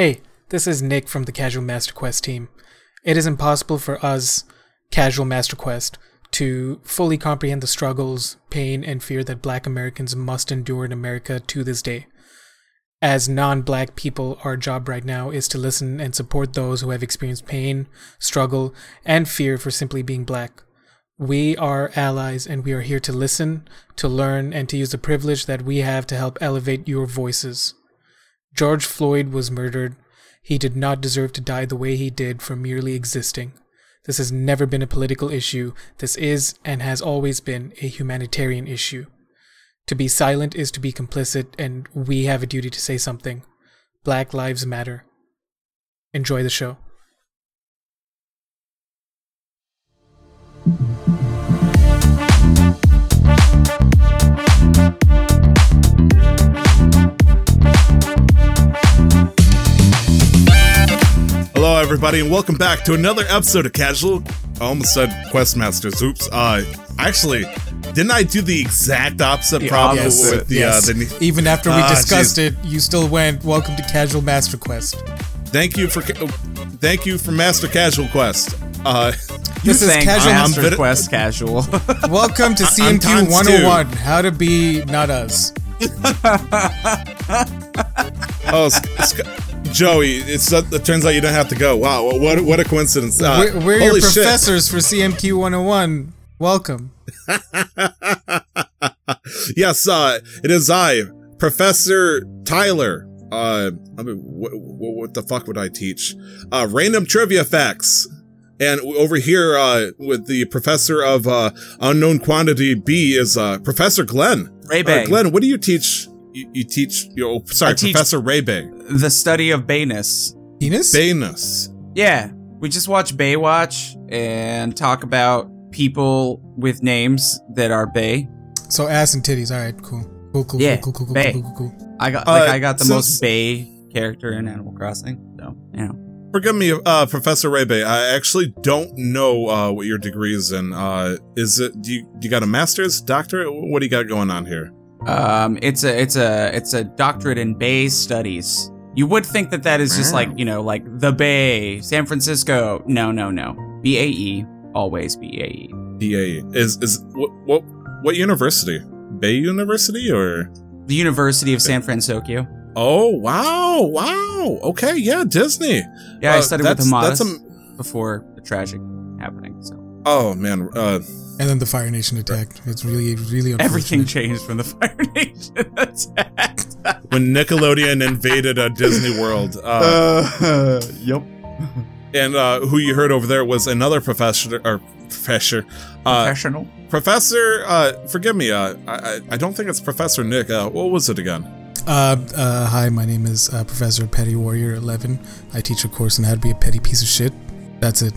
Hey, this is Nick from the Casual Master Quest team. It is impossible for us, Casual Master Quest, to fully comprehend the struggles, pain, and fear that Black Americans must endure in America to this day. As non-Black people, our job right now is to listen and support those who have experienced pain, struggle, and fear for simply being Black. We are allies, and we are here to listen, to learn, and to use the privilege that we have to help elevate your voices. George Floyd was murdered. He did not deserve to die the way he did for merely existing. This has never been a political issue. This is, and has always been, a humanitarian issue. To be silent is to be complicit, and we have a duty to say something. Black Lives Matter. Enjoy the show. Hello, everybody, and welcome back to another episode of Casual... I almost said Questmasters. Oops. Actually, didn't I do the exact opposite problem? Yes, with the, yes. Even after we discussed it, you still went, welcome to Casual Master Quest. Thank you for Master Casual Quest. This is Casual Master Quest Casual. Welcome to CMQ 101, How to Be Not Us. Joey, it turns out you don't have to go. Wow, what a coincidence. We're your professors for CMQ 101. Welcome. Yes, it is I, Professor Tyler. What the fuck would I teach? Random trivia facts. And over here with the professor of unknown quantity B is Professor Glenn. Ray-Bay. Glenn, what do you teach? I teach Professor Ray-Bay. The study of bayness. Bayness? Yeah. We just watch Baywatch and talk about people with names that are bay. So ass and titties. All right, cool. Cool. I got the most bay character in Animal Crossing. So, you know. Forgive me, Professor Ray-Bay. I actually don't know what your degree is in. Is it? Do you got a master's, doctorate? What do you got going on here? It's a doctorate in Bay Studies. You would think that is just like the Bay, San Francisco. No. BAE, always BAE. BAE is what university? Bay University or the University of San Francisco? Oh wow. Okay, yeah, Disney. Yeah, I studied with Amadas before the tragic happening. So. Oh man. And then the Fire Nation attacked. It's really, really unfortunate. Everything changed when the Fire Nation attacked. When Nickelodeon invaded a Disney World. Yep. And who you heard over there was another professor. Professional. Professor, forgive me. I don't think it's Professor Nick. What was it again? Hi, my name is Professor Petty Warrior 11. I teach a course on how to be a petty piece of shit. That's it.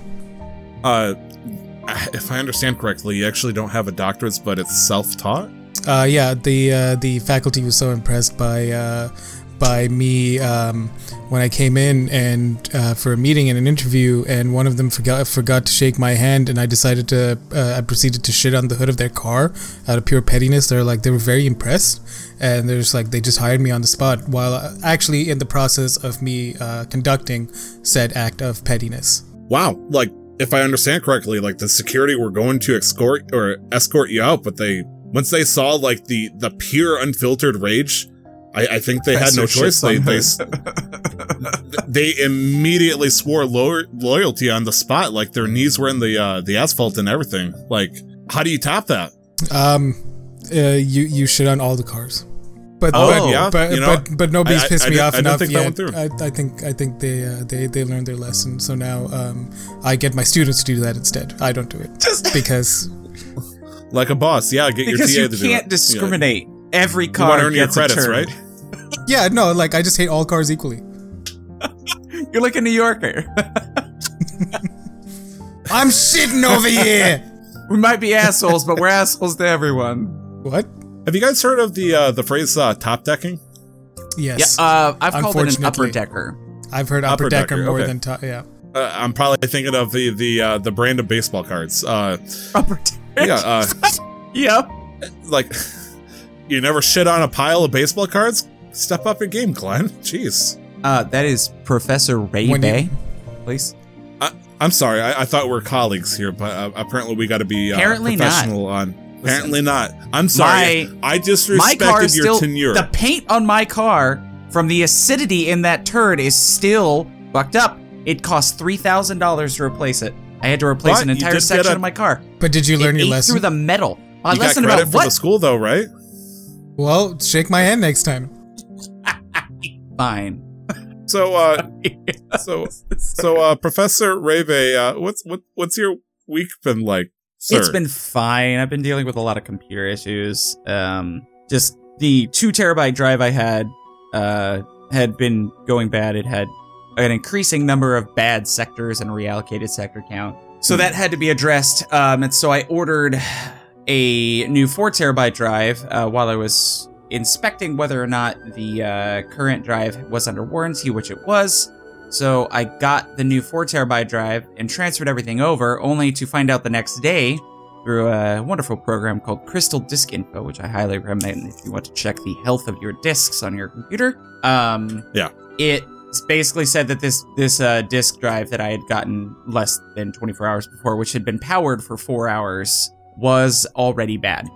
If I understand correctly, you actually don't have a doctorate, but it's self-taught? Yeah, the faculty was so impressed by me when I came in and for a meeting and an interview, and one of them forgot to shake my hand, and I proceeded to shit on the hood of their car out of pure pettiness. They were very impressed, and they're just like, they just hired me on the spot while actually in the process of me conducting said act of pettiness. Wow, if I understand correctly, the security were going to escort you out, but once they saw the pure unfiltered rage, I think they had no choice. They immediately swore loyalty on the spot. Their knees were in the asphalt and everything. How do you top that? You shit on all the cars, but nobody's pissed me off enough yet. I think they learned their lesson. So now I get my students to do that instead. I don't do it because, like a boss, get your TA to do it. Because you can't discriminate. Every car. You want to earn gets your credits, right? Yeah, no. I just hate all cars equally. You're like a New Yorker. I'm shitting over here. We might be assholes, but we're assholes to everyone. What? Have you guys heard of the phrase top decking? Yes. Yeah, I've called it an upper decker. I've heard upper decker more than top. Yeah. I'm probably thinking of the brand of baseball cards. Upper decker. Yeah. Yep. You never shit on a pile of baseball cards. Step up your game, Glenn. Jeez. That is Professor Ray Bay, please. I'm sorry. I thought we're colleagues here, but apparently we got to be professional on. Apparently not. I'm sorry. I disrespected your tenure. The paint on my car from the acidity in that turd is still fucked up. It cost $3,000 to replace it. I had to replace an entire section of my car. But did you learn your lesson? Through the metal. My lesson about what? For the school, though, right? Well, shake my hand next time. Fine. So, Professor Rebe, what's your week been like, sir? It's been fine. I've been dealing with a lot of computer issues. Just the 2 terabyte drive I had been going bad. It had an increasing number of bad sectors and reallocated sector count. So that had to be addressed. And so I ordered a new 4 terabyte drive while I was inspecting whether or not the current drive was under warranty, which it was. So I got the new 4 terabyte drive and transferred everything over, only to find out the next day through a wonderful program called Crystal Disk Info, which I highly recommend if you want to check the health of your disks on your computer. It basically said that this disk drive that I had gotten less than 24 hours before, which had been powered for 4 hours, was already bad.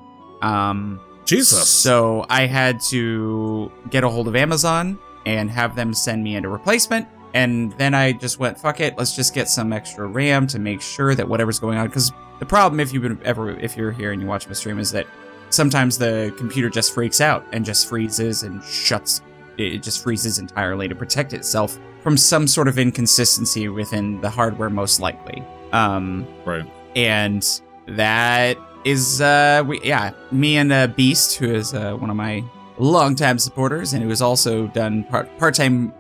Jesus. So I had to get a hold of Amazon and have them send me in a replacement. And then I just went, fuck it, let's just get some extra RAM to make sure that whatever's going on. Because the problem, if you're here and you watch my stream, is that sometimes the computer just freaks out and just freezes and shuts. It just freezes entirely to protect itself from some sort of inconsistency within the hardware, most likely. Right. And that is, me and Beast, who is one of my longtime supporters, and who has also done part-time,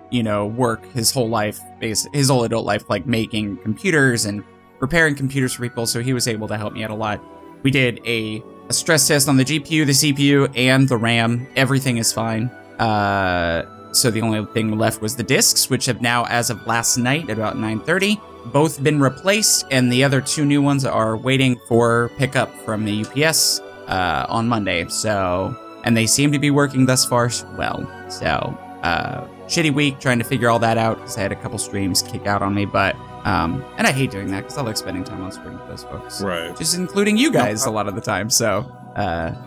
work his whole life, his whole adult life, like making computers and repairing computers for people, so he was able to help me out a lot. We did a stress test on the GPU, the CPU, and the RAM. Everything is fine. So the only thing left was the discs, which have now, as of last night, about 9:30, both been replaced, and the other two new ones are waiting for pickup from the UPS on Monday. So, and they seem to be working thus far well. So, shitty week trying to figure all that out, because I had a couple streams kick out on me, but and I hate doing that because I like spending time on stream with those folks, right? Just including you guys a lot of the time. So.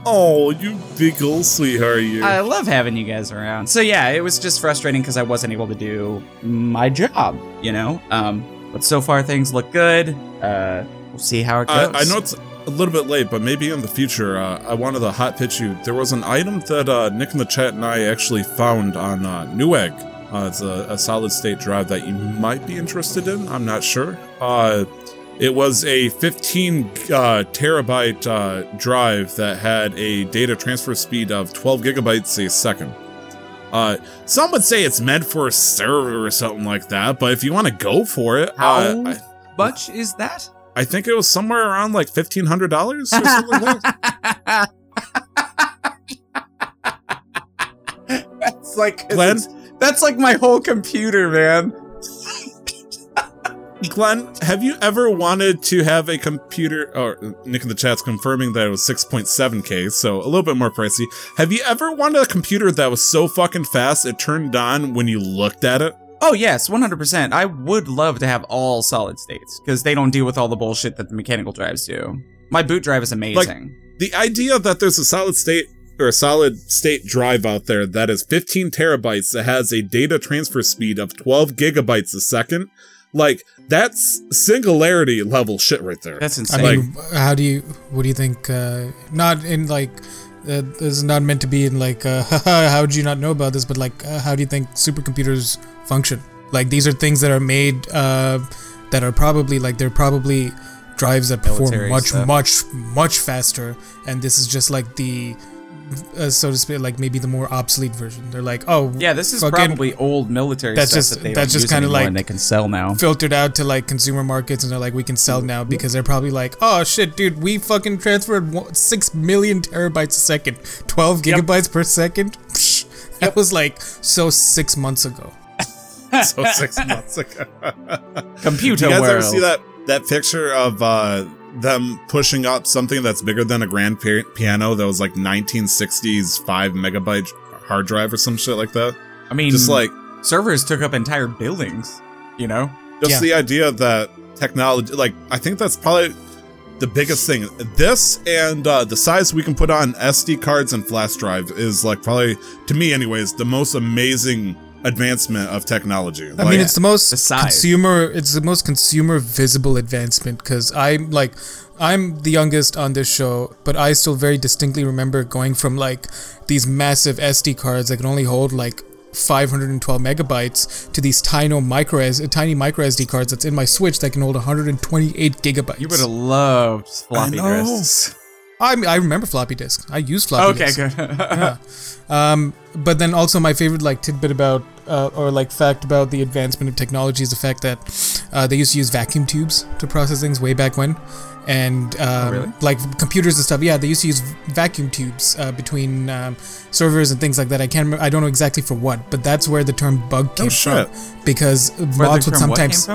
Oh, you big old sweetheart, you. I love having you guys around. So yeah, it was just frustrating because I wasn't able to do my job, But so far, things look good. We'll see how it goes. I know it's a little bit late, but maybe in the future, I wanted to hot pitch you. There was an item that Nick in the chat and I actually found on Newegg. It's a solid state drive that you might be interested in. I'm not sure. It was a 15 terabyte drive that had a data transfer speed of 12 gigabytes a second. Some would say it's meant for a server or something like that, but if you want to go for it... How much is that? I think it was somewhere around like $1,500 or something like that. That's like... Glenn? That's like my whole computer, man. Glenn, have you ever wanted to have a computer... Or Nick in the chat's confirming that it was 6.7K, so a little bit more pricey. Have you ever wanted a computer that was so fucking fast it turned on when you looked at it? Oh, yes, 100%. I would love to have all solid states, because they don't deal with all the bullshit that the mechanical drives do. My boot drive is amazing. Like, the idea that there's a solid state... or a solid state drive out there that is 15 terabytes that has a data transfer speed of 12 gigabytes a second... Like, that's singularity level shit right there. That's insane. I mean, what do you think, not in like, this is not meant to be in like, how would you not know about this, but like, how do you think supercomputers function? Like, these are things that are made, that are probably, like, they're probably drives that perform much faster, and this is just like the... so to speak, like maybe the more obsolete version. They're like, oh, yeah, this is probably old military stuff that they don't use anymore, and they can sell now. Filtered out to like consumer markets, and they're like, we can sell now because they're probably like, oh shit, dude, we fucking transferred 6 million terabytes a second, 12 gigabytes per second. Psh, that was like 6 months ago. So 6 months ago. Computer world. You guys ever see that picture of? Them pushing up something that's bigger than a grand piano that was like 1960s 5 megabyte hard drive or some shit like that. I mean, just like servers took up entire buildings, you know? Just the idea that technology, like, I think that's probably the biggest thing. This and the size we can put on SD cards and flash drives is, like, probably, to me anyways, the most amazing advancement of technology. I mean, it's the most consumer visible advancement, because I'm the youngest on this show, but I still very distinctly remember going from, like, these massive SD cards that can only hold, like, 512 megabytes to these tiny micro SD cards that's in my Switch that can hold 128 gigabytes. You would have loved floppy disks. I remember floppy disks. I used floppy disks. Okay, good. Yeah. But then also my favorite, like, tidbit about fact about the advancement of technology is the fact that they used to use vacuum tubes to process things way back when. And like computers and stuff, they used to use vacuum tubes between servers and things like that. I can't remember, I don't know exactly for what, but that's where the term bug came from. Because mods would sometimes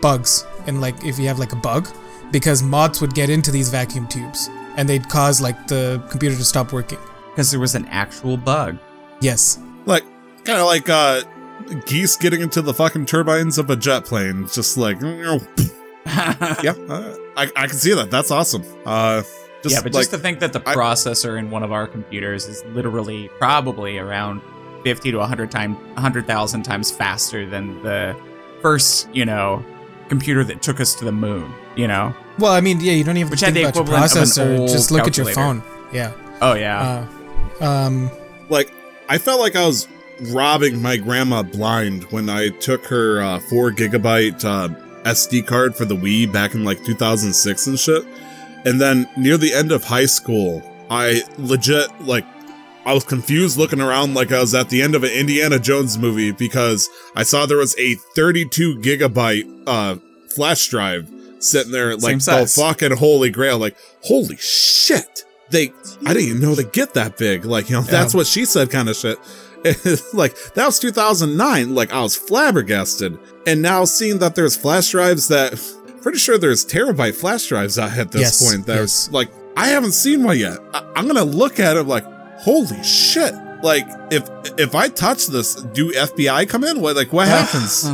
bugs, and like if you have like a bug, because mods would get into these vacuum tubes and they'd cause like the computer to stop working because there was an actual bug. Yes, like kind of like geese getting into the fucking turbines of a jet plane. It's just like. Yeah, I can see that. That's awesome. But like, just to think that the processor in one of our computers is literally probably around 50 to 100,000 times faster than the first, computer that took us to the moon, Well, I mean, you don't even have to think about your processor. Just look calculator. At your phone. Yeah. Oh, yeah. I felt like I was robbing my grandma blind when I took her 4 gigabyte... SD card for the Wii back in like 2006 and shit. And then near the end of high school, I legit, like, I was confused looking around like I was at the end of an Indiana Jones movie because I saw there was a 32 gigabyte flash drive sitting there, like, oh, fucking holy grail, like, holy shit. I didn't even know they get that big. Like, that's what she said kind of shit. Like, that was 2009. Like, I was flabbergasted. And now seeing that there's flash drives that... Pretty sure there's terabyte flash drives at this point. There's like, I haven't seen one yet. I'm going to look at it like, holy shit. Like, if I touch this, do FBI come in? What happens?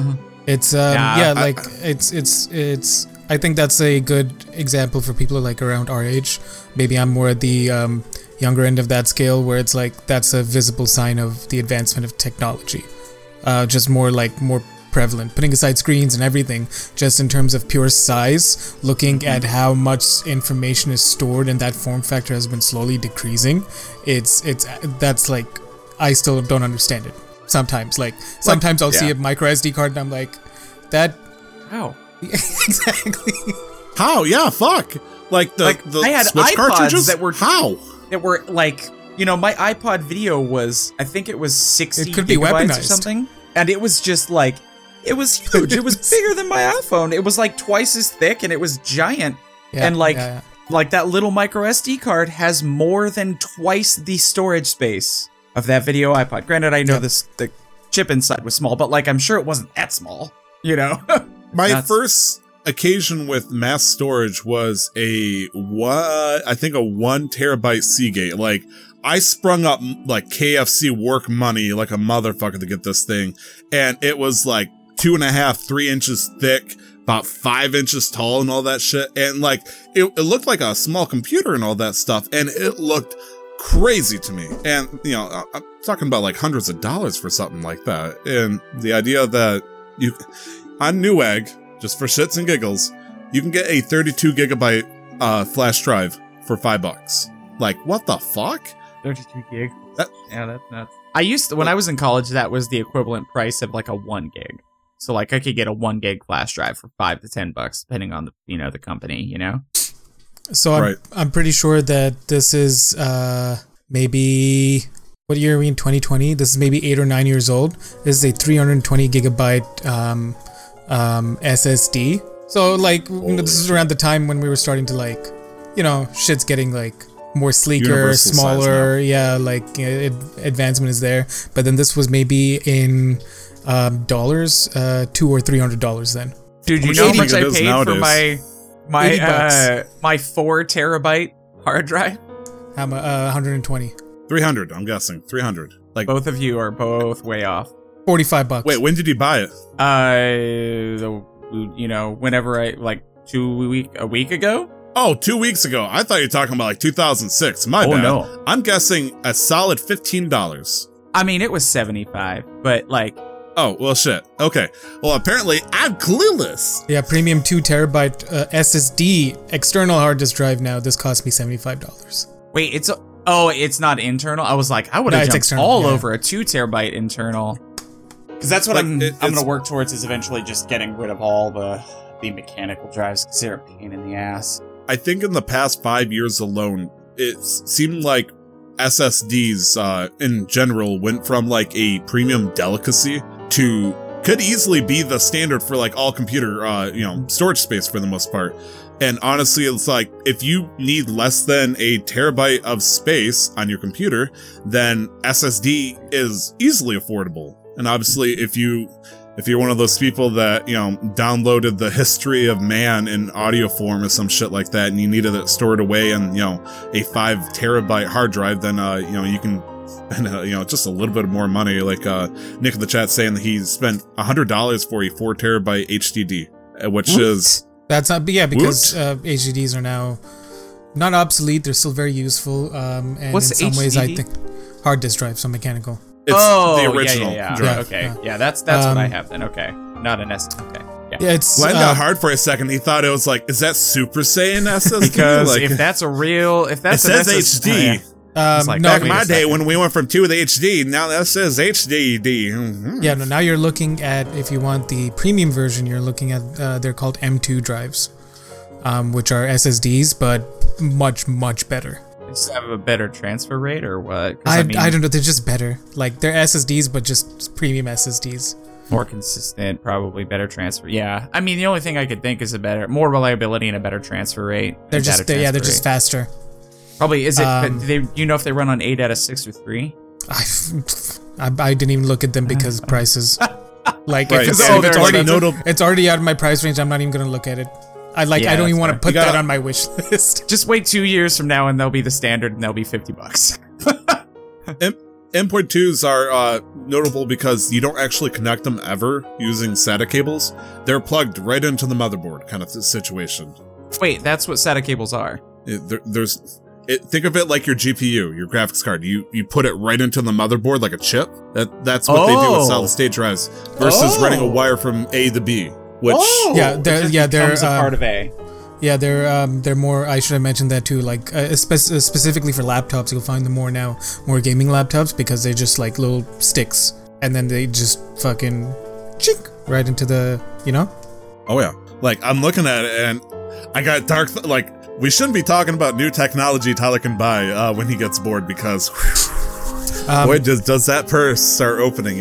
It's, I think that's a good example for people like around our age. Maybe I'm more at the... younger end of that scale, where it's like that's a visible sign of the advancement of technology, just more prevalent, putting aside screens and everything, just in terms of pure size, looking at how much information is stored, and that form factor has been slowly decreasing. That's like, I still don't understand it sometimes. Like, sometimes I'll see a micro SD card and I'm like, that how exactly how fuck, like the I had Switch cartridges that were that were like, my iPod video was, I think it was 60 gigabytes or something. And it was just like, it was huge. It was bigger than my iPhone. It was like twice as thick and it was giant. Yeah, and like that little micro SD card has more than twice the storage space of that video iPod. Granted, I know the chip inside was small, but like, I'm sure it wasn't that small, My first occasion with mass storage was a 1 terabyte Seagate. Like, I sprung up like KFC work money like a motherfucker to get this thing, and it was like 2.5-3 inches thick, about 5 inches tall, and all that shit. And like it looked like a small computer and all that stuff, and it looked crazy to me. And I'm talking about like hundreds of dollars for something like that. And the idea that you on Newegg, just for shits and giggles, you can get a 32 gigabyte flash drive for $5. Like, what the fuck? 32 gig. That's nuts. I used to, when I was in college, that was the equivalent price of like a 1 gig. So like, I could get a 1 gig flash drive for $5 to $10, depending on the the company. So I'm pretty sure that this is maybe, what year are we in? 2020. This is maybe 8 or 9 years old. This is a 320 gigabyte. SSD. So like, this is around the time when we were starting to, like, shit's getting like more sleeker, universal, smaller, advancement is there. But then this was maybe in dollars, $200 or $300 then. Dude, you know how much I paid nowadays for my 4 terabyte hard drive? How much? 120. 300. I'm guessing 300. Like, both of you are way off. $45. Wait, when did you buy it? Whenever I, like, a week ago. Oh, 2 weeks ago. I thought you were talking about like 2006. My bad. No. I'm guessing a solid $15. I mean, it was $75, but like. Oh, well, shit. Okay. Well, apparently I'm clueless. Yeah, premium 2 terabyte SSD external hard disk drive now. This cost me $75. Wait, it's not internal. I was like, I would have jumped over a 2 terabyte internal. Because that's what I'm going to work towards is eventually just getting rid of all the mechanical drives because they're a pain in the ass. I think in the past 5 years alone, it seemed like SSDs in general went from like a premium delicacy to could easily be the standard for like all computer storage space for the most part. And honestly, it's like if you need less than a terabyte of space on your computer, then SSD is easily affordable. And obviously, if you're one of those people that, downloaded the history of man in audio form or some shit like that, and you needed it stored away in, a 5 terabyte hard drive, then, you can spend, just a little bit more money. Like, Nick in the chat saying that he spent $100 for a 4 terabyte HDD, which is... That's not, because HDDs are now not obsolete. They're still very useful. And what's in some HDD? Ways, I think hard disk drive, so mechanical. It's the original drive. Yeah, okay. Yeah, that's what I have then. Okay. Not an SSD. Okay. Yeah. Glenn got hard for a second. He thought it was like, is that Super Saiyan SSD? Because like, if that's an SSD. HD. Oh, yeah. Back in my day when we went from 2 to HD, now that says HDD. Mm-hmm. Yeah, no, now you're looking at, if you want the premium version, you're looking at, they're called M2 drives, which are SSDs, but much, much better. Have a better transfer rate or what? I don't know. They're just better. Like, they're SSDs, but just premium SSDs. More consistent, probably better transfer. Yeah. I mean, the only thing I could think is more reliability and a better transfer rate. They're just faster. Probably. Is it, but if they run on 8 out of 6 or 3? I didn't even look at them because prices. Like, right. It's already out of my price range. I'm not even going to look at it. I don't even want to put that on my wish list. Just wait 2 years from now and they'll be the standard and they'll be $50. M.2s are notable because you don't actually connect them ever using SATA cables. They're plugged right into the motherboard kind of situation. Wait, that's what SATA cables are. Think of it like your GPU, your graphics card. You put it right into the motherboard like a chip. That's what they do with solid state drives versus running a wire from A to B. Which they're a part of A. Yeah, they're more. I should have mentioned that too. Like specifically for laptops, you'll find them more gaming laptops because they're just like little sticks, and then they just fucking chink right into the Oh yeah, like I'm looking at it and I got dark. Like we shouldn't be talking about new technology Tyler can buy when he gets bored because boy, does that purse start opening,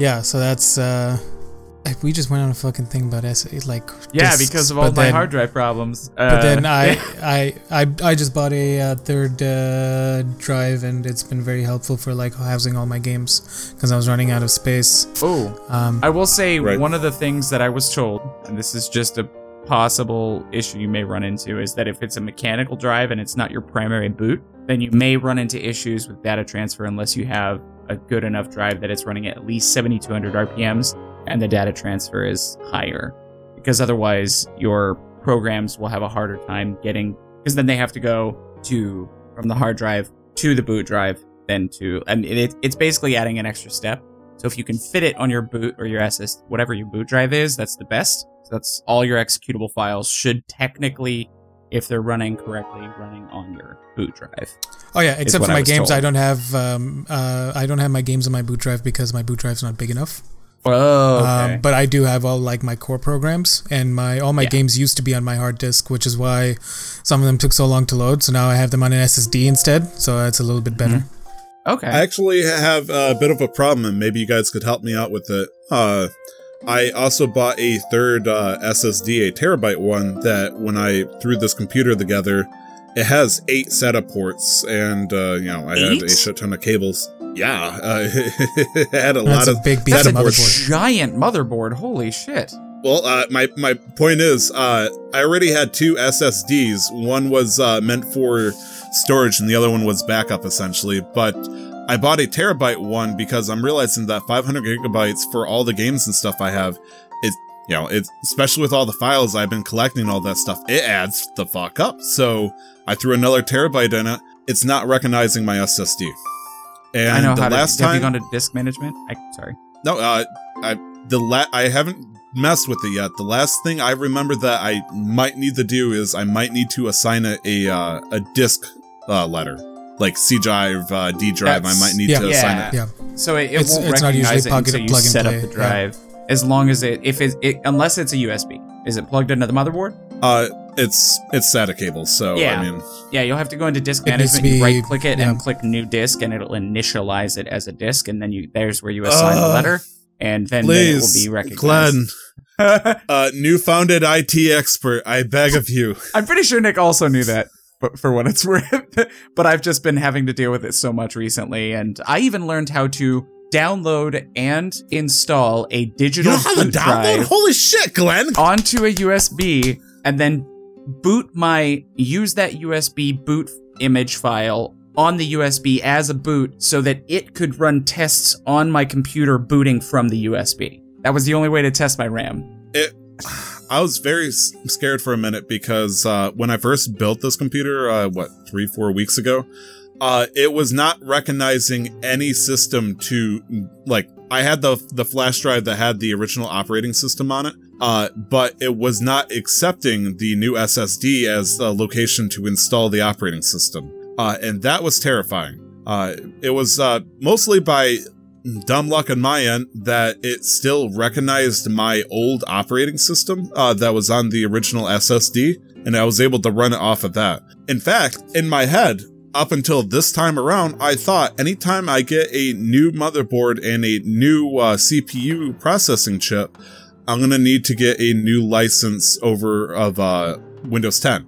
Yeah, so that's. We just went on a fucking thing about SSD, like because of all my hard drive problems. But then I just bought a third drive, and it's been very helpful for like housing all my games because I was running out of space. Oh, I will say one of the things that I was told, and this is just a possible issue you may run into, is that if it's a mechanical drive and it's not your primary boot, then you may run into issues with data transfer unless you have a good enough drive that it's running at least 7,200 RPMs. And the data transfer is higher because otherwise your programs will have a harder time getting because then they have to go from the hard drive to the boot drive it's basically adding an extra step. So if you can fit it on your boot or your SSD, whatever your boot drive is, that's the best. So that's all your executable files should technically, if they're running correctly, running on your boot drive. Oh yeah, except for my games, told. I don't have my games on my boot drive because my boot drive's not big enough. Oh, okay. But I do have all like my core programs and all my games used to be on my hard disk, which is why some of them took so long to load. So now I have them on an SSD instead. So that's a little bit better. Mm-hmm. Okay. I actually have a bit of a problem, and maybe you guys could help me out with it. I also bought a third SSD, a terabyte one, that when I threw this computer together, it has 8 SATA ports, and I had a shit ton of cables. Yeah, it had a lot of big SATA ports. Giant motherboard. Holy shit! Well, my point is, I already had 2 SSDs. One was meant for storage, and the other one was backup, essentially. But I bought a terabyte one because I'm realizing that 500 gigabytes for all the games and stuff I have, especially with all the files I've been collecting, all that stuff, it adds the fuck up. So I threw another terabyte in it. It's not recognizing my SSD. And I know the last time, have you gone to disk management? I haven't messed with it yet. The last thing I remember that I might need to do is I might need to assign a disk letter. Like C drive, D drive, I might need to assign it. Yeah. So it won't recognize it until you set up the drive. Yeah. As long as unless it's a USB. Is it plugged into the motherboard? It's SATA cable, so yeah. I mean... Yeah, you'll have to go into disk management, you right-click it, and click new disk, and it'll initialize it as a disk, and then there's where you assign the letter, and then it will be recognized. Glenn, new-founded IT expert, I beg of you. I'm pretty sure Nick also knew that, but for what it's worth. But I've just been having to deal with it so much recently, and I even learned how to download and install a digital boot drive... Holy shit, Glenn! ...onto a USB, and then... use that USB boot image file on the USB as a boot so that it could run tests on my computer booting from the USB. That was the only way to test my RAM. I was very scared for a minute because when I first built this computer, 3-4 weeks ago, it was not recognizing any system to, like, I had the flash drive that had the original operating system on it, but it was not accepting the new SSD as the location to install the operating system. And that was terrifying. It was mostly by dumb luck on my end that it still recognized my old operating system that was on the original SSD, and I was able to run it off of that. In fact, in my head, up until this time around, I thought anytime I get a new motherboard and a new CPU processing chip, I'm going to need to get a new license over of Windows 10.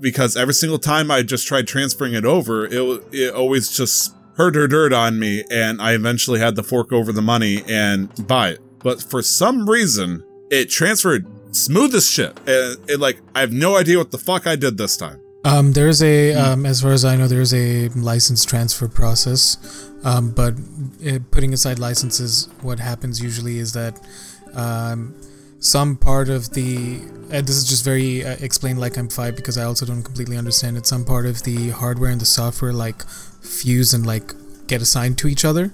Because every single time I just tried transferring it over, it always just hurt on me, and I eventually had to fork over the money and buy it. But for some reason, it transferred smooth as shit. I have no idea what the fuck I did this time. As far as I know, there's a license transfer process, but putting aside licenses, what happens usually is that some part of the, this is just very explained like I'm five because I also don't completely understand it, some part of the hardware and the software like fuse and like get assigned to each other,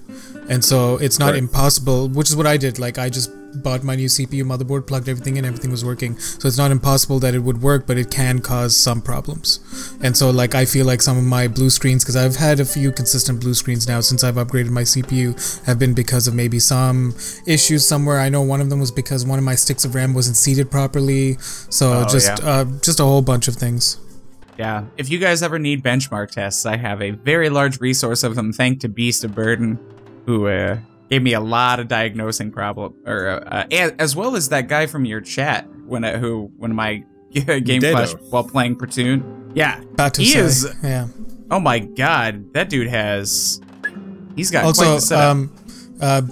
and so it's not impossible, which is what I did, like I just bought my new CPU motherboard, plugged everything in, everything was working. So it's not impossible that it would work, but it can cause some problems. And so like I feel like some of my blue screens, because I've had a few consistent blue screens now since I've upgraded my CPU, have been because of maybe some issues somewhere. I know one of them was because one of my sticks of RAM wasn't seated properly. So just a whole bunch of things. Yeah. If you guys ever need benchmark tests, I have a very large resource of them. Thanks to Beast of Burden, who gave me a lot of diagnosing problem, as well as that guy from your chat when my game crashed while playing Platoon. Yeah, oh my god, that dude he's got quite the setup.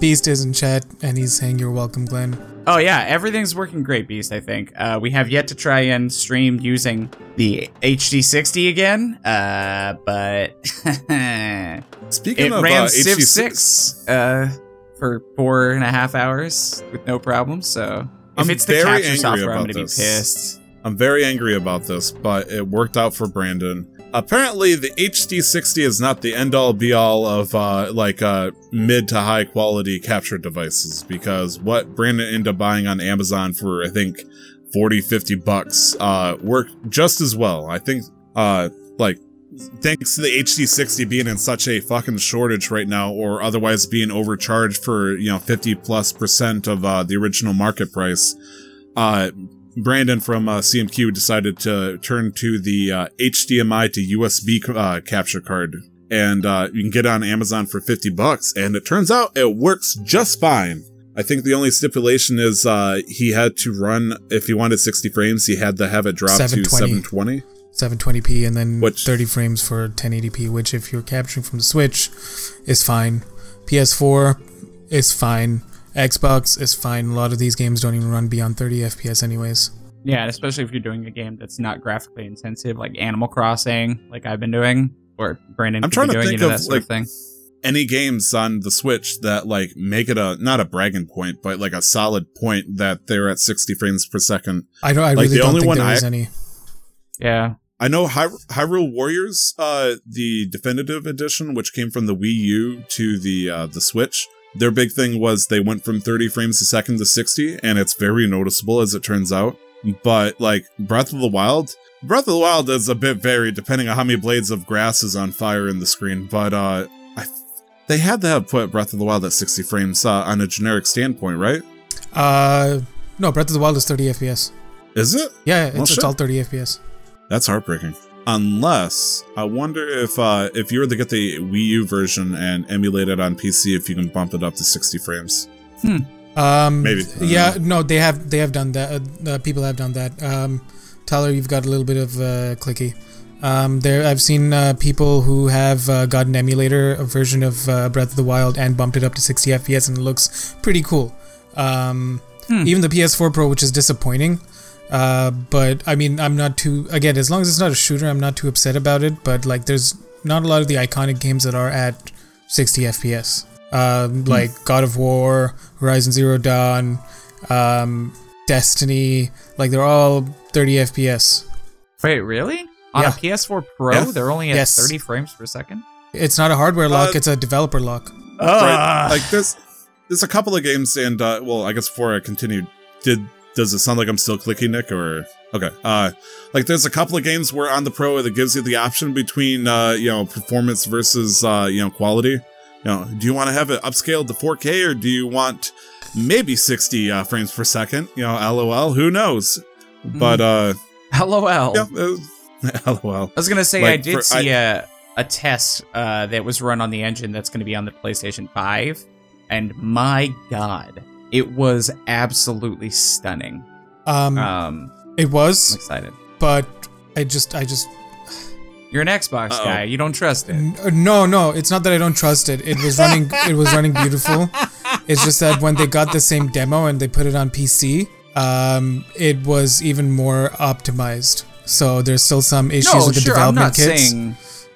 Beast is in chat and he's saying you're welcome, Glenn. Oh yeah, everything's working great, Beast. I think we have yet to try and stream using the HD60 again, but speaking of ran Civ 6. For 4.5 hours with no problem, so if it's the capture software, I'm going to be pissed. I'm very angry about this, but it worked out for Brandon. Apparently, the HD60 is not the end-all, be-all of, mid to high-quality capture devices, because what Brandon ended up buying on Amazon for, I think, $40-$50, worked just as well. I think, thanks to the HD60 being in such a fucking shortage right now, or otherwise being overcharged for, 50+% of the original market price, Brandon from CMQ decided to turn to the HDMI to USB capture card, and you can get it on Amazon for $50, and it turns out it works just fine. I think the only stipulation is he had to run, if he wanted 60 frames, he had to have it drop to 720. 720p and then 30 frames for 1080p, which if you're capturing from the Switch is fine, PS4 is fine, Xbox is fine. A lot of these games don't even run beyond 30 FPS anyways. Yeah, especially if you're doing a game that's not graphically intensive, like Animal Crossing, like I've been doing, or Brandon I'm trying to doing, think of, that sort of thing. any games on the Switch that, like, make it a, not a bragging point, but, like, a solid point that they're at 60 frames per second. I really don't think there is any. Yeah. I know Hyrule Warriors, the definitive edition, which came from the Wii U to the Switch, their big thing was they went from 30 frames a second to 60, and it's very noticeable, as it turns out. But, like, Breath of the Wild is a bit varied, depending on how many blades of grass is on fire in the screen, but, they had to have put Breath of the Wild at 60 frames on a generic standpoint, right? No, Breath of the Wild is 30 FPS. Is it? Yeah, it's all 30 FPS. That's heartbreaking. Unless, I wonder if you were to get the Wii U version and emulate it on PC, if you can bump it up to 60 frames. Maybe. Yeah, no, they have done that. People have done that. Tyler, you've got a little bit of clicky. There, I've seen people who have got an emulator version of Breath of the Wild and bumped it up to 60 FPS, and it looks pretty cool. Even the PS4 Pro, which is disappointing. But I mean, I'm not too, again, as long as it's not a shooter, I'm not too upset about it. But like, there's not a lot of the iconic games that are at 60 FPS. Like God of War, Horizon Zero Dawn, Destiny, like they're all 30 FPS. Wait, really? On a PS4 Pro, they're only at 30 frames per second? It's not a hardware lock, it's a developer lock. Right. Like there's a couple of games, and well, I guess before I continue, does it sound like I'm still clicking, Nick? Or okay, like there's a couple of games where on the Pro that gives you the option between performance versus quality. Do you want to have it upscaled to 4K, or do you want maybe 60 frames per second? LOL. Who knows? But LOL. Yeah, LOL. I was gonna say, like, I did see a test that was run on the engine that's going to be on the PlayStation 5, and my God. It was absolutely stunning. It was. I'm excited, but I just. You're an Xbox guy. You don't trust it. No, it's not that I don't trust it. It was running. It was running beautiful. It's just that when they got the same demo and they put it on PC, it was even more optimized. So there's still some issues with the development kits.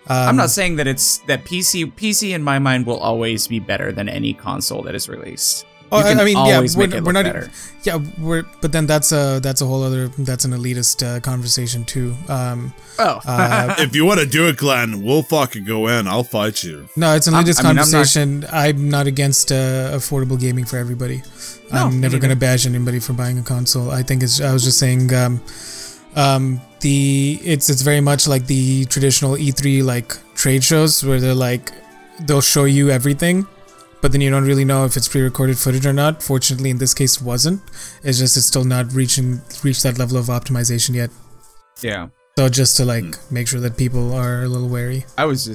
I'm not saying that it's that PC in my mind will always be better than any console that is released. We're not better. But then that's a whole other, that's an elitist conversation too. If you want to do it, Glenn, we'll fucking go in. I'll fight you. No, it's an elitist conversation. I'm not against affordable gaming for everybody. No, I'm never going to bash anybody for buying a console. I think I was just saying, it's very much like the traditional E3 like trade shows where they're like, they'll show you everything. But then you don't really know if it's pre-recorded footage or not. Fortunately, in this case, it wasn't. It's just it's still not reached that level of optimization yet. Yeah. So just to make sure that people are a little wary. I was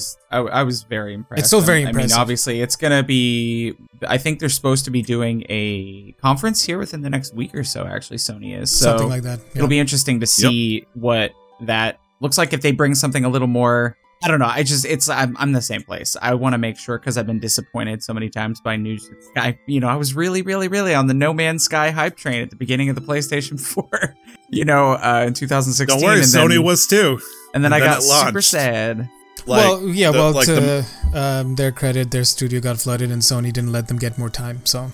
very impressed. It's still very impressive. I mean, obviously, it's gonna be. I think they're supposed to be doing a conference here within the next week or so. Actually, Sony is something like that. Yeah. It'll be interesting to see what that looks like if they bring something a little more. I don't know. I'm the same place. I want to make sure, because I've been disappointed so many times by New Sky. I was really, really, really on the No Man's Sky hype train at the beginning of the PlayStation 4, in 2016. Don't worry, Sony was too. And then I got super sad. Their credit, their studio got flooded and Sony didn't let them get more time. So,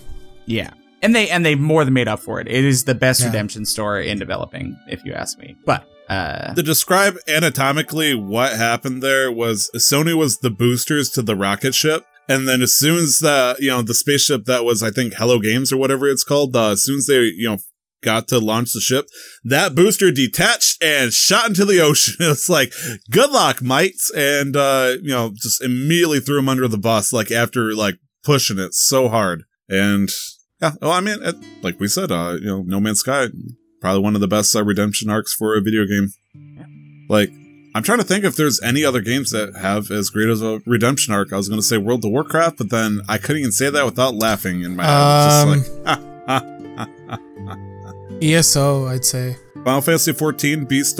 yeah. And they more than made up for it. It is the best redemption story in developing, if you ask me. But. To describe anatomically what happened there was Sony was the boosters to the rocket ship, and then as soon as the spaceship that was, I think, Hello Games or whatever it's called, as soon as they got to launch the ship, that booster detached and shot into the ocean. It's like, good luck, mates, and just immediately threw him under the bus, like after like pushing it so hard. And like we said, No Man's Sky. Probably one of the best redemption arcs for a video game. Yeah. Like, I'm trying to think if there's any other games that have as great as a redemption arc. I was going to say World of Warcraft, but then I couldn't even say that without laughing in my head. Just like, ESO, I'd say. Final Fantasy XIV, Beast,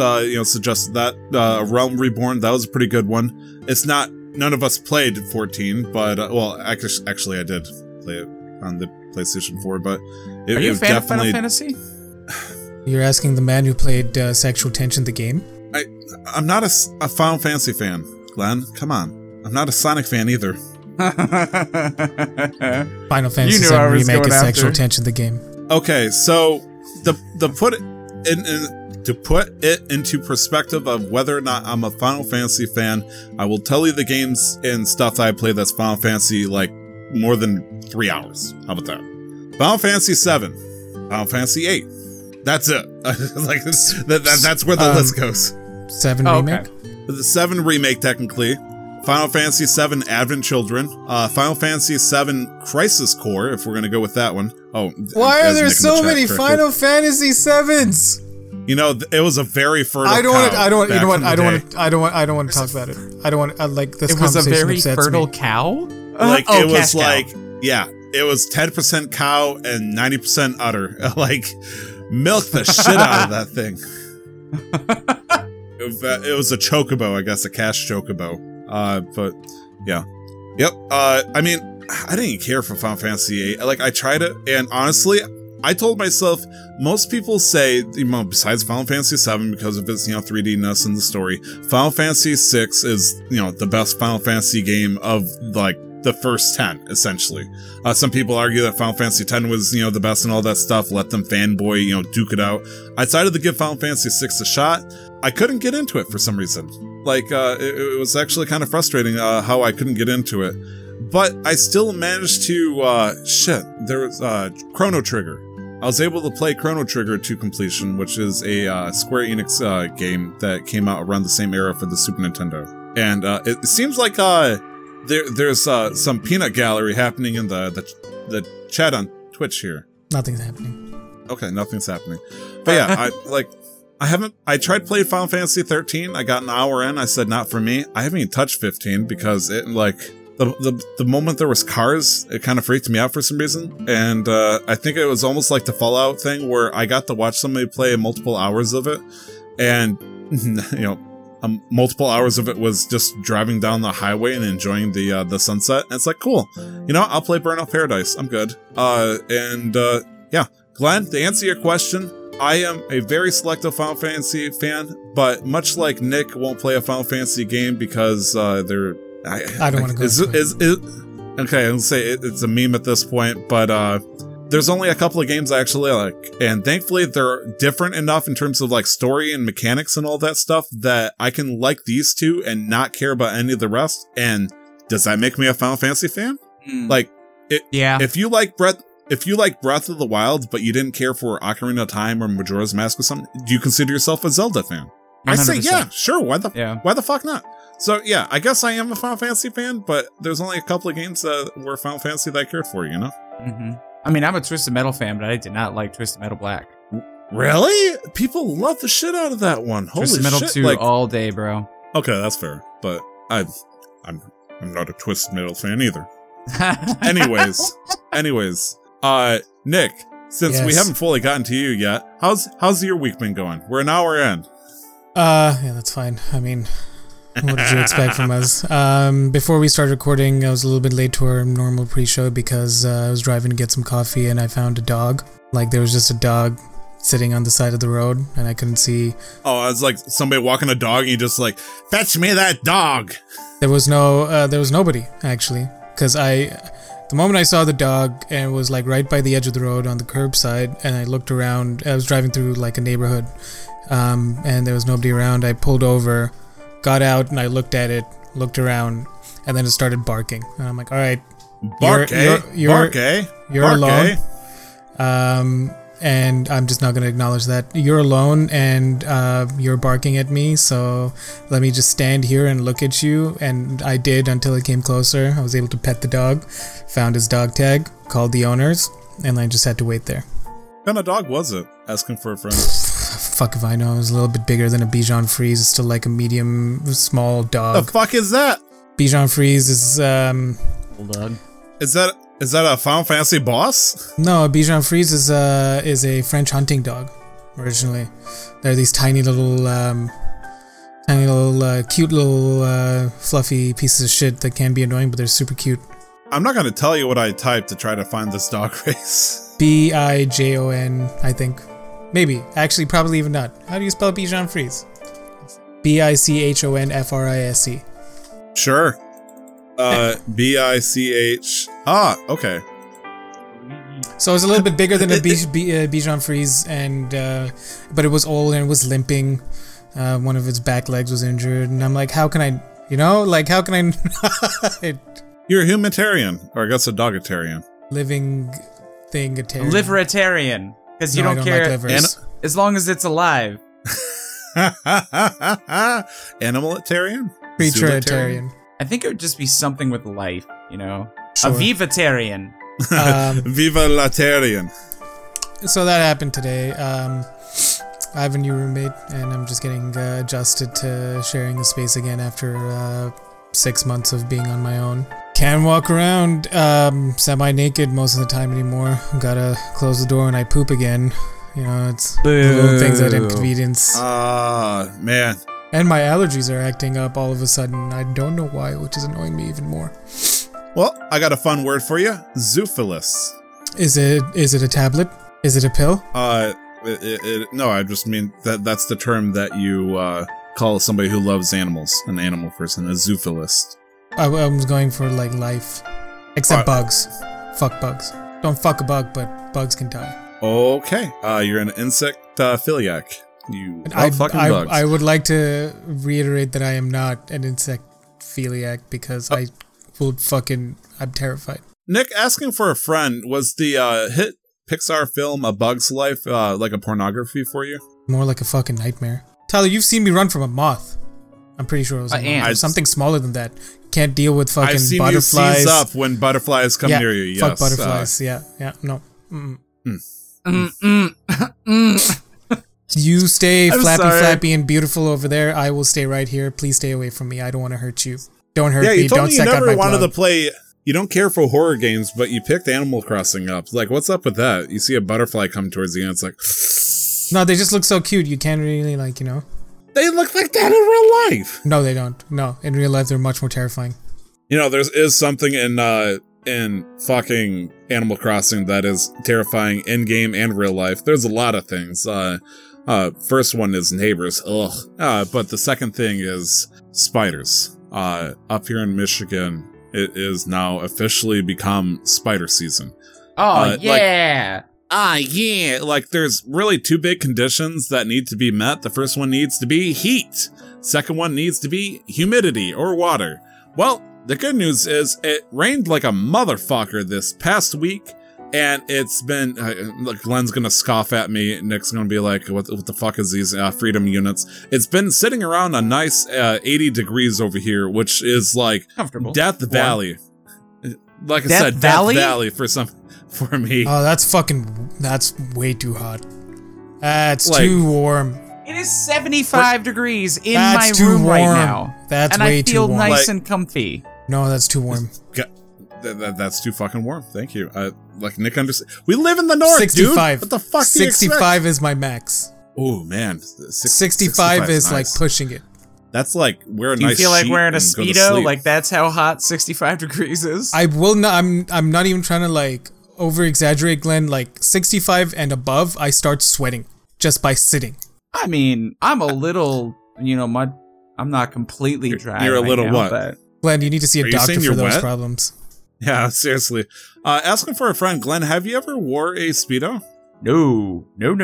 suggested that. Realm Reborn, that was a pretty good one. It's not, none of us played 14, but, actually I did play it on the PlayStation 4, but it was definitely... Are you a fan of Final Fantasy? You're asking the man who played Sexual Tension, the game? I'm not a Final Fantasy fan, Glenn. Come on. I'm not a Sonic fan either. Final Fantasy VII Remake is sexual tension, the game. Okay, so to put it into perspective of whether or not I'm a Final Fantasy fan, I will tell you the games and stuff that I play that's Final Fantasy, like, more than 3 hours. How about that? Final Fantasy VII, Final Fantasy VIII. That's it. Like, that's where the list goes. Seven Remake? Okay. The Seven Remake, technically. Final Fantasy VII Advent Children. Final Fantasy VII Crisis Core, if we're going to go with that one. Oh, why are there so many Final Fantasy VIIs? You know, it was a very fertile. I don't want to talk about it. I don't want. I like this. It was a very fertile cow. Like it was like cow. Yeah, it was 10% cow and 90% udder. Like milk the shit out of that thing. It was a chocobo, I guess, a cash chocobo. But yeah, yep. I mean, I didn't care for Final Fantasy VIII. Like I tried it, and honestly, I told myself, most people say, you know, besides Final Fantasy VII, because of its, you know, 3D-ness in the story, Final Fantasy VI is, you know, the best Final Fantasy game of, like, the first 10, essentially. Some people argue that Final Fantasy X was, you know, the best and all that stuff. Let them fanboy, you know, duke it out. I decided to give Final Fantasy VI a shot. I couldn't get into it for some reason. Like, it was actually kind of frustrating how I couldn't get into it. But I still managed to, there was Chrono Trigger. I was able to play Chrono Trigger to completion, which is a Square Enix game that came out around the same era for the Super Nintendo. And it seems like there's some peanut gallery happening in the chat on Twitch here. Nothing's happening. Okay, nothing's happening. But yeah, I tried playing Final Fantasy 13. I got an hour in. I said, not for me. I haven't even touched 15 because it, like... The moment there was cars, it kind of freaked me out for some reason, and I think it was almost like the Fallout thing where I got to watch somebody play multiple hours of it, and, you know, multiple hours of it was just driving down the highway and enjoying the sunset, and it's like, cool, you know, I'll play Burnout Paradise, I'm good. Yeah, Glenn, to answer your question, I am a very selective Final Fantasy fan, but much like Nick won't play a Final Fantasy game because I don't want to go. Okay, I'll say it's a meme at this point, but there's only a couple of games I actually like, and thankfully they're different enough in terms of like story and mechanics and all that stuff that I can like these two and not care about any of the rest. And does that make me a Final Fantasy fan? Like, if you like Breath of the Wild, but you didn't care for Ocarina of Time or Majora's Mask or something, do you consider yourself a Zelda fan? 100%. I say, yeah, sure. Why the fuck not? So, yeah, I guess I am a Final Fantasy fan, but there's only a couple of games that were Final Fantasy that I cared for, you know? Mm-hmm. I mean, I'm a Twisted Metal fan, but I did not like Twisted Metal Black. Really? People love the shit out of that one. Holy shit. Twisted Metal 2 all day, bro. Okay, that's fair. But I'm not a Twisted Metal fan either. Anyways, Nick, since we haven't fully gotten to you yet, how's your week been going? We're an hour in. Yeah, that's fine. I mean... What did you expect from us? Before we started recording, I was a little bit late to our normal pre-show because I was driving to get some coffee and I found a dog. Like, there was just a dog sitting on the side of the road and I couldn't see. Oh, it's like somebody walking a dog and you just like, fetch me that dog! There was nobody, actually. Because the moment I saw the dog and it was like right by the edge of the road on the curbside and I looked around, I was driving through like a neighborhood and there was nobody around. I pulled over. Got out and I looked at it, looked around, and then it started barking. And I'm like, all right, you're alone. And I'm just not going to acknowledge that. You're alone and you're barking at me, so let me just stand here and look at you. And I did until it came closer. I was able to pet the dog, found his dog tag, called the owners, and I just had to wait there. What kind of dog was it? Asking for a friend. Fuck if I know. It was a little bit bigger than a Bichon Frise. It's still like a medium, small dog. The fuck is that? Bichon Frise is Hold on. Is that a Final Fantasy boss? No, Bichon Frise is a French hunting dog. Originally, they're these tiny little, cute little, fluffy pieces of shit that can be annoying, but they're super cute. I'm not gonna tell you what I typed to try to find this dog race. Bijon, I think. Maybe. Actually, probably even not. How do you spell Bichon Frise? Bichonfrise. Sure. B-I-C-H. Ah, okay. So it was a little bit bigger than a Bichon Frise, and but it was old and it was limping. One of its back legs was injured, and I'm like, how can I, you know, like, how can I not? You're a humanitarian, or I guess a dogitarian. Living thing-itarian. Liveritarian, because you don't care like as long as it's alive. Animalitarian? Creatureitarian. I think it would just be something with life, you know? Sure. A vivitarian. Viva-latarian. So that happened today. I have a new roommate, and I'm just getting adjusted to sharing the space again after 6 months of being on my own. Can't walk around semi-naked most of the time anymore. Gotta close the door when I poop again. You know, it's little things that inconvenience. Ah, man. And my allergies are acting up all of a sudden. I don't know why, which is annoying me even more. Well, I got a fun word for you. Zoophilus. Is it a tablet? Is it a pill? No, I just mean that's the term that you call somebody who loves animals, an animal person, a zoophilist. I was going for, like, life. Except bugs. Fuck bugs. Don't fuck a bug, but bugs can die. Okay. You're an insect philiac. You love fucking bugs. I would like to reiterate that I am not an insect philiac because I'm terrified. Nick, asking for a friend, was the hit Pixar film A Bug's Life like a pornography for you? More like a fucking nightmare. Tyler, you've seen me run from a moth. I'm pretty sure it was something smaller than that. Can't deal with fucking butterflies. I've seen you seize up when butterflies come near you. Yes, fuck butterflies. No. Mm. Mm. You stay flappy and beautiful over there. I will stay right here. Please stay away from me. I don't want to hurt you. Don't hurt me. Don't suck out my blood. You never wanted to play. You don't care for horror games, but you picked Animal Crossing up. Like, what's up with that? You see a butterfly come towards you, and it's like... No, they just look so cute. You can't really, like, you know... They look like that in real life. No, they don't. No, in real life, they're much more terrifying. You know, there is something in fucking Animal Crossing that is terrifying in-game and real life. There's a lot of things. First one is neighbors. Ugh. But the second thing is spiders. Up here in Michigan... It is now officially become spider season. Oh, yeah. Like, there's really two big conditions that need to be met. The first one needs to be heat. Second one needs to be humidity or water. Well, the good news is it rained like a motherfucker this past week. And it's been, look, Glenn's going to scoff at me. Nick's going to be like, what the fuck is these freedom units? It's been sitting around a nice 80 degrees over here, which is like Death Valley. Like I said, Death Valley for me. Oh, that's way too hot. That's too warm. It is 75 degrees in my room right now. That's way too warm. And I feel nice and comfy. No, that's too warm. That's too fucking warm. Thank you. Like Nick understands. We live in the north, 65. Dude. What the fuck? 65 is my max. Oh man, 65 is nice. Like pushing it. That's like wear a nice. Do you feel like wearing a Speedo? Like that's how hot 65 degrees is. I will not. I'm not even trying to like over exaggerate, Glenn. Like 65 and above, I start sweating just by sitting. I mean, I'm a little. You know, I'm not completely dry. You're a little right now, what? Glenn, you need to see a doctor for those problems. Yeah, seriously. Asking for a friend, Glenn, have you ever wore a Speedo? No, never,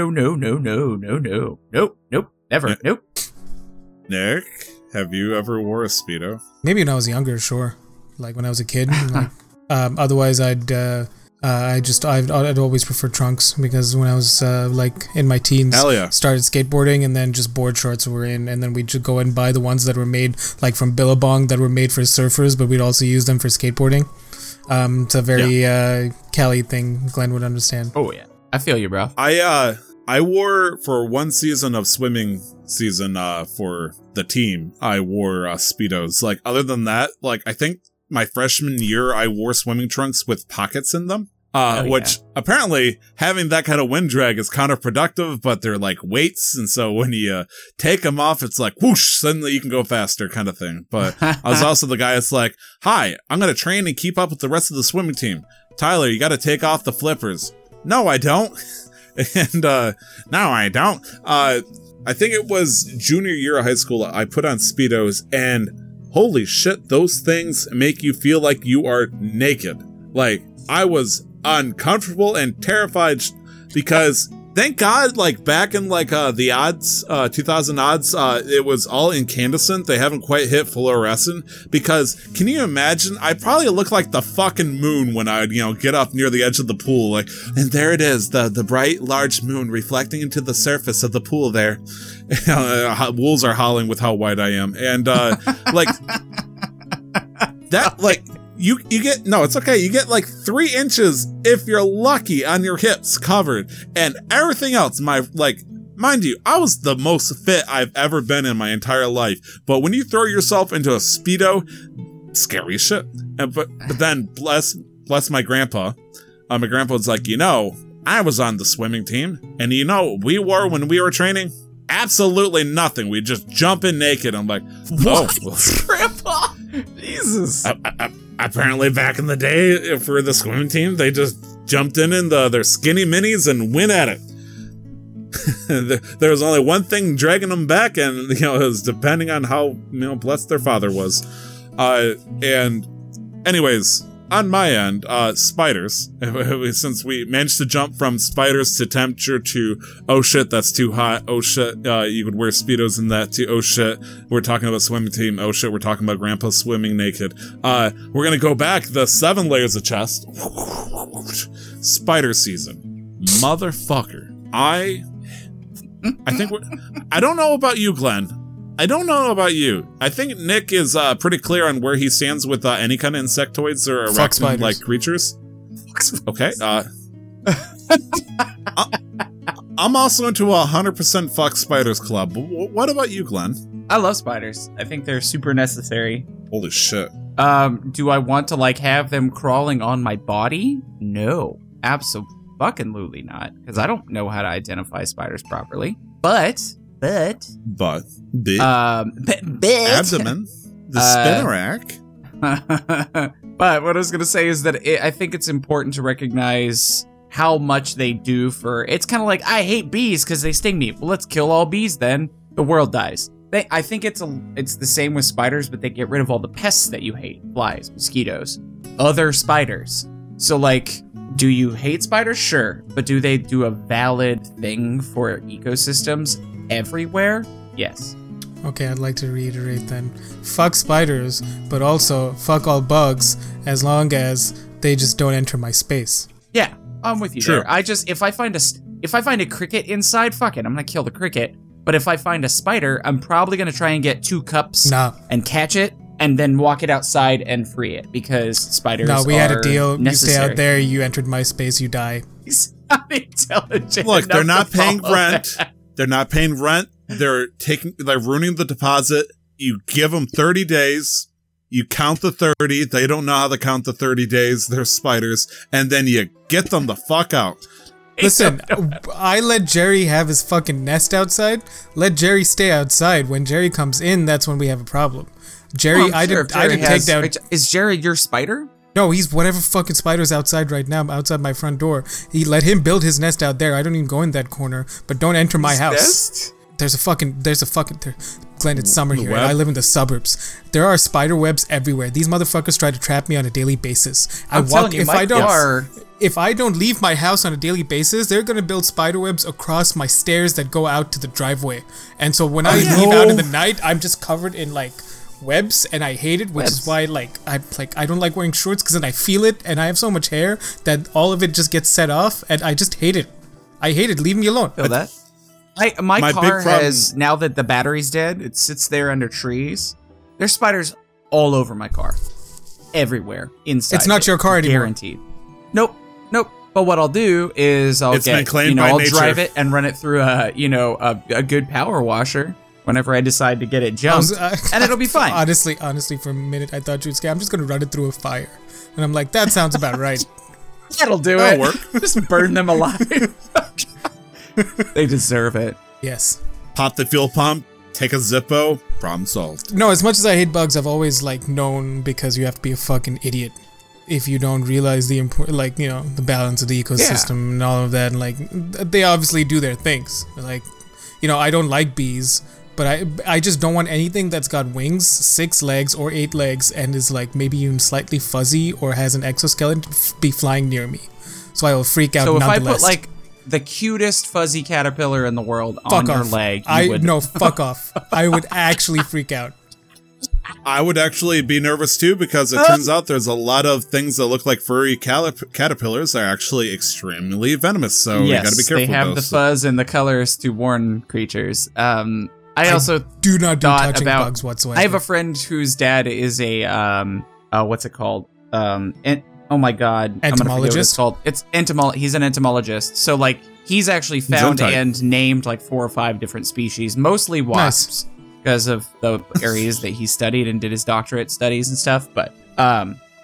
nope. Nick, have you ever wore a Speedo? Maybe when I was younger, sure. Like when I was a kid. Like, otherwise, I'd always prefer trunks because when I was like in my teens, started skateboarding and then just board shorts were in, and then we'd just go and buy the ones that were made like from Billabong that were made for surfers, but we'd also use them for skateboarding. It's a very Cali thing. Glenn would understand. Oh yeah, I feel you, bro. I wore for one season of swimming season for the team. I wore Speedos. Like other than that, like I think my freshman year I wore swimming trunks with pockets in them. Which apparently having that kind of wind drag is counterproductive, but they're like weights, and so when you take them off, it's like whoosh, suddenly you can go faster kind of thing. But I was also the guy that's like, hi, I'm going to train and keep up with the rest of the swimming team. Tyler, you got to take off the flippers. No, I don't. And no, I don't. I think it was junior year of high school I put on Speedos, and holy shit, those things make you feel like you are naked. Like, I was uncomfortable and terrified because thank God, like, back in, like, the odds, 2000 odds, it was all incandescent. They haven't quite hit fluorescent, because can you imagine? I probably looked like the fucking moon when I would, you know, get up near the edge of the pool, like, and there it is, the bright, large moon reflecting into the surface of the pool there. Wolves are howling with how white I am. And, like, that, like... You get, no, it's okay. You get like 3 inches if you're lucky on your hips covered, and everything else. My, like, mind you, I was the most fit I've ever been in my entire life. But when you throw yourself into a Speedo, scary shit. And, but then bless my grandpa. My grandpa was like, you know, I was on the swimming team, and you know what we wore when we were training? Absolutely nothing. We just jump in naked. I'm like, whoa, what? Grandpa? Jesus. Apparently back in the day for the swimming team, they just jumped in their skinny minis and went at it. There was only one thing dragging them back, and you know, it was depending on how, you know, blessed their father was. And anyways, on my end, spiders, since we managed to jump from spiders to temperature to, oh shit, that's too hot, oh shit, you could wear Speedos in that, to, oh shit, we're talking about swimming team, oh shit, we're talking about grandpa swimming naked. We're gonna go back the 7 layers of chest. Spider season. Motherfucker. I think we're, I don't know about you, Glenn. I don't know about you. I think Nick is pretty clear on where he stands with any kind of insectoids or arachnid-like creatures. Okay. I'm also into a 100% fuck spiders club. What about you, Glenn? I love spiders. I think they're super necessary. Holy shit. Do I want to like have them crawling on my body? No, absolutely not, because I don't know how to identify spiders properly. But abdomen, the spinnerack. But what I was going to say is that I think it's important to recognize how much they do for, it's kind of like, I hate bees because they sting me. Well, let's kill all bees then. The world dies. I think it's the same with spiders, but they get rid of all the pests that you hate. Flies, mosquitoes, other spiders. So like, do you hate spiders? Sure. But do they do a valid thing for ecosystems? Everywhere? Yes. Okay, I'd like to reiterate then. Fuck spiders, but also fuck all bugs as long as they just don't enter my space. Yeah, I'm with you True. There. I just, if I find a cricket inside, fuck it, I'm gonna kill the cricket. But if I find a spider, I'm probably gonna try and get 2 cups and catch it and then walk it outside and free it because spiders are necessary. No, we had a deal. Necessary. You stay out there, you entered my space, you die. He's not intelligent. Look, they're not paying rent. They're not paying rent. They're ruining the deposit. You give them 30 days. You count the 30. They don't know how to count the 30 days. They're spiders. And then you get them the fuck out. Listen, I let Jerry have his fucking nest outside. Let Jerry stay outside. When Jerry comes in, that's when we have a problem. Jerry, well, I didn't take down. Is Jerry your spider? No, he's whatever fucking spider's outside right now, outside my front door. He let him build his nest out there. I don't even go in that corner, but don't enter my house. Nest? There's a fucking, Glenn, it's summer here. I live in the suburbs. There are spider webs everywhere. These motherfuckers try to trap me on a daily basis. If I don't leave my house on a daily basis, they're going to build spider webs across my stairs that go out to the driveway. And so when I leave out in the night, I'm just covered in like... webs, and I hate it, which is why I don't like wearing shorts, because then I feel it, and I have so much hair that all of it just gets set off, and I just hate it. I hate it. Leave me alone. Feel that? My car has, now that the battery's dead, it sits there under trees. There's spiders all over my car, everywhere inside. It's not your car anymore. Guaranteed. Nope. But what I'll do is drive it and run it through a good power washer. Whenever I decide to get it jumped, and it'll be fine. Honestly, for a minute, I thought you would say, I'm just going to run it through a fire. And I'm like, that sounds about right. That'll work. Just burn them alive. They deserve it. Yes. Pop the fuel pump, take a Zippo, problem solved. No, as much as I hate bugs, I've always, known, because you have to be a fucking idiot if you don't realize the the balance of the ecosystem and all of that. And, they obviously do their things. I don't like bees. But I just don't want anything that's got wings, 6 legs, or 8 legs, and is like maybe even slightly fuzzy or has an exoskeleton be flying near me. So I will freak out. So if I put like the cutest fuzzy caterpillar in the world on your leg, no, fuck off. I would actually freak out. I would actually be nervous too, because it turns out there's a lot of things that look like furry caterpillars are actually extremely venomous, so you gotta be careful. Yes, they have the fuzz and the colors to warn creatures. I also do not do touching bugs whatsoever. I have a friend whose dad is a what's it called? Oh my god, entomologist. I'm gonna forget what it's called. He's an entomologist, so like he's actually found and named like 4 or 5 different species, mostly wasps. Nice. Because of the areas that he studied and did his doctorate studies and stuff. But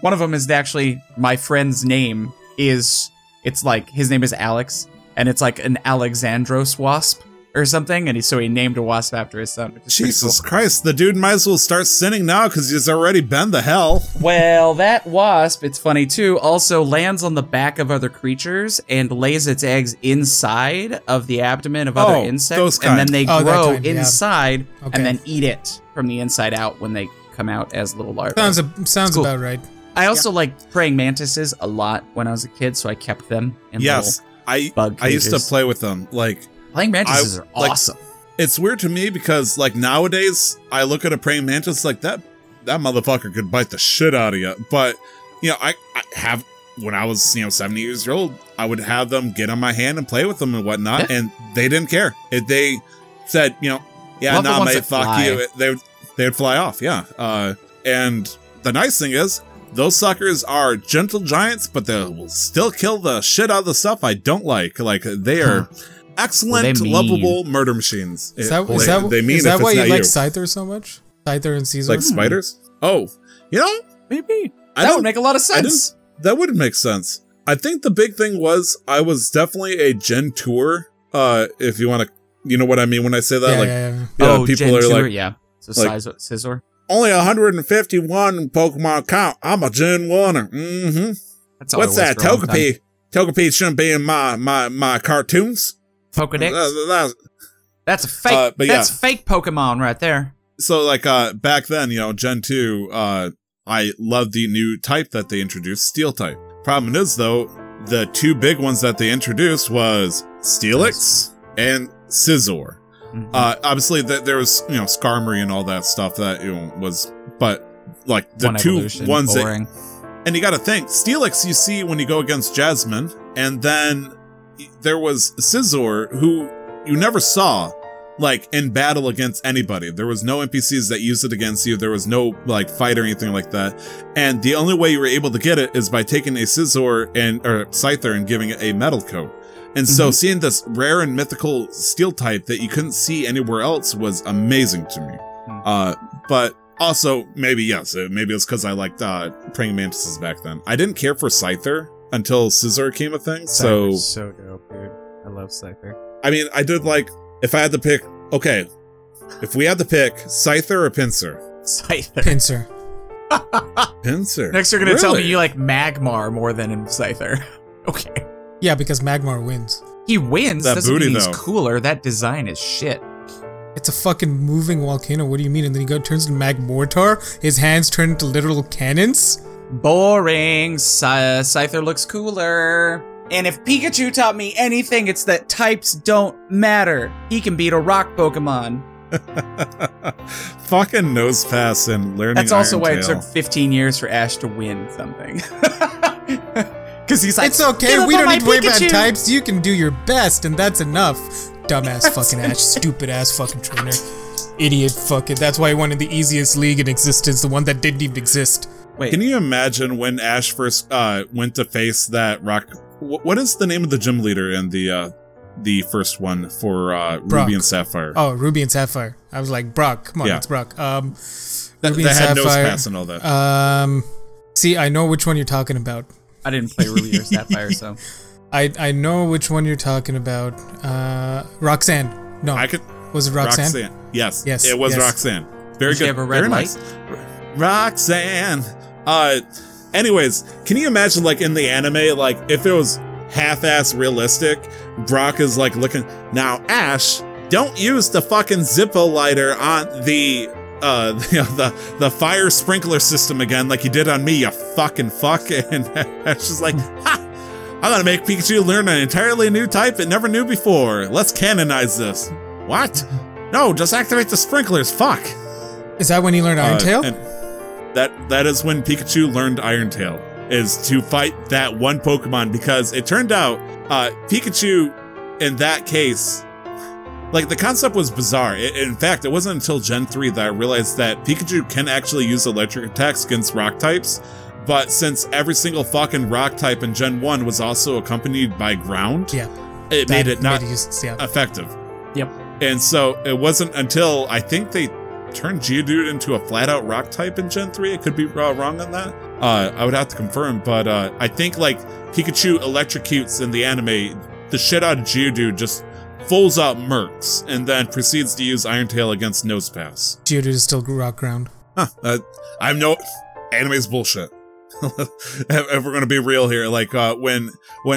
one of them is actually my friend's name is, it's like his name is Alex, and it's like an Alexandros wasp or something. And so he named a wasp after his son. Jesus Christ, the dude might as well start sinning now because he's already been the hell. Well, that wasp, it's funny too, also lands on the back of other creatures and lays its eggs inside of the abdomen of other insects. And then they grow inside and then eat it from the inside out when they come out as little larvae. Sounds about right. I also liked praying mantises a lot when I was a kid, so I kept them in little bug cages. I used to play with them, like... Praying mantises are awesome. It's weird to me because, like, nowadays, I look at a praying mantis like that motherfucker could bite the shit out of you. But, you know, I have, when I was, 70 years old, I would have them get on my hand and play with them and whatnot, and they didn't care. If they said, mate, fuck you, they would fly off, and the nice thing is, those suckers are gentle giants, but they will still kill the shit out of the stuff I don't like. Like, they are... Excellent, lovable murder machines. Is that why you like Scyther so much? Scyther and Caesar? Like spiders? Oh, maybe. That would make a lot of sense. That would make sense. I think the big thing was I was definitely a Gentour. If you want to, you know what I mean when I say that? People Gentour, are like, So Scizor. Only 151 Pokemon count. I'm a Gen 1er. Mm-hmm. What's that? Togepi. Togepi shouldn't be in my cartoons. Pokedex? That's a fake. That's fake Pokemon right there. So, back then, Gen 2, I loved the new type that they introduced, Steel type. Problem is, though, the two big ones that they introduced was Steelix and Scizor. Mm-hmm. Obviously, there was, Skarmory and all that stuff that was, but, the One two ones boring. And you gotta think, Steelix you see when you go against Jasmine, and then... There was Scizor, who you never saw, in battle against anybody. There was no NPCs that used it against you. There was no, fight or anything like that. And the only way you were able to get it is by taking a Scizor or Scyther and giving it a metal coat. And so seeing this rare and mythical steel type that you couldn't see anywhere else was amazing to me. But also, maybe it's because I liked praying mantises back then. I didn't care for Scyther until Scizor came a thing, so... Scyther's so dope, dude. I love Scyther. I mean, I did if I had to pick... Okay, if we had to pick Scyther or Pinsir? Scyther. Pinsir. Next you're gonna tell me you like Magmar more than in Scyther. Okay. Yeah, because Magmar wins. He wins? That doesn't mean he's cooler. That design is shit. It's a fucking moving volcano, what do you mean? And then he turns into Magmortar? His hands turn into literal cannons? Boring. Scyther looks cooler. And if Pikachu taught me anything, it's that types don't matter. He can beat a rock Pokemon. Fucking nose pass and learning. That's also why it took 15 years for Ash to win something. Because he's like, it's okay. We don't need to worry about types. You can do your best, and that's enough. Dumbass fucking Ash. Stupid ass fucking trainer. Idiot fucking. That's why he won in the easiest league in existence, the one that didn't even exist. Wait. Can you imagine when Ash first went to face that rock? What is the name of the gym leader in the first one for Ruby and Sapphire? Oh, Ruby and Sapphire. I was like, Brock. Come on, it's Brock. Ruby and Sapphire. That had nose pass and all that. See, I know which one you're talking about. I didn't play Ruby or Sapphire, so I know which one you're talking about. Roxanne. No, was it Roxanne? Roxanne. Yes, it was Roxanne. Very good. She have a red light? Nice. Roxanne. Anyways, can you imagine, in the anime, if it was half-ass realistic, Brock is, looking... Now, Ash, don't use the fucking Zippo lighter on the fire sprinkler system again like you did on me, you fucking fuck. And it's just like, ha! I'm gonna make Pikachu learn an entirely new type it never knew before. Let's canonize this. What? No, just activate the sprinklers, fuck. Is that when he learned Iron Tail? That is when Pikachu learned Iron Tail, is to fight that one Pokemon, because it turned out Pikachu, in that case, like, the concept was bizarre. In fact, it wasn't until Gen 3 that I realized that Pikachu can actually use electric attacks against rock types, but since every single fucking rock type in Gen 1 was also accompanied by ground, yeah, it made it not effective. Yep. And so it wasn't until, I think they turned Geodude into a flat-out rock type in Gen 3. I could be wrong on that. I would have to confirm, but I think, like, Pikachu electrocutes in the anime the shit out of Geodude, just folds out Murks, and then proceeds to use Iron Tail against Nosepass. Geodude is still rock ground. Huh. I'm no... Anime's bullshit. If we're gonna be real here, like, when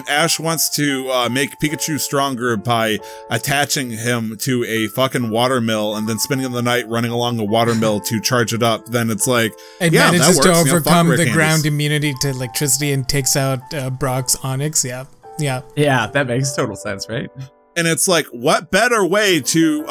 Ash wants to make Pikachu stronger by attaching him to a fucking watermill and then spending the night running along a watermill to charge it up, then it's like, it yeah, manages that works, to overcome the ground immunity to electricity and takes out Brock's Onix. Yeah, that makes total sense, right? And it's like, what better way to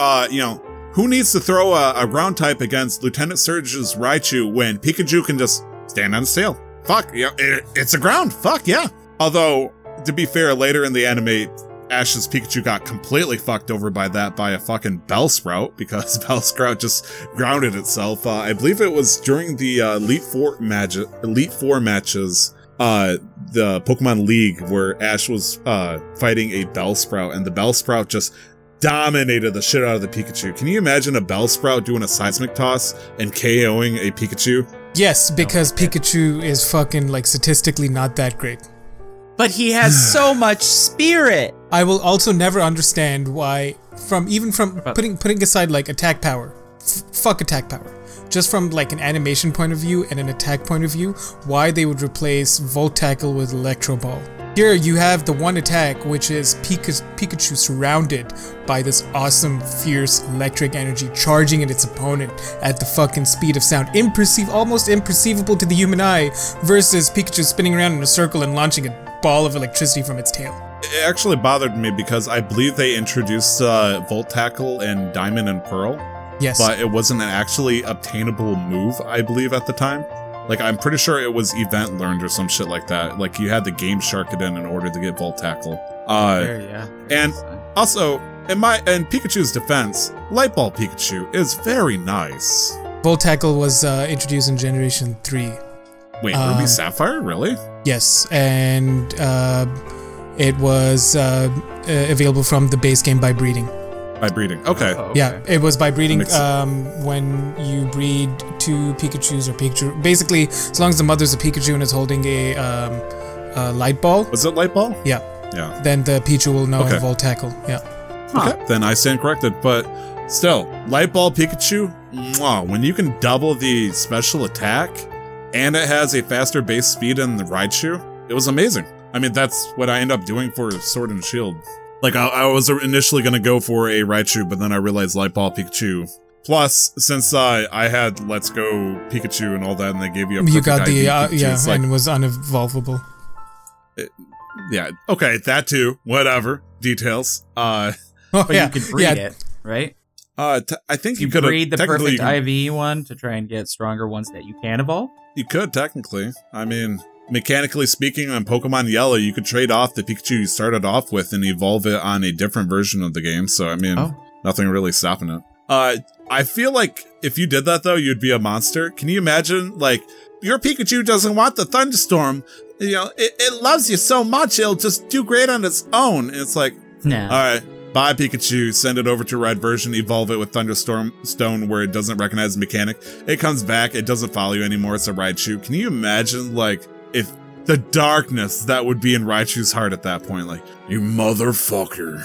who needs to throw a ground type against Lieutenant Surge's Raichu when Pikachu can just stand on his tail? Fuck, yeah, it's a ground. Fuck, yeah. Although, to be fair, later in the anime, Ash's Pikachu got completely fucked over by that by a fucking Bellsprout, because Bellsprout just grounded itself. I believe it was during the Elite Four matches, the Pokemon League, where Ash was fighting a Bellsprout, and the Bellsprout just dominated the shit out of the Pikachu. Can you imagine a Bellsprout doing a seismic toss and KOing a Pikachu? Yes, because Pikachu is fucking, statistically not that great. But he has so much spirit! I will also never understand why, from putting aside, attack power. Fuck attack power. Just from, an animation point of view and an attack point of view, why they would replace Volt Tackle with Electro Ball. Here you have the one attack, which is Pikachu surrounded by this awesome, fierce electric energy charging at its opponent at the fucking speed of sound. Almost imperceivable to the human eye, versus Pikachu spinning around in a circle and launching a ball of electricity from its tail. It actually bothered me because I believe they introduced Volt Tackle in Diamond and Pearl. Yes. But it wasn't an actually obtainable move, I believe, at the time. I'm pretty sure it was event learned or some shit like that. You had to Game Shark it in order to get Volt Tackle. And also, in Pikachu's defense, Light Ball Pikachu is very nice. Volt Tackle was introduced in Generation 3. Wait, Ruby Sapphire? Really? Yes, and it was available from the base game by breeding. By breeding, okay. Oh, okay. Yeah, it was by breeding. When you breed two Pikachus or Pikachu, basically, as long as the mother's a Pikachu and it's holding a light ball. Was it light ball? Yeah. Yeah. Then the Pichu will know how Volt Tackle. Yeah. Huh. Okay. Then I stand corrected, but still, Light Ball Pikachu. Mwah, when you can double the special attack, and it has a faster base speed than the Raichu, it was amazing. I mean, that's what I end up doing for Sword and Shield. I was initially going to go for a Raichu, but then I realized Light Ball Pikachu. Plus, since I had Let's Go Pikachu and all that, and they gave you a perfect IV Pikachu, and it was unevolvable. That too. Whatever. Details. You could breed it, right? I think you could breed the perfect IV one to try and get stronger ones that you can evolve? You could, technically. I mean... Mechanically speaking, on Pokemon Yellow, you could trade off the Pikachu you started off with and evolve it on a different version of the game. So, I mean, nothing really stopping it. I feel like if you did that, though, you'd be a monster. Can you imagine, your Pikachu doesn't want the thunderstorm. It loves you so much, it'll just do great on its own. And it's no. All right. Buy Pikachu, send it over to Red version, evolve it with Thunderstorm Stone where it doesn't recognize the mechanic. It comes back. It doesn't follow you anymore. It's a Raichu. Can you imagine, if the darkness that would be in Raichu's heart at that point, you motherfucker.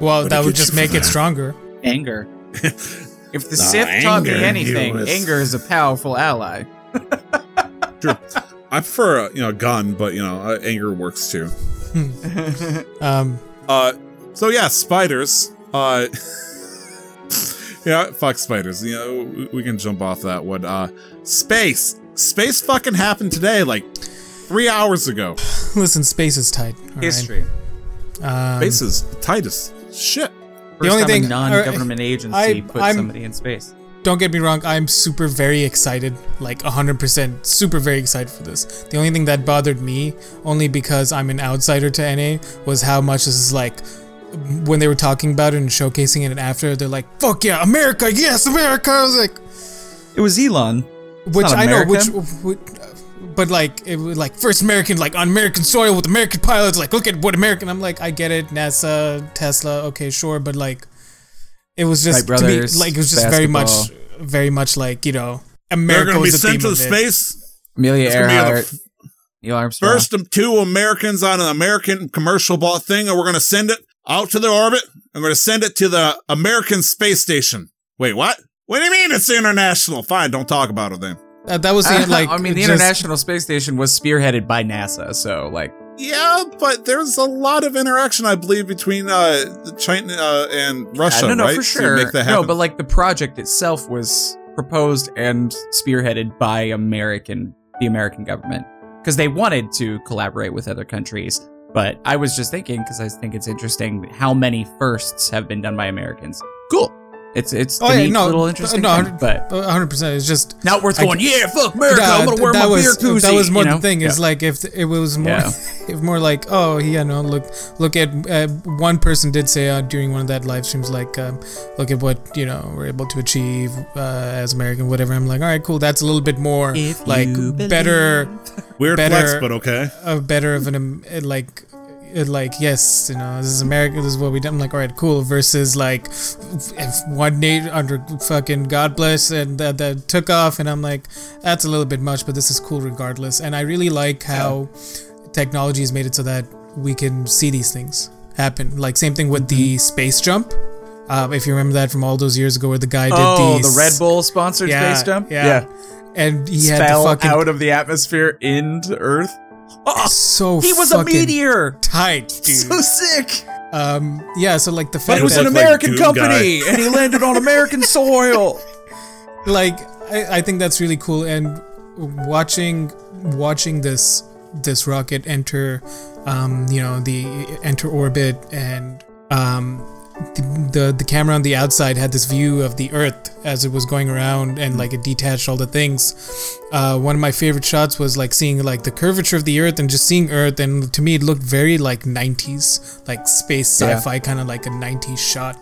Well, that would just make it stronger. Anger. If the Sith taught me anything, anger is a powerful ally. True. I prefer a gun, but anger works too. Spiders. Yeah, fuck spiders. You know, we can jump off that one. Space! Space fucking happened today, like 3 hours ago. Listen, space is tight. History. Right? Space is tight as shit. First the only thing a non-government agency puts somebody in space. Don't get me wrong, I'm super very excited, like 100% super very excited for this. The only thing that bothered me, only because I'm an outsider to NA, was how much this is like, when they were talking about it and showcasing it and after, they're like, fuck yeah, America, yes, America! I was like... It was Elon. Which I know, which but like, it was like, first American, like on American soil with American pilots, like look at what American, I'm like, I get it, NASA, Tesla, okay, sure, but like, it was just brothers, to me, like it was just basketball. very much like, you know, America was the theme of it. They're going to be sent to space. Amelia Earhart, Neil Armstrong. First two Americans on an American commercial bought thing, and we're going to send it out to the orbit. I'm going to send it to the American space station. Wait, what? What do you mean it's international? Fine, don't talk about it then. That was the like. I mean, the International Space Station was spearheaded by NASA, so like. Yeah, but there's a lot of interaction, I believe, between China and Russia, right? I don't know, for sure. To make that happen. No, but like the project itself was proposed and spearheaded by the American government, because they wanted to collaborate with other countries. But I was just thinking, because I think it's interesting how many firsts have been done by Americans. Cool. It's a little interesting, but 100%. It's just not worth going. Yeah, fuck America. I'm gonna wear my beer koozie. That was more the thing. Is like if it was more, if more like oh yeah no look at one person did say during one of that live streams like look at what you know we're able to achieve as American whatever. I'm like all right cool. That's a little bit more if like better. Weird flex, but okay. Better of an like. Like yes, you know this is America. This is what we done. I'm like, all right, cool. Versus like, if one nation under fucking God bless and that took off, and I'm like, that's a little bit much, but this is cool regardless. And I really like how technology has made it so that we can see these things happen. Like same thing with the space jump. If you remember that from all those years ago, where the guy did the Red Bull sponsored space jump. Yeah. And he fell had to fucking out of the atmosphere into Earth. Oh, so he was a meteor. Tight, dude. So sick. Yeah. So like the fact that it was an American company, and he landed on American soil. Like, I think that's really cool. And watching this rocket enter, enter orbit, and the camera on the outside had this view of the Earth as it was going around, and like it detached all the things. One of my favorite shots was like seeing like the curvature of the Earth and just seeing Earth, and to me it looked very like 90s, like space sci-fi kind of like a 90s shot,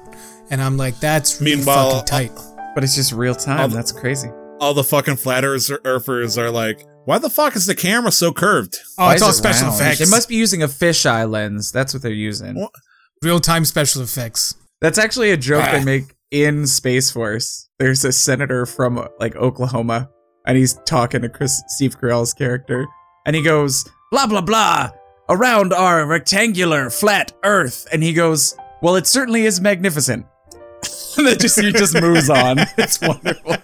and I'm like that's really fucking tight. But it's just real time. That's crazy. All the fucking flat earthers are like, why the fuck is the camera so curved? Oh, it's all special effects. They must be using a fisheye lens. That's what they're using. What? Real-time special effects. That's actually a joke they make in Space Force. There's a senator from, like, Oklahoma, and he's talking to Steve Carell's character, and he goes, blah, blah, blah, around our rectangular, flat Earth. And he goes, well, it certainly is magnificent. And then he just moves on. It's wonderful.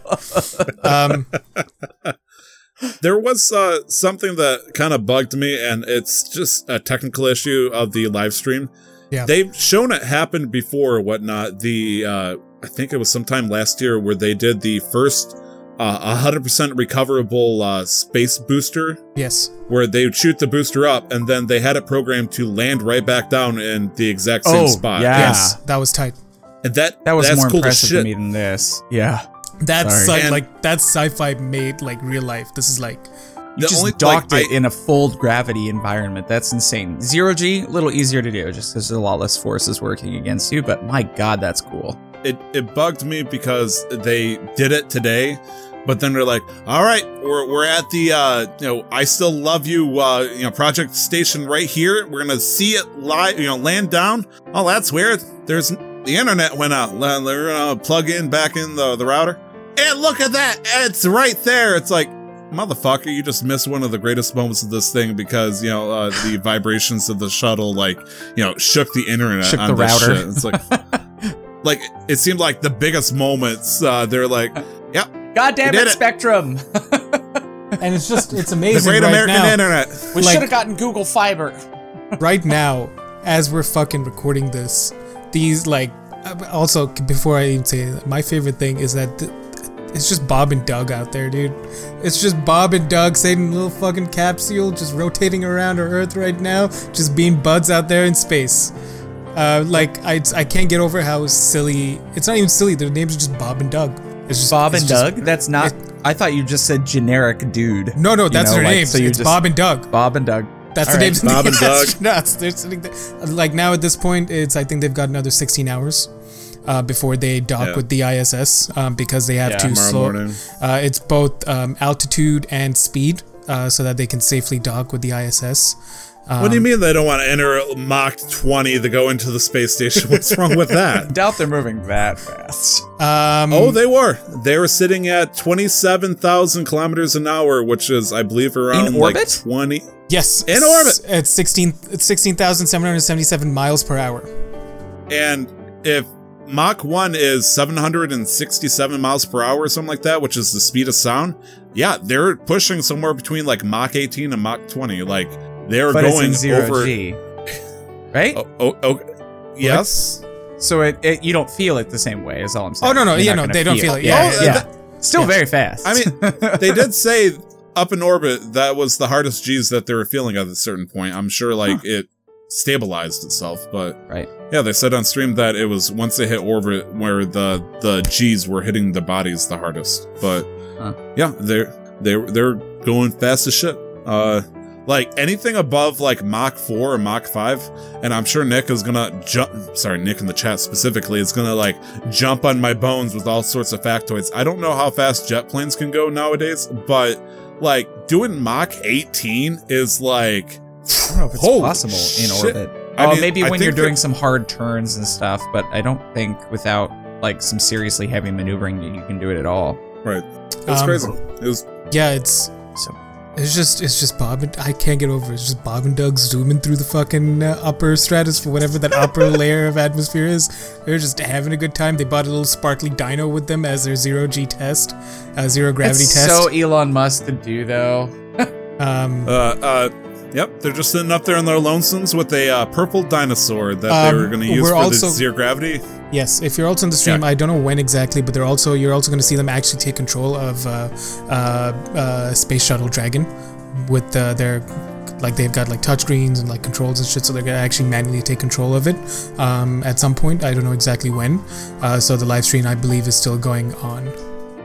There was something that kind of bugged me, and it's just a technical issue of the live stream. Yeah. They've shown it happened before or whatnot. I think it was sometime last year where they did the first 100% recoverable space booster. Yes. Where they would shoot the booster up and then they had it programmed to land right back down in the exact same spot. Yeah. Yes. That was tight. And that was more cool impressive to me than this. Yeah. That's that's sci-fi made like real life. This is like... You just docked it in a full gravity environment. That's insane. 0G, a little easier to do just because there's a lot less forces working against you. But my God, that's cool. It bugged me because they did it today, but then they're like, all right, we're at the, I Still Love You, project station right here. We're going to see it live, land down. Oh, that's weird. The internet went out. They're going to plug in back in the router. And look at that. It's right there. It's like, motherfucker, you just missed one of the greatest moments of this thing because, the vibrations of the shuttle, like, shook the internet. Shook on the router. Shit. It's like, it seemed like the biggest moments. They're like, yep. Goddamn it, Spectrum. And it's just, it's amazing. The great American internet. We should have gotten Google Fiber. Right now, as we're fucking recording this, these, like, Also, before I even say it, my favorite thing is that it's just Bob and Doug out there, dude. It's just Bob and Doug sitting in a little fucking capsule, just rotating around our Earth right now, just being buds out there in space. Like, I can't get over how silly... It's not even silly, their names are just Bob and Doug. It's just Bob and Doug? That's not... I thought you just said generic dude. No, no, that's their names. It's Bob and Doug. Bob and Doug. That's the names of the astronauts. They're sitting there. Like, now at this point, I think they've got another 16 hours. Before they dock with the ISS, because they have to slow. It's both altitude and speed, so that they can safely dock with the ISS. What do you mean they don't want to enter Mach 20 to go into the space station? What's wrong with that? I doubt they're moving that fast. Oh, they were. They were sitting at 27,000 kilometers an hour, which is, I believe, around in orbit? Like 20. Yes, in orbit at 16,777 miles per hour. And if Mach 1 is 767 miles per hour or something like that, which is the speed of sound. Yeah, they're pushing somewhere between like Mach 18 and Mach 20. Like, they're going it's in zero over G. Right? Oh, yes. So it you don't feel it the same way is all I'm saying. Oh, no, you know, they don't feel it. Still very fast. I mean, they did say up in orbit that was the hardest G's that they were feeling at a certain point. I'm sure it stabilized itself, but they said on stream that it was once they hit orbit where the G's were hitting the bodies the hardest. But they're going fast as shit. Like anything above like Mach 4 or Mach 5, and I'm sure Nick is gonna jump. Sorry, Nick in the chat specifically is gonna like jump on my bones with all sorts of factoids. I don't know how fast jet planes can go nowadays, but like doing Mach 18 is like. I don't know if it's possible in orbit. I mean, maybe when you're doing some hard turns and stuff, but I don't think without like some seriously heavy maneuvering you can do it at all. Right. It was crazy. It's just Bob and I can't get over it. It's just Bob and Doug zooming through the fucking upper stratosphere, whatever that upper layer of atmosphere is. They're just having a good time. They bought a little sparkly dino with them as their zero gravity test. So Elon Musk to do though. Yep, they're just sitting up there in their lonesomes with a purple dinosaur that they were going to use for the zero gravity. Yes, if you're also in the stream, I don't know when exactly, but you're also going to see them actually take control of Space Shuttle Dragon with their... Like, they've got, like, touchscreens and, like, controls and shit, so they're going to actually manually take control of it at some point. I don't know exactly when. So the live stream, I believe, is still going on.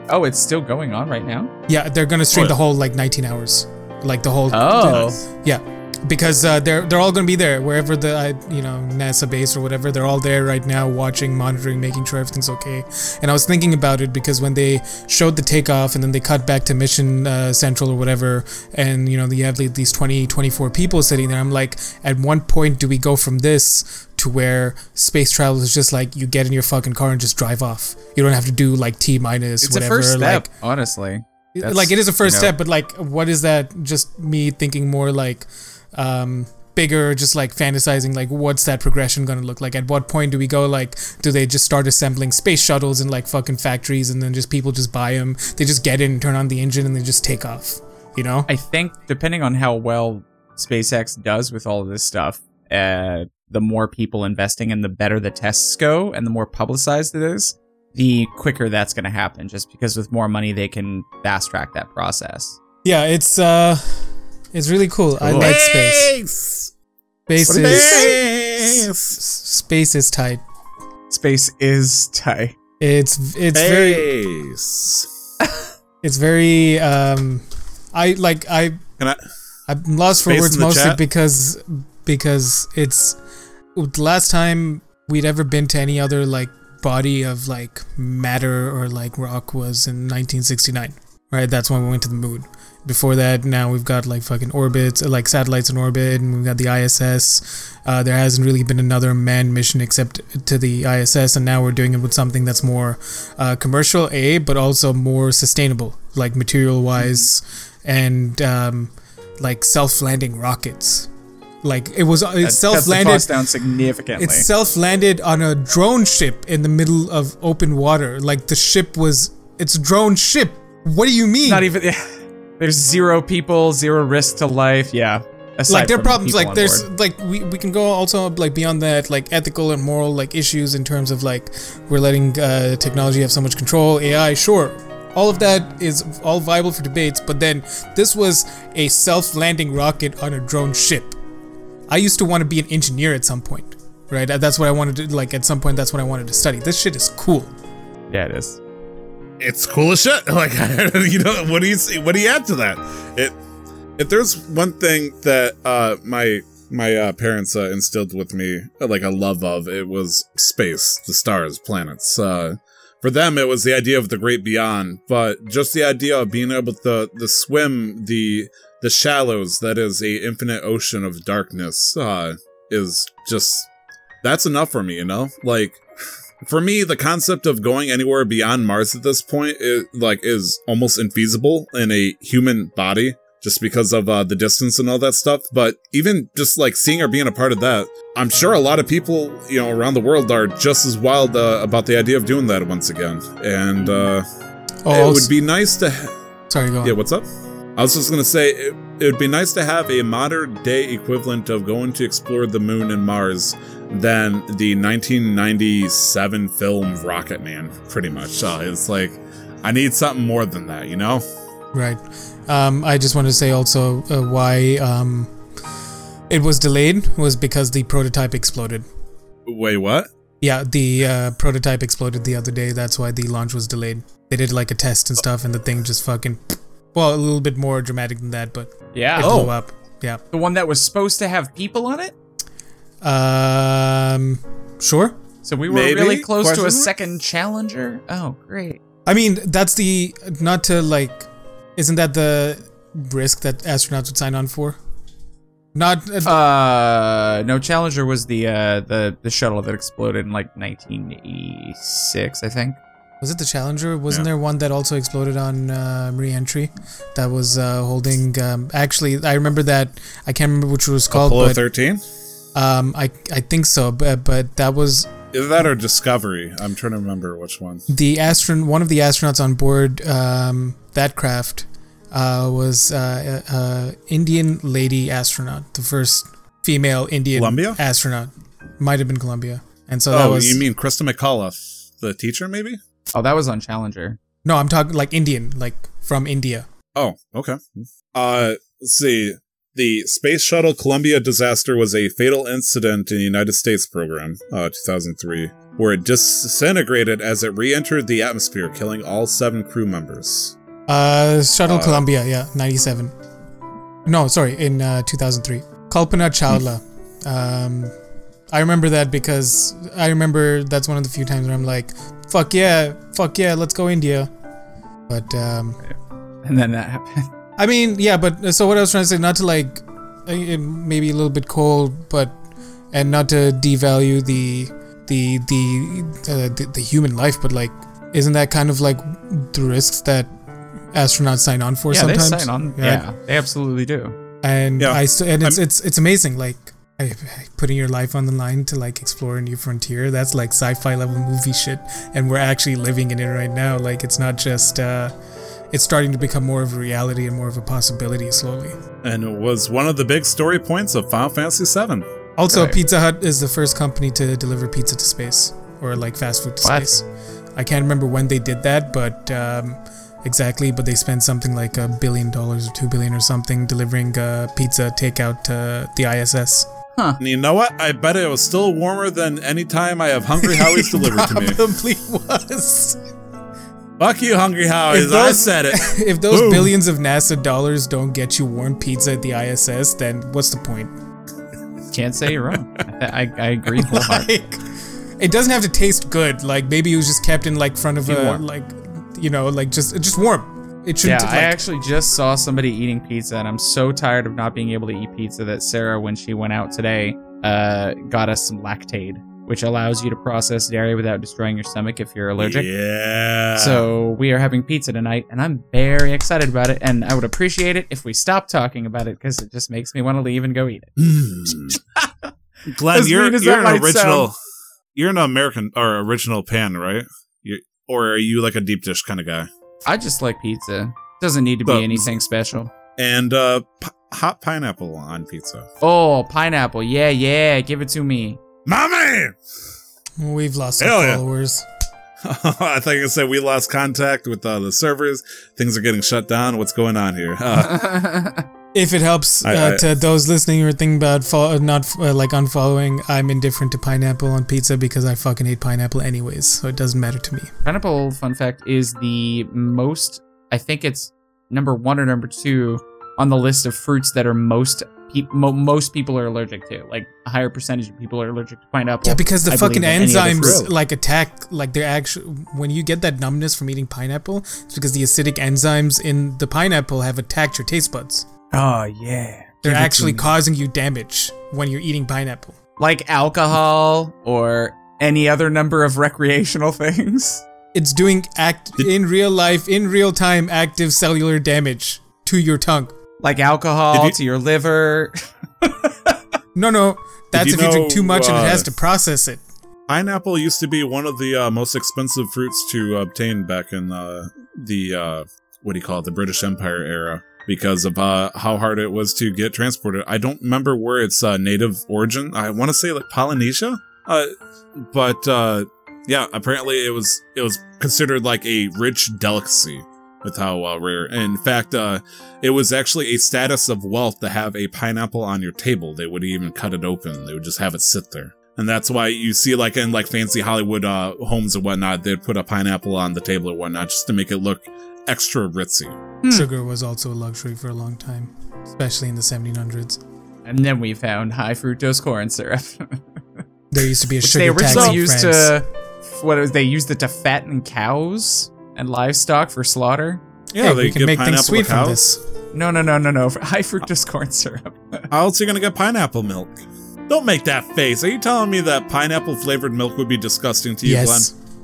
Oh, it's still going on right now? Yeah, they're going to stream the whole, like, 19 hours. Like the whole, because they're all gonna be there wherever the NASA base or whatever. They're all there right now, watching, monitoring, making sure everything's okay. And I was thinking about it because when they showed the takeoff and then they cut back to Mission Central or whatever, and you have like these 24 people sitting there. I'm like, at one point do we go from this to where space travel is just like you get in your fucking car and just drive off? You don't have to do like T-minus whatever. It's a first step, like, honestly. That's, like, it is a first step, but, like, what is that? Just me thinking more, like, bigger, just, like, fantasizing, like, what's that progression going to look like? At what point do we go, like, do they just start assembling space shuttles in, like, fucking factories and then just people just buy them? They just get in, turn on the engine, and they just take off, I think, depending on how well SpaceX does with all of this stuff, the more people investing and the better the tests go and the more publicized it is, the quicker that's going to happen, just because with more money they can fast track that process. Yeah, it's really cool. I like space. Space is tight. Space is tight. It's very. It's very. I'm lost for words mostly because it's the last time we'd ever been to any other like. Body of like matter or like rock was in 1969, right? That's when we went to the moon. Before that, now we've got like fucking orbits, like satellites in orbit, and we've got the ISS. There hasn't really been another manned mission except to the ISS, and now we're doing it with something that's more commercial, but also more sustainable, like material wise, and like self-landing rockets. Like it self-landed. Cuts the cost down significantly. It self-landed on a drone ship in the middle of open water. Like the ship was, it's a drone ship. What do you mean? Not even. There's zero people, zero risk to life. Yeah, Like there are problems, like there's like we can go also like beyond that, like ethical and moral like issues in terms of like we're letting technology have so much control, AI, sure. All of that is all viable for debates, but then this was a self-landing rocket on a drone ship. I used to want to be an engineer at some point, right? That's what I wanted to, like, at some point, that's what I wanted to study. This shit is cool. Yeah, it is. It's cool as shit. Like, you know, what do you add to that? If there's one thing that my parents instilled with me, like a love of, it was space, the stars, planets. For them, it was the idea of the great beyond, but just the idea of being able to swim the shallows that is a infinite ocean of darkness is just, that's enough for me, you know? Like, for me, the concept of going anywhere beyond Mars at this point is almost infeasible in a human body, just because of the distance and all that stuff. But even just like seeing or being a part of that, I'm sure a lot of people, you know, around the world are just as wild about the idea of doing that once again. And it would be nice to... Sorry, go on. Yeah, what's up? I was just going to say, it would be nice to have a modern day equivalent of going to explore the moon and Mars than the 1997 film Rocket Man, pretty much. It's like, I need something more than that, you know? Right. I just wanted to say also why it was delayed was because the prototype exploded. Wait, what? Yeah, the prototype exploded the other day. That's why the launch was delayed. They did like a test and stuff, and the thing just fucking... Well, a little bit more dramatic than that, but yeah, it blew up. Yeah. The one that was supposed to have people on it? Sure. So we were really close to a second Challenger. Oh, great. I mean, that's the... Not to like... Isn't that the risk that astronauts would sign on for? Not no, Challenger was the shuttle that exploded in like 1986, I think. Was it the Challenger? Wasn't there one that also exploded on re-entry? That was holding. Actually, I remember that. I can't remember which it was called. Apollo 13. I think so, but that was. Is that or Discovery? I'm trying to remember which one. One of the astronauts on board that craft was an Indian lady astronaut, the first female Indian astronaut. Might have been Columbia. And so that was. You mean Krista McAuliffe, the teacher, maybe? Oh, that was on Challenger. No, I'm talking like Indian, like from India. Oh, okay. Let's see. The Space Shuttle Columbia disaster was a fatal incident in the United States program, 2003, where it disintegrated as it re-entered the atmosphere, killing all 7 crew members. Shuttle Columbia, yeah, 97. No, sorry, in 2003. Kalpana Chawla. I remember that because I remember that's one of the few times where I'm like, fuck yeah, let's go India. But, And then that happened. I mean, yeah, but so what I was trying to say, not to like, maybe a little bit cold, but and not to devalue the human life, but like, isn't that kind of like the risks that astronauts sign on for? Yeah, sometimes they sign on. Right? Yeah, they absolutely do. And yeah. It's amazing. Like putting your life on the line to like explore a new frontier. That's like sci-fi level movie shit, and we're actually living in it right now. Like it's not just. It's starting to become more of a reality and more of a possibility slowly. And it was one of the big story points of Final Fantasy VII. Also, right. Pizza Hut is the first company to deliver pizza to space, or like fast food to space. I can't remember when they did that, but exactly. But they spent something like $1 billion or $2 billion or something delivering pizza takeout to the ISS. Huh. And you know what? I bet it was still warmer than any time I have Hungry Howie's delivered to me. It probably was. Fuck you, Hungry Howies. I said it. If those billions of NASA dollars don't get you warm pizza at the ISS, then what's the point? Can't say you're wrong. I agree wholeheartedly. Like, it doesn't have to taste good. Like, maybe it was just kept in, like, front of a, like, you know, like, just warm. It shouldn't. Yeah, like, I actually just saw somebody eating pizza, and I'm so tired of not being able to eat pizza that Sarah, when she went out today, got us some Lactaid, which allows you to process dairy without destroying your stomach if you're allergic. Yeah. So we are having pizza tonight, and I'm very excited about it, and I would appreciate it if we stopped talking about it, because it just makes me want to leave and go eat it. Glenn, you're an original... Sound. You're an American, or original pan, right? Or are you like a deep dish kind of guy? I just like pizza. Doesn't need to be anything special. And hot pineapple on pizza. Oh, pineapple. Yeah, yeah. Give it to me. Mommy! We've lost our followers. I thought you said we lost contact with the servers. Things are getting shut down. What's going on here? If it helps to those listening who are thinking about unfollowing, I'm indifferent to pineapple on pizza because I fucking hate pineapple anyways, so it doesn't matter to me. Pineapple, fun fact, is the most, I think it's number one or number two on the list of fruits that are most people are allergic to. Like, a higher percentage of people are allergic to pineapple. Yeah, because the fucking enzymes, like, attack, like, they're actually... When you get that numbness from eating pineapple, it's because the acidic enzymes in the pineapple have attacked your taste buds. Oh, yeah. They're actually causing you damage when you're eating pineapple. Like alcohol or any other number of recreational things. It's doing in real time, active cellular damage to your tongue. Like alcohol to your liver. No. That's if you drink too much and it has to process it. Pineapple used to be one of the most expensive fruits to obtain back in the British Empire era. Because of how hard it was to get transported. I don't remember where its native origin. I want to say like Polynesia, but yeah. Apparently, it was considered like a rich delicacy with how rare. And in fact, it was actually a status of wealth to have a pineapple on your table. They wouldn't even cut it open. They would just have it sit there. And that's why you see like in like fancy Hollywood homes and whatnot, they'd put a pineapple on the table or whatnot just to make it look extra ritzy. Sugar was also a luxury for a long time, especially in the 1700s. And then we found high fructose corn syrup. There used to be a sugar tax in France. They used it to fatten cows and livestock for slaughter. Yeah, hey, we can make things sweet from this. No. High fructose corn syrup. How else are you going to get pineapple milk? Don't make that face. Are you telling me that pineapple flavored milk would be disgusting to you, Glenn?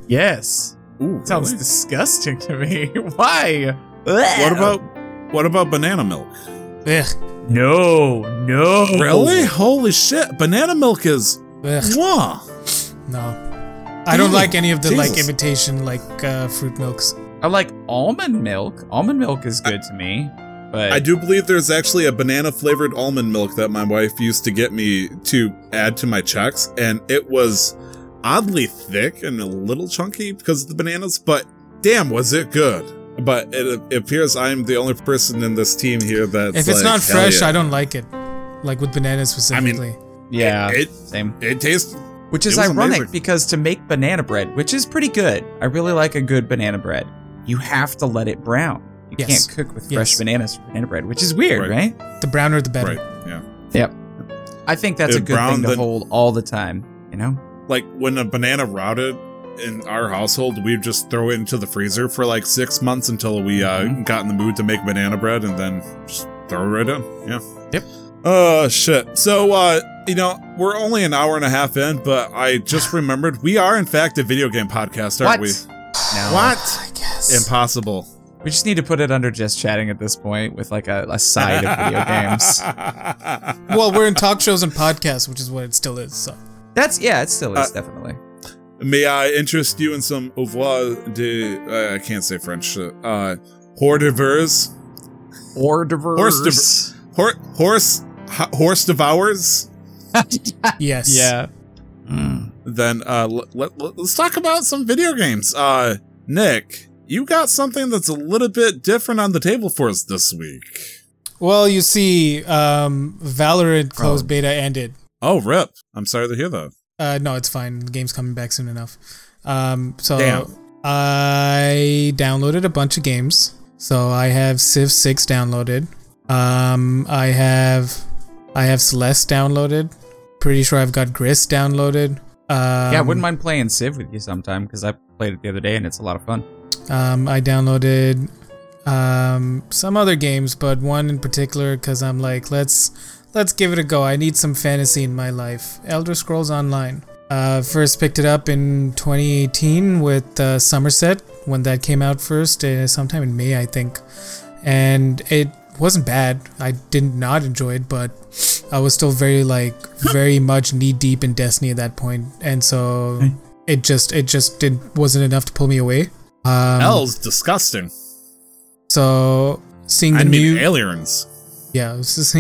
Yes. Ooh, sounds really disgusting to me. Why? What about banana milk? Ugh. No. Really? Holy shit! Banana milk is. Wow. No, I don't like any of the like imitation like fruit milks. I like almond milk. Almond milk is good to me. But I do believe there's actually a banana flavored almond milk that my wife used to get me to add to my checks, and it was oddly thick and a little chunky because of the bananas, but damn, was it good. But it appears I'm the only person in this team here that's if it's like, not fresh, yeah. I don't like it. Like with bananas specifically. I mean, yeah, same. It tastes... Which is ironic amazing. Because to make banana bread, which is pretty good, I really like a good banana bread, you have to let it brown. You can't cook with fresh bananas for banana bread, which is weird, right? The browner, the better. Right. Yeah. Yep. I think that's a good thing to hold all the time, you know? Like, when a banana rotted in our household, we'd just throw it into the freezer for like 6 months until we got in the mood to make banana bread and then just throw it right in. Yeah. Yep. Oh, shit. So, we're only an hour and a half in, but I just remembered we are, in fact, a video game podcast, aren't we? No. What? I guess. Impossible. We just need to put it under just chatting at this point with like a side of video games. Well, we're in talk shows and podcasts, which is what it still is, so. It still is, definitely. May I interest you in some au revoir de... I can't say French. Hors d'oeuvres? Hors d'oeuvres? Horse devours? Yes. Yeah. Mm. Then let's talk about some video games. Nick, you got something that's a little bit different on the table for us this week. Well, you see, Valorant closed beta ended. Oh, rip. I'm sorry to hear that. No, it's fine. The game's coming back soon enough. Damn. I downloaded a bunch of games. So I have Civ 6 downloaded. I have Celeste downloaded. Pretty sure I've got Grist downloaded. Yeah, I wouldn't mind playing Civ with you sometime because I played it the other day and it's a lot of fun. I downloaded some other games, but one in particular because I'm like, Let's give it a go. I need some fantasy in my life. Elder Scrolls Online. First picked it up in 2018 with Somerset when that came out first, sometime in May, I think. And it wasn't bad. I did not enjoy it, but I was still very much knee deep in Destiny at that point, and so it just wasn't enough to pull me away. Hell's disgusting. So seeing the new aliens. yeah, I was just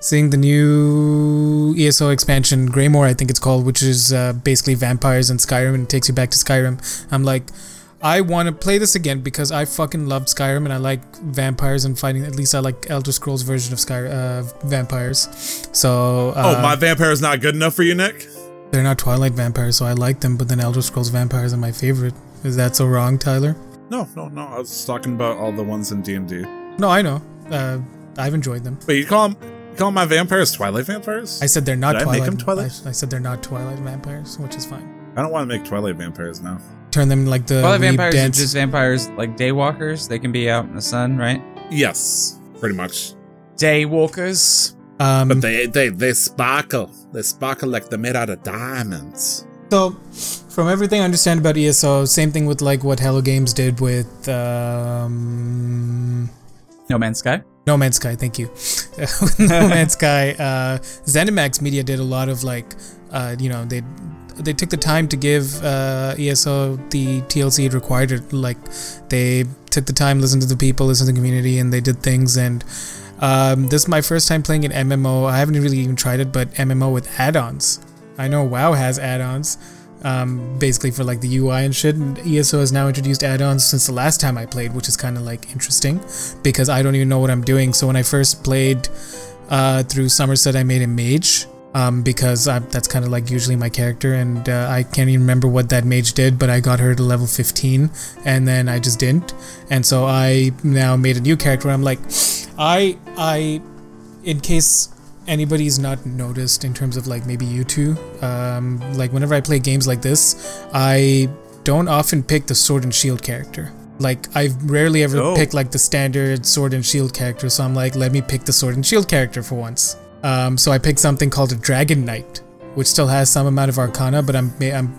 seeing the new ESO expansion, Greymoor, I think it's called, which is basically vampires and Skyrim, and it takes you back to Skyrim. I'm like, I want to play this again because I fucking love Skyrim and I like vampires and fighting. At least I like Elder Scrolls version of vampires. So oh, my vampire is not good enough for you, Nick? They're not Twilight vampires, so I like them, but then Elder Scrolls vampires are my favorite. Is that so wrong, Tyler? No. I was talking about all the ones in D&D. No, I know. I've enjoyed them. Wait, you call my vampires Twilight vampires? I said they're not Twilight. Did I make them Twilight? I said they're not Twilight vampires, which is fine. I don't want to make Twilight vampires now. Turn them like the Twilight vampires dense. Are just vampires, like daywalkers. They can be out in the sun, right? Yes, pretty much. Daywalkers. But they sparkle. They sparkle like they're made out of diamonds. So, from everything I understand about ESO, same thing with like what Hello Games did with No Man's Sky. No Man's Sky, thank you. No Man's Sky. ZeniMax Media did a lot of like, they took the time to give ESO the TLC it required. Like, they took the time, listened to the people, listened to the community, and they did things. And this is my first time playing an MMO. I haven't really even tried it, but MMO with add-ons. I know WoW has add-ons, basically for like the UI and shit. And ESO has now introduced add-ons since the last time I played, which is kind of like interesting because I don't even know what I'm doing. So when I first played through Somerset, I made a mage. Because that's kind of like usually my character, and I can't even remember what that mage did, but I got her to level 15 and then I just didn't, and so I now made a new character. I'm like, I in case anybody's not noticed in terms of like maybe you two, like whenever I play games like this, I don't often pick the sword and shield character. Like, I've rarely ever picked like the standard sword and shield character, so I'm like, let me pick the sword and shield character for once. So I picked something called a Dragon Knight, which still has some amount of Arcana, but I'm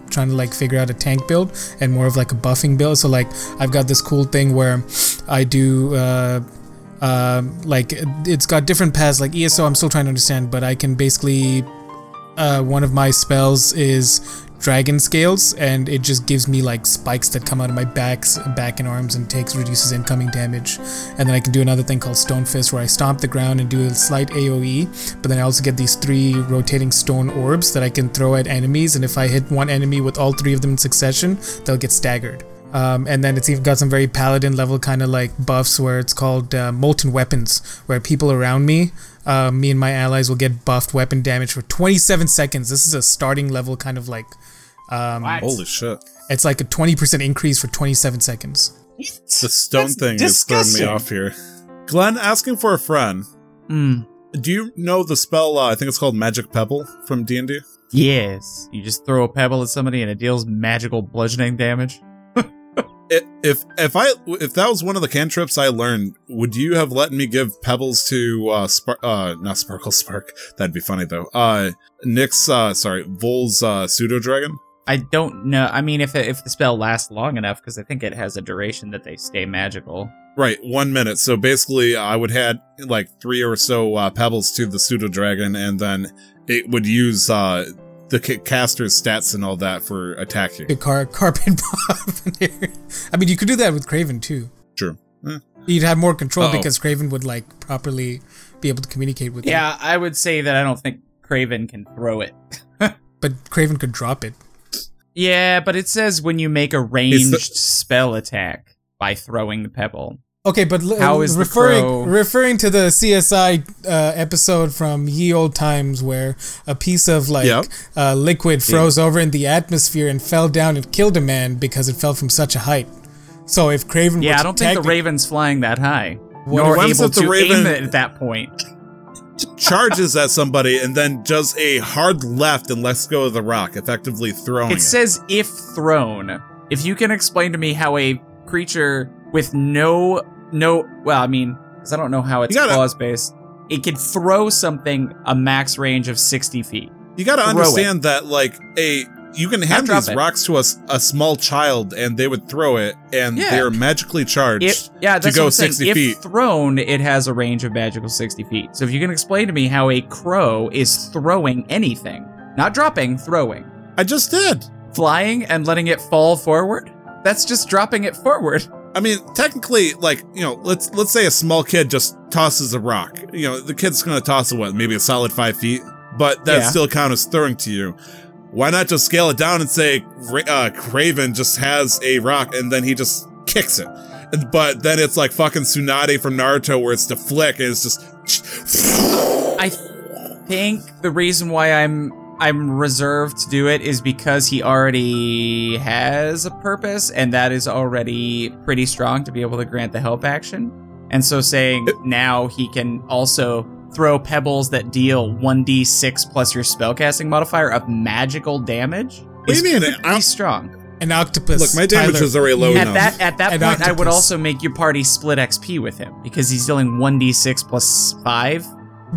trying to like figure out a tank build and more of like a buffing build. So like I've got this cool thing where I do like it's got different paths. Like ESO, I'm still trying to understand, but I can basically one of my spells is Dragon Scales, and it just gives me like spikes that come out of my back and arms and reduces incoming damage. And then I can do another thing called Stone Fist, where I stomp the ground and do a slight AoE, but then I also get these 3 rotating stone orbs that I can throw at enemies, and if I hit one enemy with all 3 of them in succession, they'll get staggered. And then it's even got some very paladin level kind of like buffs where it's called Molten Weapons, where people around me and my allies will get buffed weapon damage for 27 seconds. This is a starting level kind of like holy shit. It's like a 20% increase for 27 seconds. The stone thing is throwing me off here. Glenn, asking for a friend. Mm. Do you know the spell, I think it's called Magic Pebble from D&D? Yes. You just throw a pebble at somebody and it deals magical bludgeoning damage. If that was one of the cantrips I learned, would you have let me give pebbles to not Sparkle Spark? That'd be funny though. Vol's pseudo dragon. I don't know. I mean, if the spell lasts long enough, because I think it has a duration that they stay magical. Right, 1 minute. So basically, I would add like 3 or so pebbles to the pseudo dragon, and then it would use the caster's stats and all that for attacking. Carpet bomb. I mean, you could do that with Kraven too. True. Eh. You'd have more control because Kraven would like properly be able to communicate with you. Yeah, I would say that I don't think Kraven can throw it. But Kraven could drop it. Yeah, but it says when you make a ranged spell attack by throwing the pebble. Okay, but how is referring to the CSI episode from Ye Old Times where a piece of like liquid froze over in the atmosphere and fell down and killed a man because it fell from such a height. So if Kraven I don't think the Raven's flying that high. Nor able to aim it at that point. Charges at somebody and then does a hard left and lets go of the rock, effectively throwing it. It says if thrown. If you can explain to me how a creature with because I don't know how it's clause-based. It could throw something a max range of 60 feet. You gotta understand that, like, you can hand these rocks to a small child, and they would throw it, and they're magically charged to go 60 feet. If thrown, it has a range of magical 60 feet. So if you can explain to me how a crow is throwing anything. Not dropping, throwing. I just did. Flying and letting it fall forward? That's just dropping it forward. I mean, technically, like, you know, let's say a small kid just tosses a rock. You know, the kid's going to toss it, what, maybe a solid 5 feet, but that still count as throwing to you. Why not just scale it down and say Kraven just has a rock and then he just kicks it? But then it's like fucking Tsunade from Naruto where it's the flick and it's just... I think the reason why I'm reserved to do it is because he already has a purpose, and that is already pretty strong to be able to grant the help action. And so saying now he can also throw pebbles that deal 1d6 plus your spellcasting modifier of magical damage is pretty strong. An octopus. Look, my damage is already low enough. At that point, octopus. I would also make your party split XP with him because he's dealing 1d6 plus 5.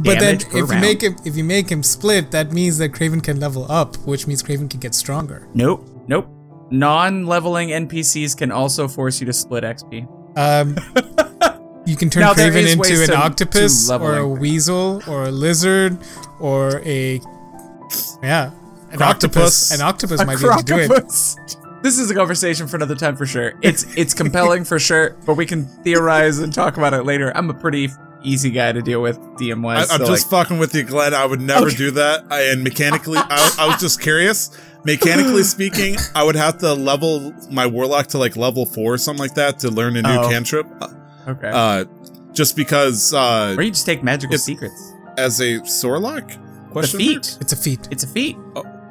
But then, if you make him split, that means that Kraven can level up, which means Kraven can get stronger. Nope. Non-leveling NPCs can also force you to split XP. You can turn Kraven into an octopus, or a weasel, or a lizard, or an octopus. An octopus might be able to do it. This is a conversation for another time for sure. It's compelling for sure, but we can theorize and talk about it later. I'm a pretty easy guy to deal with DM-wise. I'm just fucking with you, Glenn. I would never do that. And mechanically, I was just curious. Mechanically speaking, I would have to level my warlock to like level 4 or something like that to learn a new cantrip. Okay. Just because. Or you just take magical secrets as a Sorlock? Question. It's a feat.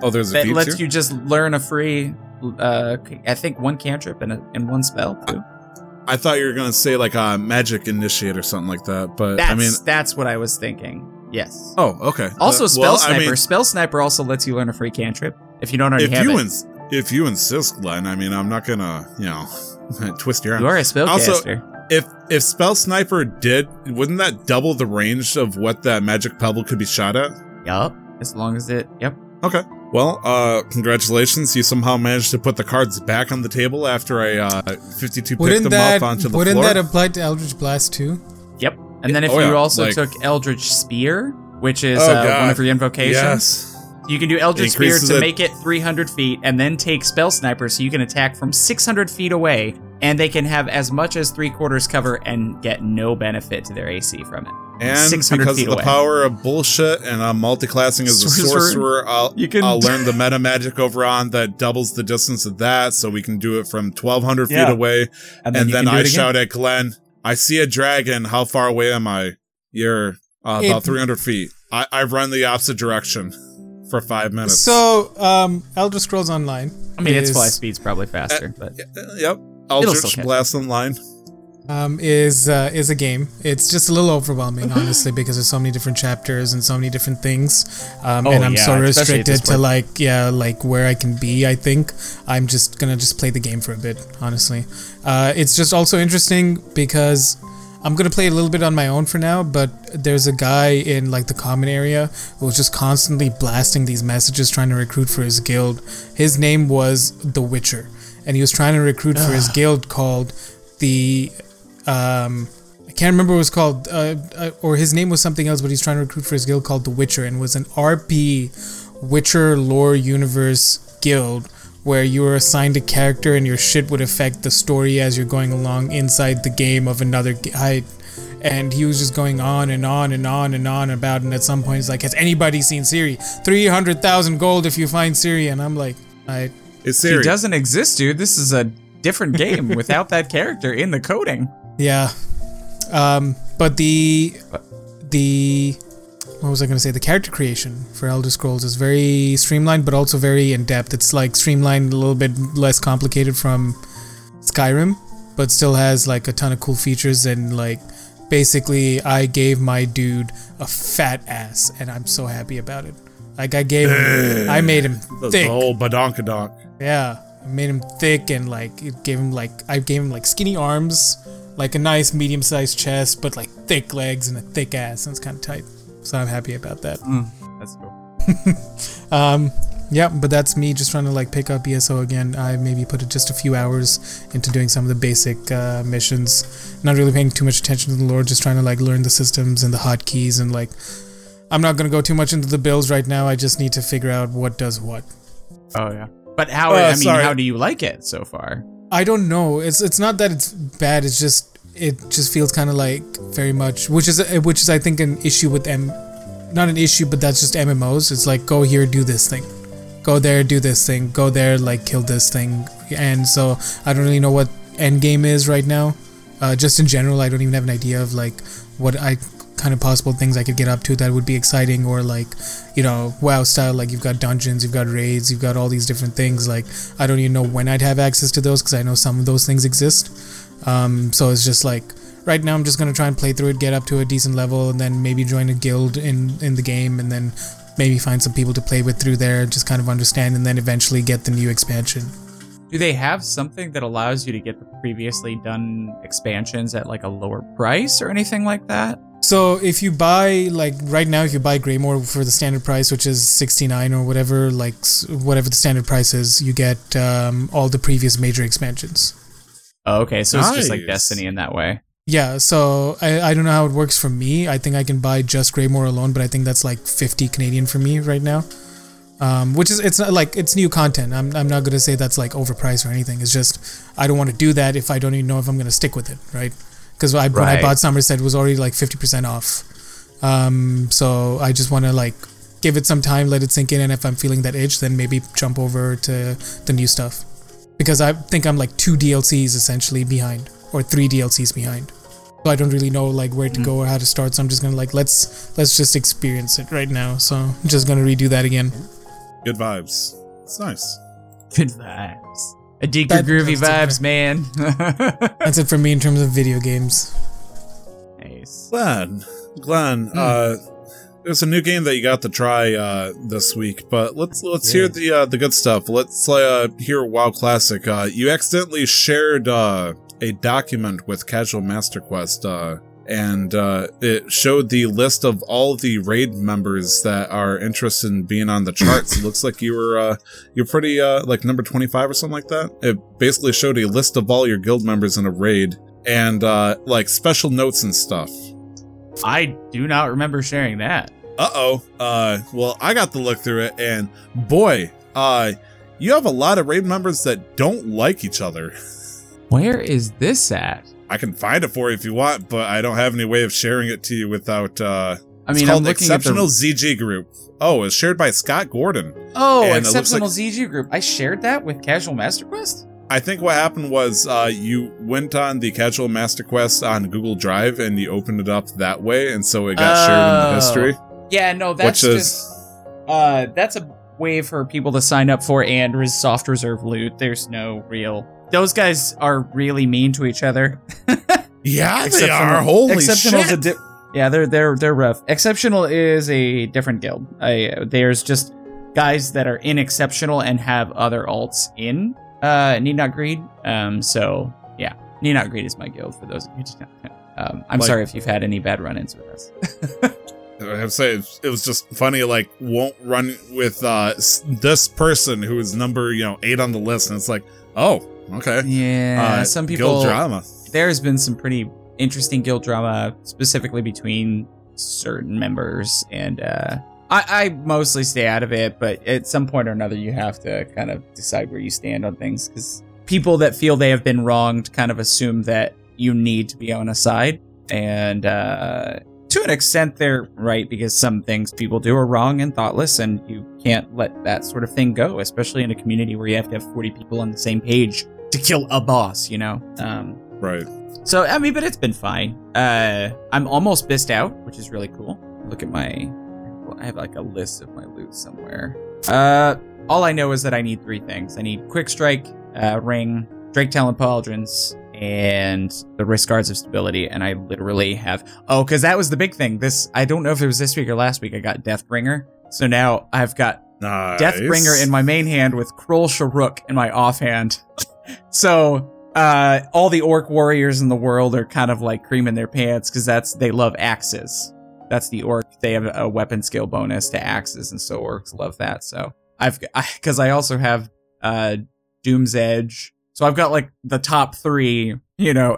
Oh, there's a feat. It lets you just learn a free. I think one cantrip and one spell too. I thought you were gonna say like a magic initiate or something like that, but that's what I was thinking. Yes. Oh, okay. Also, Spell Sniper. Spell Sniper also lets you learn a free cantrip if you don't already have it. If you insist, Glenn. I mean, I'm not gonna twist your arm. You are a spellcaster. Also, if Spell Sniper wouldn't that double the range of what that magic pebble could be shot at? Yup. As long as it. Yep. Okay. Well, congratulations. You somehow managed to put the cards back on the table after I 52 picked them up onto the floor. Wouldn't that apply to Eldritch Blast too? Yep. And then if you also took Eldritch Spear, which is one of your invocations, you can do Eldritch Spear to make it 300 feet and then take Spell Sniper so you can attack from 600 feet away and they can have as much as 3/4 cover and get no benefit to their AC from it. And because of the power of bullshit and I'm multiclassing as a sorcerer, I'll learn the meta magic over on that doubles the distance of that, so we can do it from 1,200 feet away. And then I shout at Glenn, I see a dragon. How far away am I? You're about 300 feet. I run the opposite direction for 5 minutes. So, Elder Scrolls Online. I mean, its fly speed's probably faster. Yep. Eldritch Blast Online. Is a game. It's just a little overwhelming, honestly, because there's so many different chapters and so many different things. And I'm so restricted to like where I can be. I think I'm just gonna play the game for a bit, honestly. It's just also interesting because I'm gonna play a little bit on my own for now, but there's a guy in like the common area who's just constantly blasting these messages trying to recruit for his guild. His name was The Witcher, and he was trying to recruit for his guild called the I can't remember what it was called, or his name was something else, but he's trying to recruit for his guild called The Witcher, and was an RP Witcher lore universe guild where you were assigned a character and your shit would affect the story as you're going along inside the game of another guy. And he was just going on and on and on and on about, and at some point he's like, has anybody seen Ciri? 300,000 gold if you find Ciri. And I'm like, it's Ciri. She doesn't exist, dude. This is a different game without that character in the coding. Yeah. But the what was I going to say? The character creation for Elder Scrolls is very streamlined, but also very in-depth. It's like streamlined, a little bit less complicated from Skyrim, but still has like a ton of cool features. And like, basically I gave my dude a fat ass and I'm so happy about it. Like I made him thick. The whole badonkadonk. Yeah. I made him thick and like it gave him like skinny arms, like a nice medium-sized chest, but like thick legs and a thick ass, and it's kind of tight. So I'm happy about that. That's cool. Yeah, but that's me just trying to like pick up ESO again. I maybe put just a few hours into doing some of the basic missions. Not really paying too much attention to the lore, just trying to like learn the systems and the hotkeys and like. I'm not gonna go too much into the builds right now. I just need to figure out what does what. Oh yeah. But how do you like it so far? I don't know. It's not that it's bad. It's just it feels kind of like very much, which is I think an issue with not an issue, but that's just MMOs. It's like, go here, do this thing, go there, do this thing, go there, like kill this thing. And so I don't really know what end game is right now. Just in general, I don't even have an idea of like what I kind of possible things I could get up to that would be exciting, or like, you know, WoW style, like you've got dungeons, you've got raids, you've got all these different things. Like, I don't even know when I'd have access to those, because I know some of those things exist. So it's just like, right now I'm just going to try and play through it, get up to a decent level, and then maybe join a guild in the game, and then maybe find some people to play with through there, just kind of understand, and then eventually get the new expansion. Do they have something that allows you to get the previously done expansions at like a lower price or anything like that? So if you buy, like right now, if you buy Greymoor for the standard price, which is $69 or whatever, like whatever the standard price is, you get all the previous major expansions. Oh, okay, so nice. It's just like Destiny in that way. Yeah, so I don't know how it works for me. I think I can buy just Greymoor alone, but I think that's like 50 Canadian for me right now. Which is, it's not like it's new content. I'm not gonna say that's like overpriced or anything. It's just I don't want to do that if I don't even know if I'm gonna stick with it, right? Because when I bought Somerset, it was already like 50% off. So I just want to like give it some time, let it sink in, and if I'm feeling that itch, then maybe jump over to the new stuff. Because I think I'm like 2 DLCs essentially behind, or 3 DLCs behind. So I don't really know like where to go or how to start. So I'm just gonna like let's just experience it right now. So I'm just gonna redo that again. Good vibes. It's nice. Good vibes. I dig your groovy vibes, man. That's it for me in terms of video games. Nice. Glenn, there's a new game that you got to try this week, but let's hear the good stuff. Let's hear WoW Classic. You accidentally shared a document with Casual Master Quest, and it showed the list of all the raid members that are interested in being on the charts. It looks like you're pretty like number 25 or something like that. It basically showed a list of all your guild members in a raid and like special notes and stuff. I do not remember sharing that. Well, I got to look through it, and boy, you have a lot of raid members that don't like each other. Where is this at? I can find it for you if you want, but I don't have any way of sharing it to you without... it's called Exceptional ZG Group. Oh, it's shared by Scott Gordon. Oh, and Exceptional ZG Group. I shared that with Casual Master Quest? I think what happened was you went on the Casual Master Quest on Google Drive and you opened it up that way, and so it got shared in the history. Yeah, no, that's that's a way for people to sign up for and soft reserve loot. There's no real... Those guys are really mean to each other. Yeah, they are. Holy shit! Yeah, they're rough. Exceptional is a different guild. There's just guys that are in Exceptional and have other alts in Need Not Greed. So yeah, Need Not Greed is my guild. For those of you who don't know, I'm sorry if you've had any bad run-ins with us. I would say it was just funny. Like, won't run with this person who is number 8 on the list, and it's like, oh. Okay. Yeah, some people... Guild drama. There's been some pretty interesting guild drama, specifically between certain members, and I mostly stay out of it, but at some point or another, you have to kind of decide where you stand on things, because people that feel they have been wronged kind of assume that you need to be on a side, and to an extent, they're right, because some things people do are wrong and thoughtless, and you can't let that sort of thing go, especially in a community where you have to have 40 people on the same page to kill a boss, right. So I mean, but it's been fine. I'm almost bissed out, which is really cool. Look at I have like a list of my loot somewhere. All I know is that I need 3 things. I need Quick Strike, Ring, Drake Talon Pauldrons, and the Risk Guards of Stability. And I literally have because that was the big thing. This, I don't know if it was this week or last week, I got Deathbringer. So now I've got Deathbringer in my main hand with Krul Sharuk in my offhand. So all the orc warriors in the world are kind of like creaming their pants, because they love axes. That's the orc. They have a weapon skill bonus to axes, and so orcs love that. So I also have Doom's Edge. So I've got like the top 3,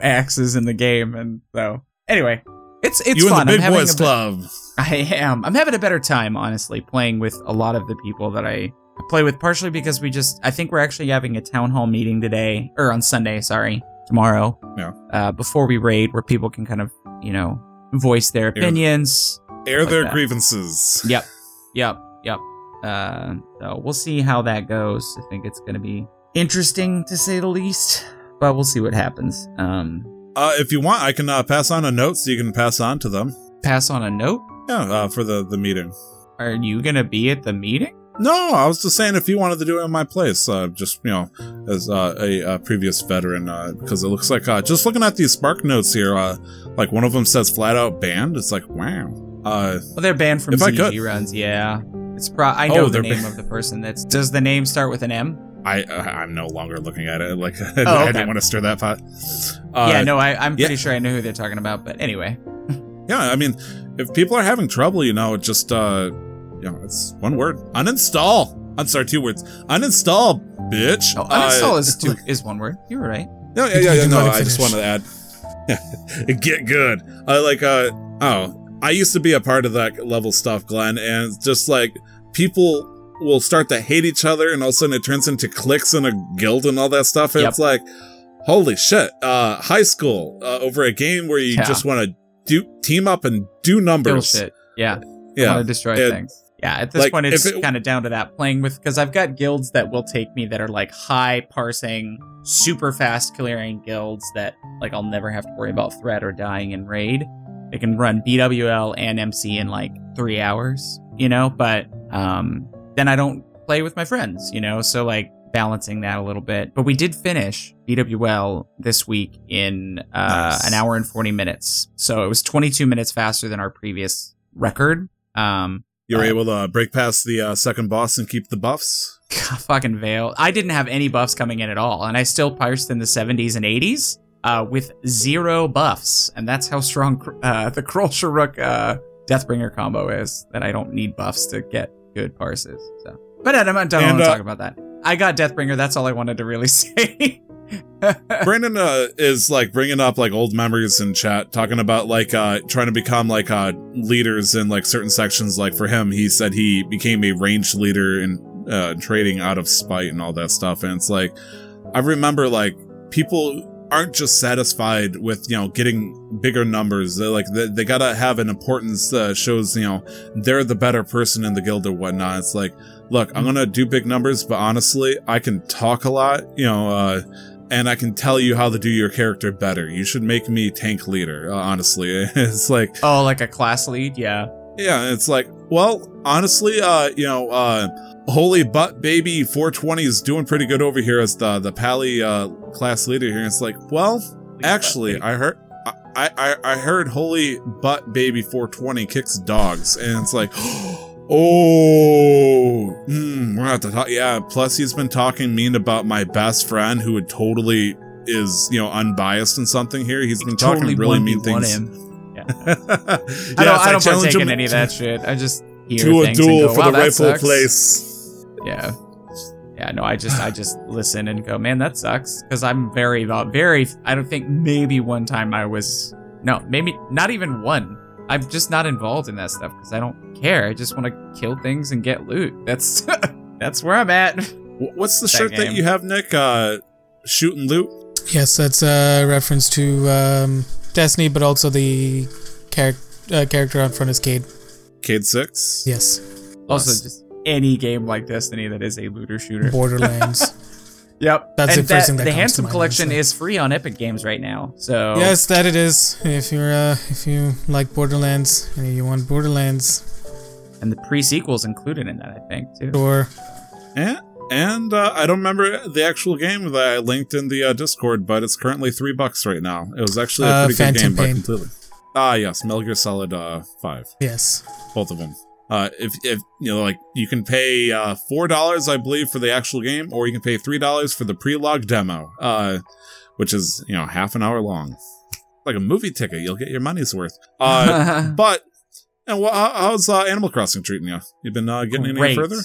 axes in the game. And so anyway, it's fun. You and the big boys club. I am. I'm having a better time, honestly, playing with a lot of the people that I play with, partially because I think we're actually having a town hall meeting today, or on Sunday, sorry, tomorrow. Yeah. Before we raid, where people can kind of, voice their opinions. Air their grievances. Yep. So we'll see how that goes. I think it's going to be interesting, to say the least, but we'll see what happens. If you want, I can pass on a note so you can pass on to them. Pass on a note? Yeah, for the meeting. Are you going to be at the meeting? No, I was just saying if you wanted to do it in my place, as a previous veteran, because it looks like, just looking at these spark notes here, like one of them says flat out banned. It's like, wow. Well, they're banned from CG runs, yeah. It's I know the name of the person. Does the name start with an M? I'm no longer looking at it. Like, I didn't want to stir that pot. I'm pretty sure I know who they're talking about, but anyway. Yeah, I mean, if people are having trouble, just, it's one word. Uninstall. I'm sorry, two words. Uninstall, bitch. Oh, uninstall is one word. You were right. Yeah. No, I just wanted to add. Get good. I used to be a part of that level stuff, Glenn, and just like people will start to hate each other, and all of a sudden it turns into cliques and a guild and all that stuff. And It's like, holy shit, high school over a game where you just want to team up and do numbers. Bullshit. Yeah. Want to destroy things. Yeah, at this point it's kind of down to that, playing with, because I've got guilds that will take me that are like high parsing, super fast clearing guilds that like I'll never have to worry about threat or dying in raid. They can run BWL and MC in like 3 hours, but then I don't play with my friends, so like balancing that a little bit. But we did finish BWL this week in an hour and 40 minutes. So it was 22 minutes faster than our previous record. You were able to break past the second boss and keep the buffs? God, fucking Veil. I didn't have any buffs coming in at all. And I still parsed in the 70s and 80s with 0 buffs. And that's how strong the Krol'Sharuk Deathbringer combo is, that I don't need buffs to get good parses. So. But Adam, I don't want to talk about that. I got Deathbringer. That's all I wanted to really say. Brandon is like bringing up like old memories in chat, talking about like trying to become like leaders in like certain sections. Like for him, he said he became a ranged leader in trading out of spite and all that stuff. And it's like, I remember like people aren't just satisfied with getting bigger numbers. They're like they gotta have an importance that shows they're the better person in the guild or whatnot. It's like, look, I'm gonna do big numbers, but honestly, I can talk a lot, and I can tell you how to do your character better. You should make me tank leader, honestly. It's like, oh, like a class lead, yeah. It's like, well, honestly, holy butt baby 420 is doing pretty good over here as the Pally class leader here. It's like, well, actually, I heard holy butt baby 420 kicks dogs, and it's like, we're gonna have to talk. Yeah, plus he's been talking mean about my best friend who totally is unbiased in something here. He's been talking totally really mean things. Yeah. I don't partake in any of that shit. I just hear to a duel for the rightful place. Yeah. Yeah, no, I just listen and go, man, that sucks. Because I'm very, I don't think maybe one time maybe not even one. I'm just not involved in that stuff because I don't care. I just want to kill things and get loot. That's that's where I'm at. What's the shirt that you have, Nick? Shoot and loot? Yes, that's a reference to Destiny, but also the character on front is Cade. Cade 6? Yes. Also, just any game like Destiny that is a looter shooter. Borderlands. Yep. That's the first thing that comes to mind. The Handsome Collection is free on Epic Games right now. So yes, that it is. If you're if you like Borderlands and you want Borderlands, and the pre-sequel's included in that, I think, too. Sure. And I don't remember the actual game that I linked in the Discord, but it's currently $3 right now. It was actually a pretty good game, but completely. Ah, yes, Metal Gear Solid 5. Yes, both of them. If you can pay $4, I believe, for the actual game, or you can pay $3 for the pre-log demo, which is half an hour long, like a movie ticket. You'll get your money's worth. But and how's Animal Crossing treating you? You've been getting any further?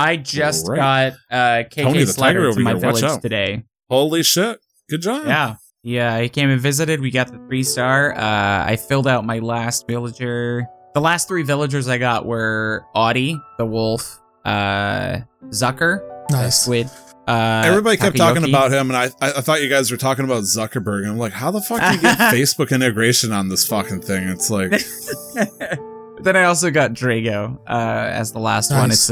I just got KK Slider to my village today. Holy shit! Good job. Yeah. He came and visited. We got the 3-star. I filled out my last villager. The last 3 villagers I got were Audie, the wolf, Zucker. Nice. Squid. Everybody kept talking about him, and I thought you guys were talking about Zuckerberg. And I'm like, how the fuck do you get Facebook integration on this fucking thing? It's like... Then I also got Drago as the last one. It's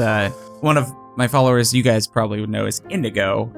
one of my followers, you guys probably would know, is Indigo,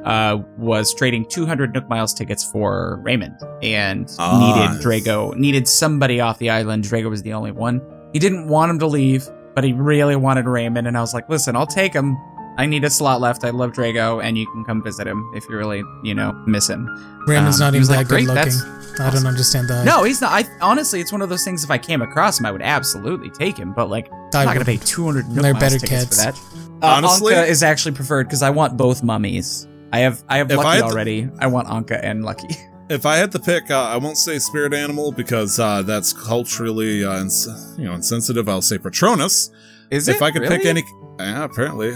was trading 200 Nook Miles tickets for Raymond and needed Drago, needed somebody off the island. Drago was the only one. He didn't want him to leave, but he really wanted Raymond. And I was like, listen, I'll take him. I need a slot left. I love Drago, and you can come visit him if you really, you know, miss him. Raymond's not even that like, good looking. Awesome. I don't understand that. No, he's not. Honestly, it's one of those things, if I came across him, I would absolutely take him, but like, I'm not going to pay 200 Nook Miles tickets for that. Honestly, Anka is actually preferred because I want both mummies. I have Lucky already. I want Anka and Lucky. If I had to pick, I won't say spirit animal because that's culturally insensitive. I'll say Patronus. Is it? If I could pick any... Yeah, apparently,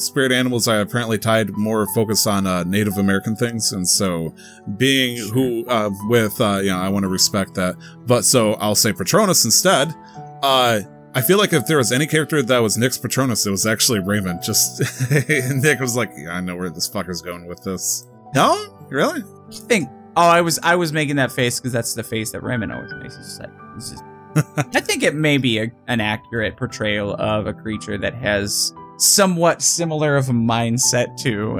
spirit animals are apparently tied more focus on Native American things, and so being I want to respect that. But so I'll say Patronus instead. I feel like if there was any character that was Nick's Patronus, it was actually Raymond. Just and Nick was like, yeah, I know where this fucker's going with this. No, really? You think? Oh, I was making that face because that's the face that Raymond always makes. It's just like, it's just. I think it may be an accurate portrayal of a creature that has somewhat similar of a mindset to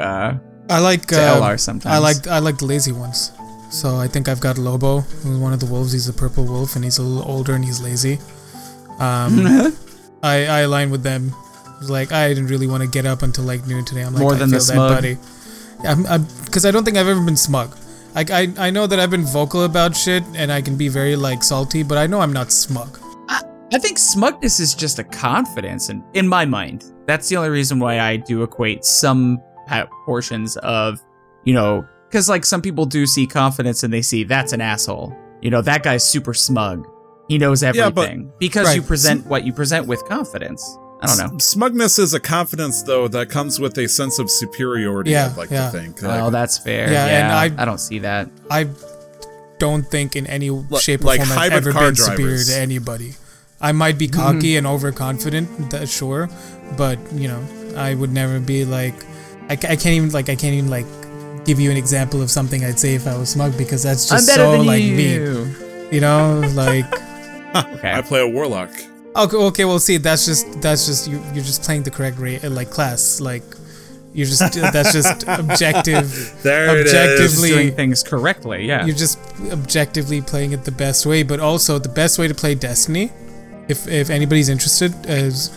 LR sometimes. I like the lazy ones. So I think I've got Lobo, who's one of the wolves. He's a purple wolf, and he's a little older, and he's lazy. I align with them. Like, I didn't really want to get up until like noon today. I'm like, more than the smug. Buddy. Because I don't think I've ever been smug. I know that I've been vocal about shit, and I can be very, like, salty, but I know I'm not smug. I think smugness is just a confidence, in my mind. That's the only reason why I do equate some portions of, you know... Because, like, some people do see confidence, and they see, that's an asshole. You know, that guy's super smug. He knows everything. Yeah, you present what you present with confidence. I don't know. Smugness is a confidence, though, that comes with a sense of superiority, I'd like to think. Like, oh, that's fair. Yeah, and I don't see that. I don't think in any shape or form I've ever been superior to anybody. I might be cocky and overconfident, sure, but, you know, I would never be like... I can't even give you an example of something I'd say if I was smug, because that's just so, like, me. You know, like... Okay. I play a warlock. Okay. Well, see, that's just you're just playing the correct rate, like class, like you're just that's just objective. There it is. Doing things correctly, yeah. You're just objectively playing it the best way, but also the best way to play Destiny. If anybody's interested,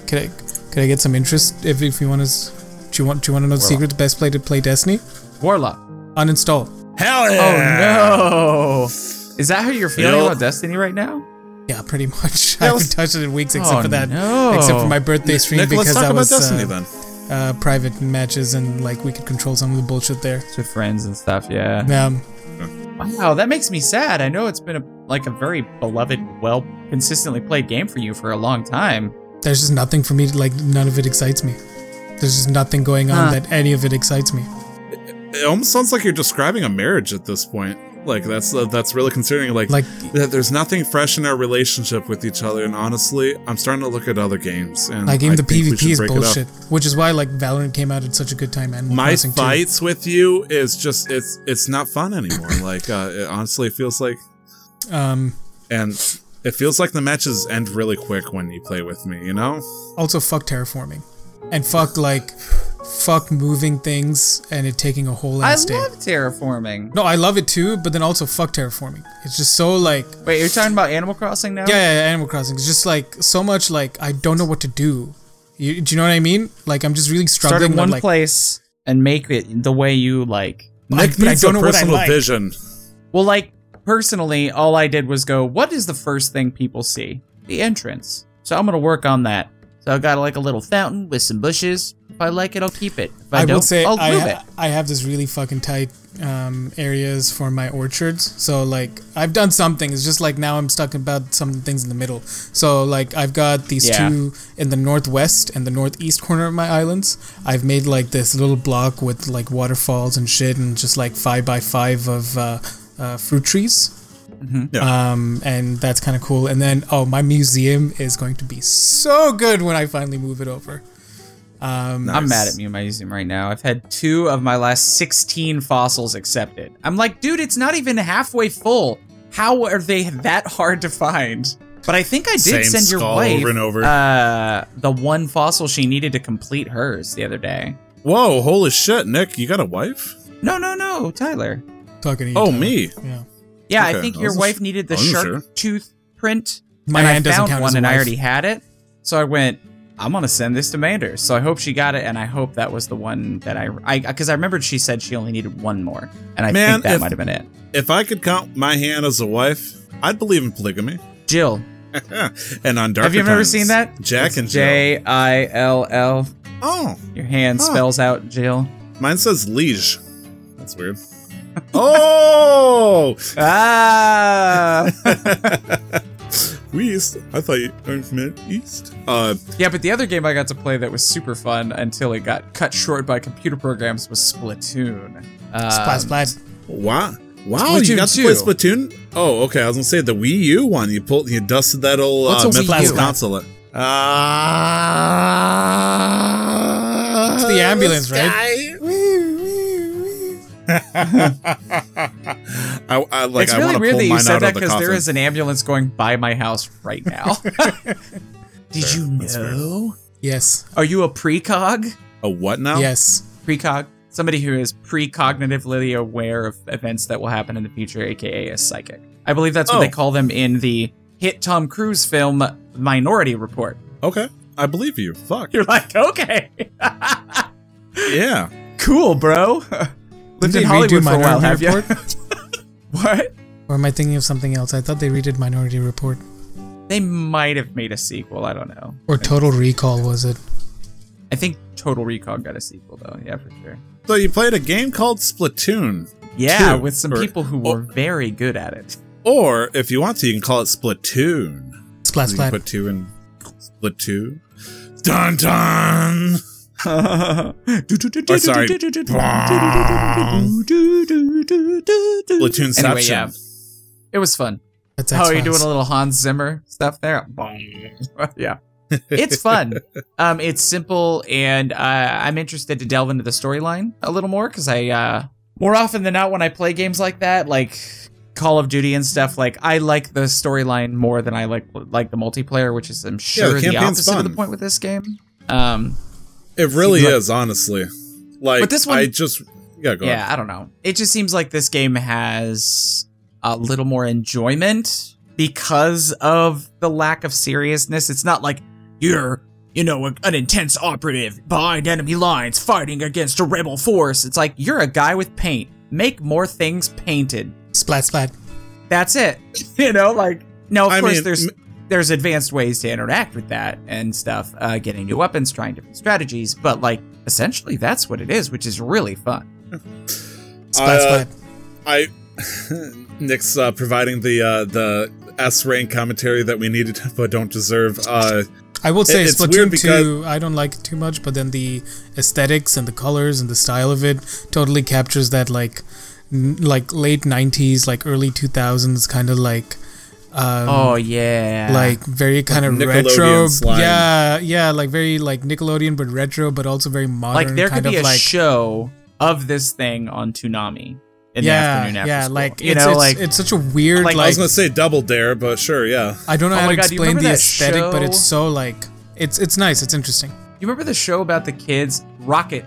could I get some interest? If you want to, do you want to know the secret? The best way to play Destiny? Warlock. Uninstall. Hell yeah! Oh no! Is that how you're feeling about Destiny right now? Yeah, pretty much. I haven't touched it in weeks except for my birthday stream, because that was Destiny, then. Private matches, and like we could control some of the bullshit there. With friends and stuff, yeah. Wow, that makes me sad. I know it's been a very beloved, well, consistently played game for you for a long time. There's just nothing for me to like. None of it excites me. There's just nothing going on that any of it excites me. It almost sounds like you're describing a marriage at this point. Like, that's really concerning. Like that there's nothing fresh in our relationship with each other. And honestly, I'm starting to look at other games. And like, even the PvP is bullshit, which is why like Valorant came out at such a good time. And my fights with you is just it's not fun anymore. Like, it honestly feels like, and it feels like the matches end really quick when you play with me. You know. Also, fuck terraforming, and fuck moving things and it taking a whole ass day. I love terraforming. No, I love it too, but then also fuck terraforming. It's just so like... Wait, you're talking about Animal Crossing now? Yeah, Animal Crossing. It's just like so much like I don't know what to do. Do you know what I mean? Like I'm just really struggling. Start in one place and make it the way you like. Nick needs a personal vision. Well, like personally, all I did was go, what is the first thing people see? The entrance. So I'm going to work on that. So I got like a little fountain with some bushes. If I like it, I'll keep it. If I don't, I'll move it. I have this really fucking tight areas for my orchards. So like I've done something. It's just like now I'm stuck about some things in the middle. So like I've got these two in the northwest and the northeast corner of my islands. I've made like this little block with like waterfalls and shit, and just like 5x5 of fruit trees. Mm-hmm. Yeah. And that's kind of cool. And then, my museum is going to be so good when I finally move it over. Nice. I'm mad at me museum right now. I've had 2 of my last 16 fossils accepted. I'm like, dude, it's not even halfway full. How are they that hard to find? But I think I did send your wife over and over. The one fossil she needed to complete hers the other day. Whoa, holy shit, Nick, you got a wife? No, Tyler. Talking to you, Tyler. Me? Yeah, okay. I think your wife needed the shark tooth print. My hand doesn't count as a wife. And I already had it. So I went, I'm going to send this to Mander. So I hope she got it, and I hope that was the one that I because I remembered she said she only needed one more, and I think that might have been it. If I could count my hand as a wife, I'd believe in polygamy. Jill. And on darker have you ever seen that? Jack it's and Jill. Jill. Oh. Your hand spells out Jill. Mine says liege. That's weird. Oh! Ah! East. I thought you meant East. Yeah, but the other game I got to play that was super fun until it got cut short by computer programs was Splatoon. Splat. Wow, Splatoon you got 2. To play Splatoon? Oh, okay. I was gonna say the Wii U one. You dusted that old Wii U console. It's the ambulance, right? I like, it's really weird that you said that because there is an ambulance going by my house right now. Did you know? Yes. Are you a precog? A what now? Yes. Precog. Somebody who is precognitively aware of events that will happen in the future, aka a psychic. I believe that's what they call them in the hit Tom Cruise film Minority Report. Okay. I believe you. Fuck. You're like, okay. Yeah. Cool, bro. Lived in Hollywood for a while, have you? What? Or am I thinking of something else? I thought they redid Minority Report. They might have made a sequel. I don't know. Or Total Recall, was it? I think Total Recall got a sequel, though. Yeah, for sure. So you played a game called Splatoon. Yeah, with some people who were very good at it. Or, if you want to, you can call it Splatoon. Splat, splat. Put 2 in Splatoon. Dun, dun! Anyway, yeah, it was fun. That's X-Files. You're doing a little Hans Zimmer stuff there. Yeah, it's fun. It's simple, and I'm interested to delve into the storyline a little more because I more often than not when I play games like that, like Call of Duty and stuff, like I like the storyline more than I like the multiplayer, which is I'm sure the opposite of the point with this game. It really is, honestly. Like, but this one, I don't know. It just seems like this game has a little more enjoyment because of the lack of seriousness. It's not like you're, an intense operative behind enemy lines fighting against a rebel force. It's like you're a guy with paint. Make more things painted. Splat, splat. That's it. There's advanced ways to interact with that and stuff, getting new weapons, trying different strategies, but like essentially that's what it is, which is really fun. Nick's providing the S rank commentary that we needed but don't deserve. I will say Splatoon 2, I don't like it too much, but then the aesthetics and the colors and the style of it totally captures that like late 90s, like early 2000s kind of like. Very kind of retro. Slime. Yeah, like very like Nickelodeon, but retro, but also very modern. Like there could be a show of this thing on Toonami in the afternoon after school. It's such a weird. Like, I was gonna say Double Dare, but sure, yeah. I don't know how to explain the aesthetic, but it's so it's nice, it's interesting. You remember the show about the kids, Rocket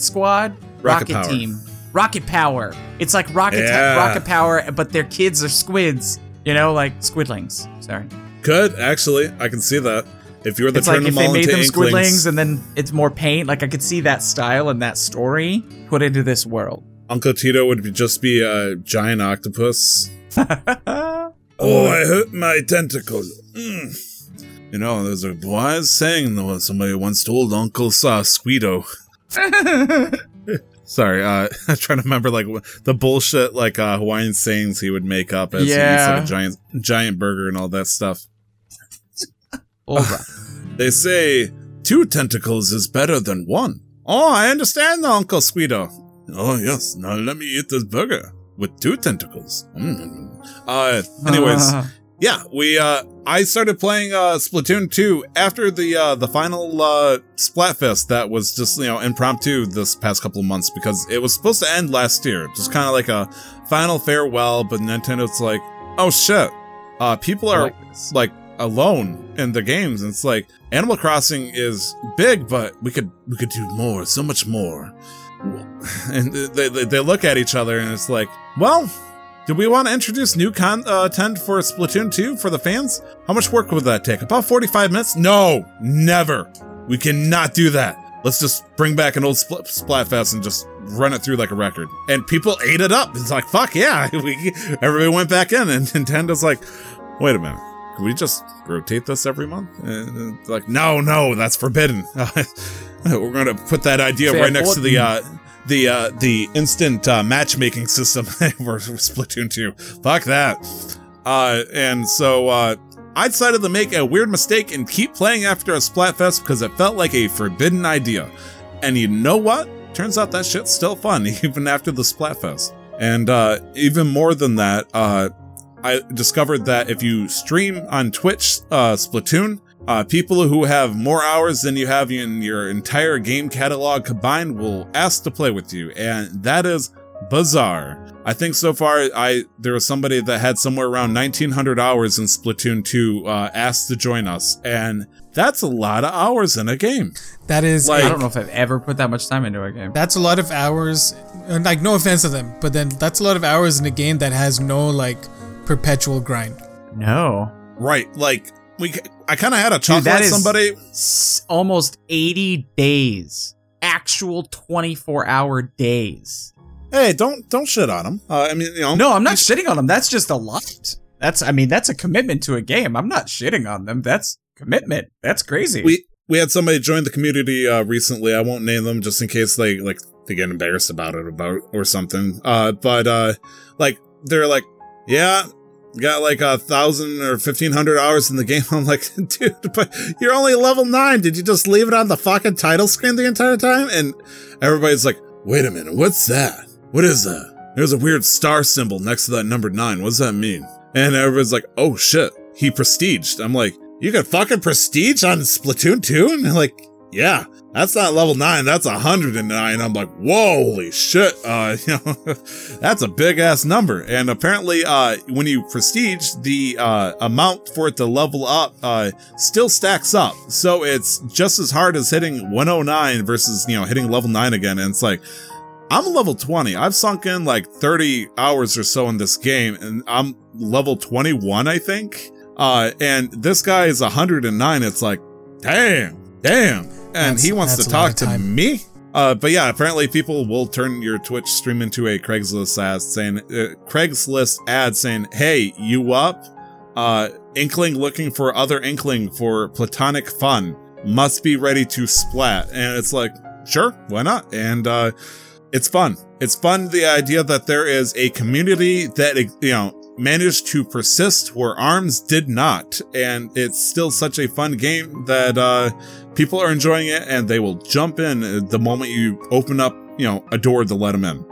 Squad, Rocket Team, Rocket Power? It's like Rocket Power, but their kids are squids. Like squidlings. Sorry. Good, actually. I can see that. If you're the turn them all into inklings. It's like if they made them squidlings and then it's more paint. Like, I could see that style and that story put into this world. Uncle Tito would just be a giant octopus. I hurt my tentacle. Mm. There's a wise saying that somebody once told Uncle Squito. Sorry, I'm trying to remember the bullshit Hawaiian sayings he would make up as he used giant burger and all that stuff. They say 2 tentacles is better than 1. Oh, I understand, Uncle Squito. Oh yes, now let me eat this burger with 2 tentacles. Anyways, yeah, we I started playing Splatoon 2 after the final Splatfest that was just, you know, impromptu this past couple of months, because it was supposed to end last year, just kind of like a final farewell. But Nintendo's like, oh shit, people are like alone in the games, and it's like Animal Crossing is big, but we could do more, so much more. And they look at each other, and it's like, well, do we want to introduce new content for Splatoon 2 for the fans? How much work would that take? About 45 minutes? No, never. We cannot do that. Let's just bring back an old Splatfest and just run it through like a record. And people ate it up. It's like, fuck yeah. Everybody went back in, and Nintendo's like, wait a minute. Can we just rotate this every month? And it's like, no, that's forbidden. We're going to put that idea right next to the instant matchmaking system for Splatoon 2. Fuck that. And so I decided to make a weird mistake and keep playing after a Splatfest because it felt like a forbidden idea. And you know what? Turns out that shit's still fun even after the Splatfest. And even more than that, I discovered that if you stream on Twitch Splatoon, people who have more hours than you have in your entire game catalog combined will ask to play with you, and that is bizarre. I think so far there was somebody that had somewhere around 1,900 hours in Splatoon 2 asked to join us, and that's a lot of hours in a game. That is, like, I don't know if I've ever put that much time into a game. That's a lot of hours, like, no offense to them, but then that's a lot of hours in a game that has no, like, perpetual grind. No. Right, like... I kind of had a chuckle at somebody. Almost 80 days. Actual 24-hour days. Hey, don't shit on them. I mean, you know. No, I'm not shitting on them. That's just a lot. That's a commitment to a game. I'm not shitting on them. That's commitment. That's crazy. We had somebody join the community recently. I won't name them just in case they get embarrassed about it or something. But they're like, yeah. Got like 1,000 or 1,500 hours in the game. I'm like, dude, but you're only level 9. Did you just leave it on the fucking title screen the entire time? And everybody's like, wait a minute, what's that? What is that? There's a weird star symbol next to that number 9. What does that mean? And everybody's like, oh shit, he prestiged. I'm like, you can fucking prestige on Splatoon 2? And they're like, yeah, that's not level 9. That's 109. I'm like, whoa, holy shit. That's a big ass number. And apparently, when you prestige, the amount for it to level up still stacks up. So it's just as hard as hitting 109 versus, hitting level 9 again. And it's like, I'm level 20. I've sunk in like 30 hours or so in this game, and I'm level 21, I think. And this guy is 109. It's like, damn. And he wants to talk to me? But yeah, apparently people will turn your Twitch stream into a Craigslist ad saying, hey, you up? Inkling looking for other Inkling for platonic fun. Must be ready to splat. And it's like, sure, why not? And it's fun. It's fun, the idea that there is a community that, managed to persist where ARMS did not, and it's still such a fun game that people are enjoying it, and they will jump in the moment you open up a door to let them in.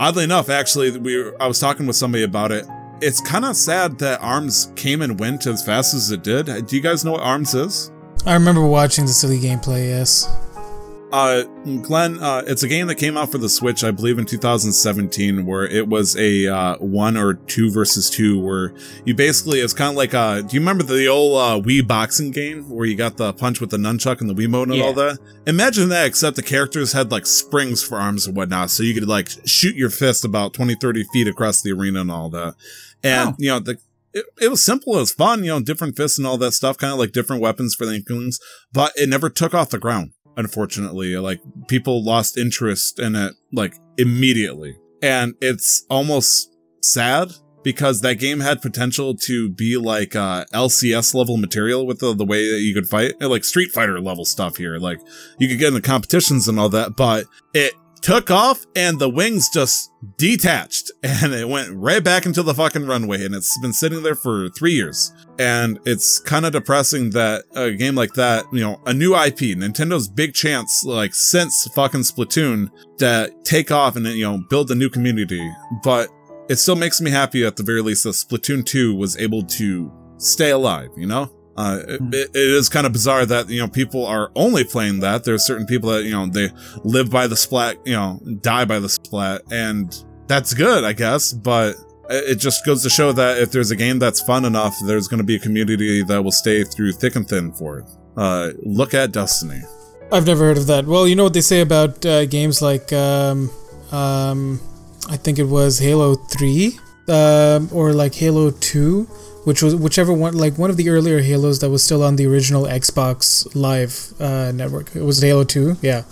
Oddly enough, actually, I was talking with somebody about it. It's kind of sad that ARMS came and went as fast as it did. Do you guys know what ARMS is? I remember watching the silly gameplay, yes. Glenn, it's a game that came out for the Switch, I believe, in 2017, where it was a 1 or 2 versus 2, where you basically, it's kind of like, do you remember the old Wii boxing game where you got the punch with the nunchuck and the Wiimote and all that? Imagine that, except the characters had like springs for arms and whatnot, so you could like shoot your fist about 20-30 feet across the arena and all that. And it was simple, it was fun, different fists and all that stuff, kind of like different weapons for the Inklings, but it never took off the ground. Unfortunately, like, people lost interest in it like immediately, and it's almost sad because that game had potential to be like LCS level material with the way that you could fight, like Street Fighter level stuff here, like you could get into competitions and all that, but it took off and the wings just detached and it went right back into the fucking runway, and it's been sitting there for 3 years. And it's kind of depressing that a game like that, a new IP, Nintendo's big chance, like, since fucking Splatoon, to take off and, build a new community. But it still makes me happy at the very least that Splatoon 2 was able to stay alive, you know? It is kind of bizarre that, you know, people are only playing that. There are certain people that, you know, they live by the splat, you know, die by the splat, and that's good, I guess, but it just goes to show that if there's a game that's fun enough, there's going to be a community that will stay through thick and thin for it. Look at Destiny. I've never heard of that. Well, you know what they say about games like, I think it was Halo 3, or like Halo 2, which was whichever one, like one of the earlier Halos that was still on the original Xbox Live network. It was Halo 2, yeah.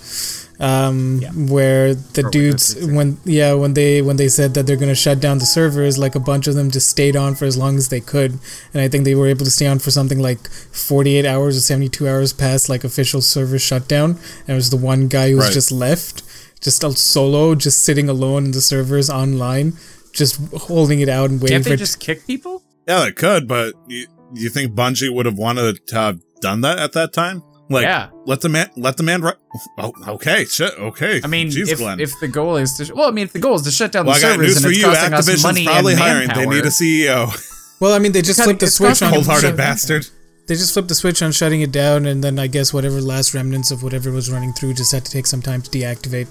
Where the dudes, when they said that they're gonna shut down the servers, like a bunch of them just stayed on for as long as they could, and I think they were able to stay on for something like 48 hours or 72 hours past like official server shutdown, and it was the one guy who was just left, just out solo, just sitting alone in the servers online, just holding it out and waiting. Can't they just kick people? Yeah, they could, but you think Bungie would have wanted to have done that at that time? Like, yeah. let the man, oh, okay, shit, okay. I mean, jeez, if the goal is to, if the goal is to shut down the servers and it's costing us money and manpower. They need a CEO. Well, I mean, they just flipped the switch on cold-hearted bastard. They just flipped the switch on shutting it down, and then I guess whatever last remnants of whatever was running through just had to take some time to deactivate.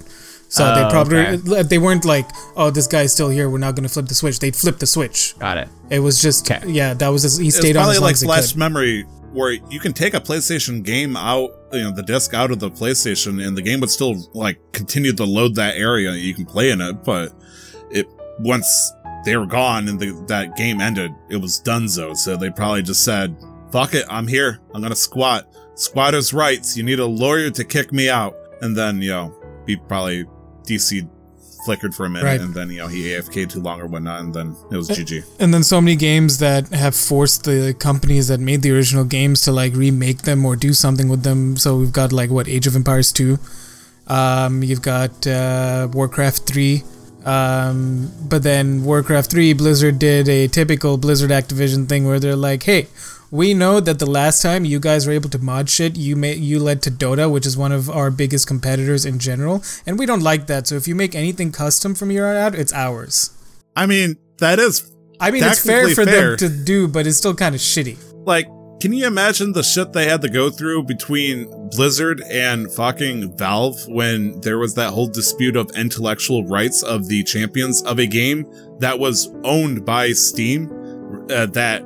So they probably they weren't like, oh, this guy's still here, we're not going to flip the switch. They'd flip the switch. Got it. It was just that was he stayed on as long as he could. It's probably like Flash Memory, where you can take a PlayStation game out, you know, the disc out of the PlayStation, and the game would still like continue to load that area. You can play in it, but once they were gone and that game ended, it was donezo. So they probably just said, "Fuck it, I'm here. I'm gonna squat. Squatters' rights. You need a lawyer to kick me out." And then, you know, he probably DC'd, flickered for a minute, and then, you know, he AFK'd too long or whatnot, and then it was GG. And then so many games that have forced the companies that made the original games to like remake them or do something with them. So we've got like Age of Empires 2, you've got Warcraft 3, but then Warcraft 3, Blizzard did a typical Blizzard Activision thing where they're like, hey, we know that the last time you guys were able to mod shit, you led to Dota, which is one of our biggest competitors in general, and we don't like that. So if you make anything custom from here on out, it's ours. I mean, that is. I mean, it's fair for them to do, but it's still kind of shitty. Like, can you imagine the shit they had to go through between Blizzard and fucking Valve when there was that whole dispute of intellectual rights of the champions of a game that was owned by Steam that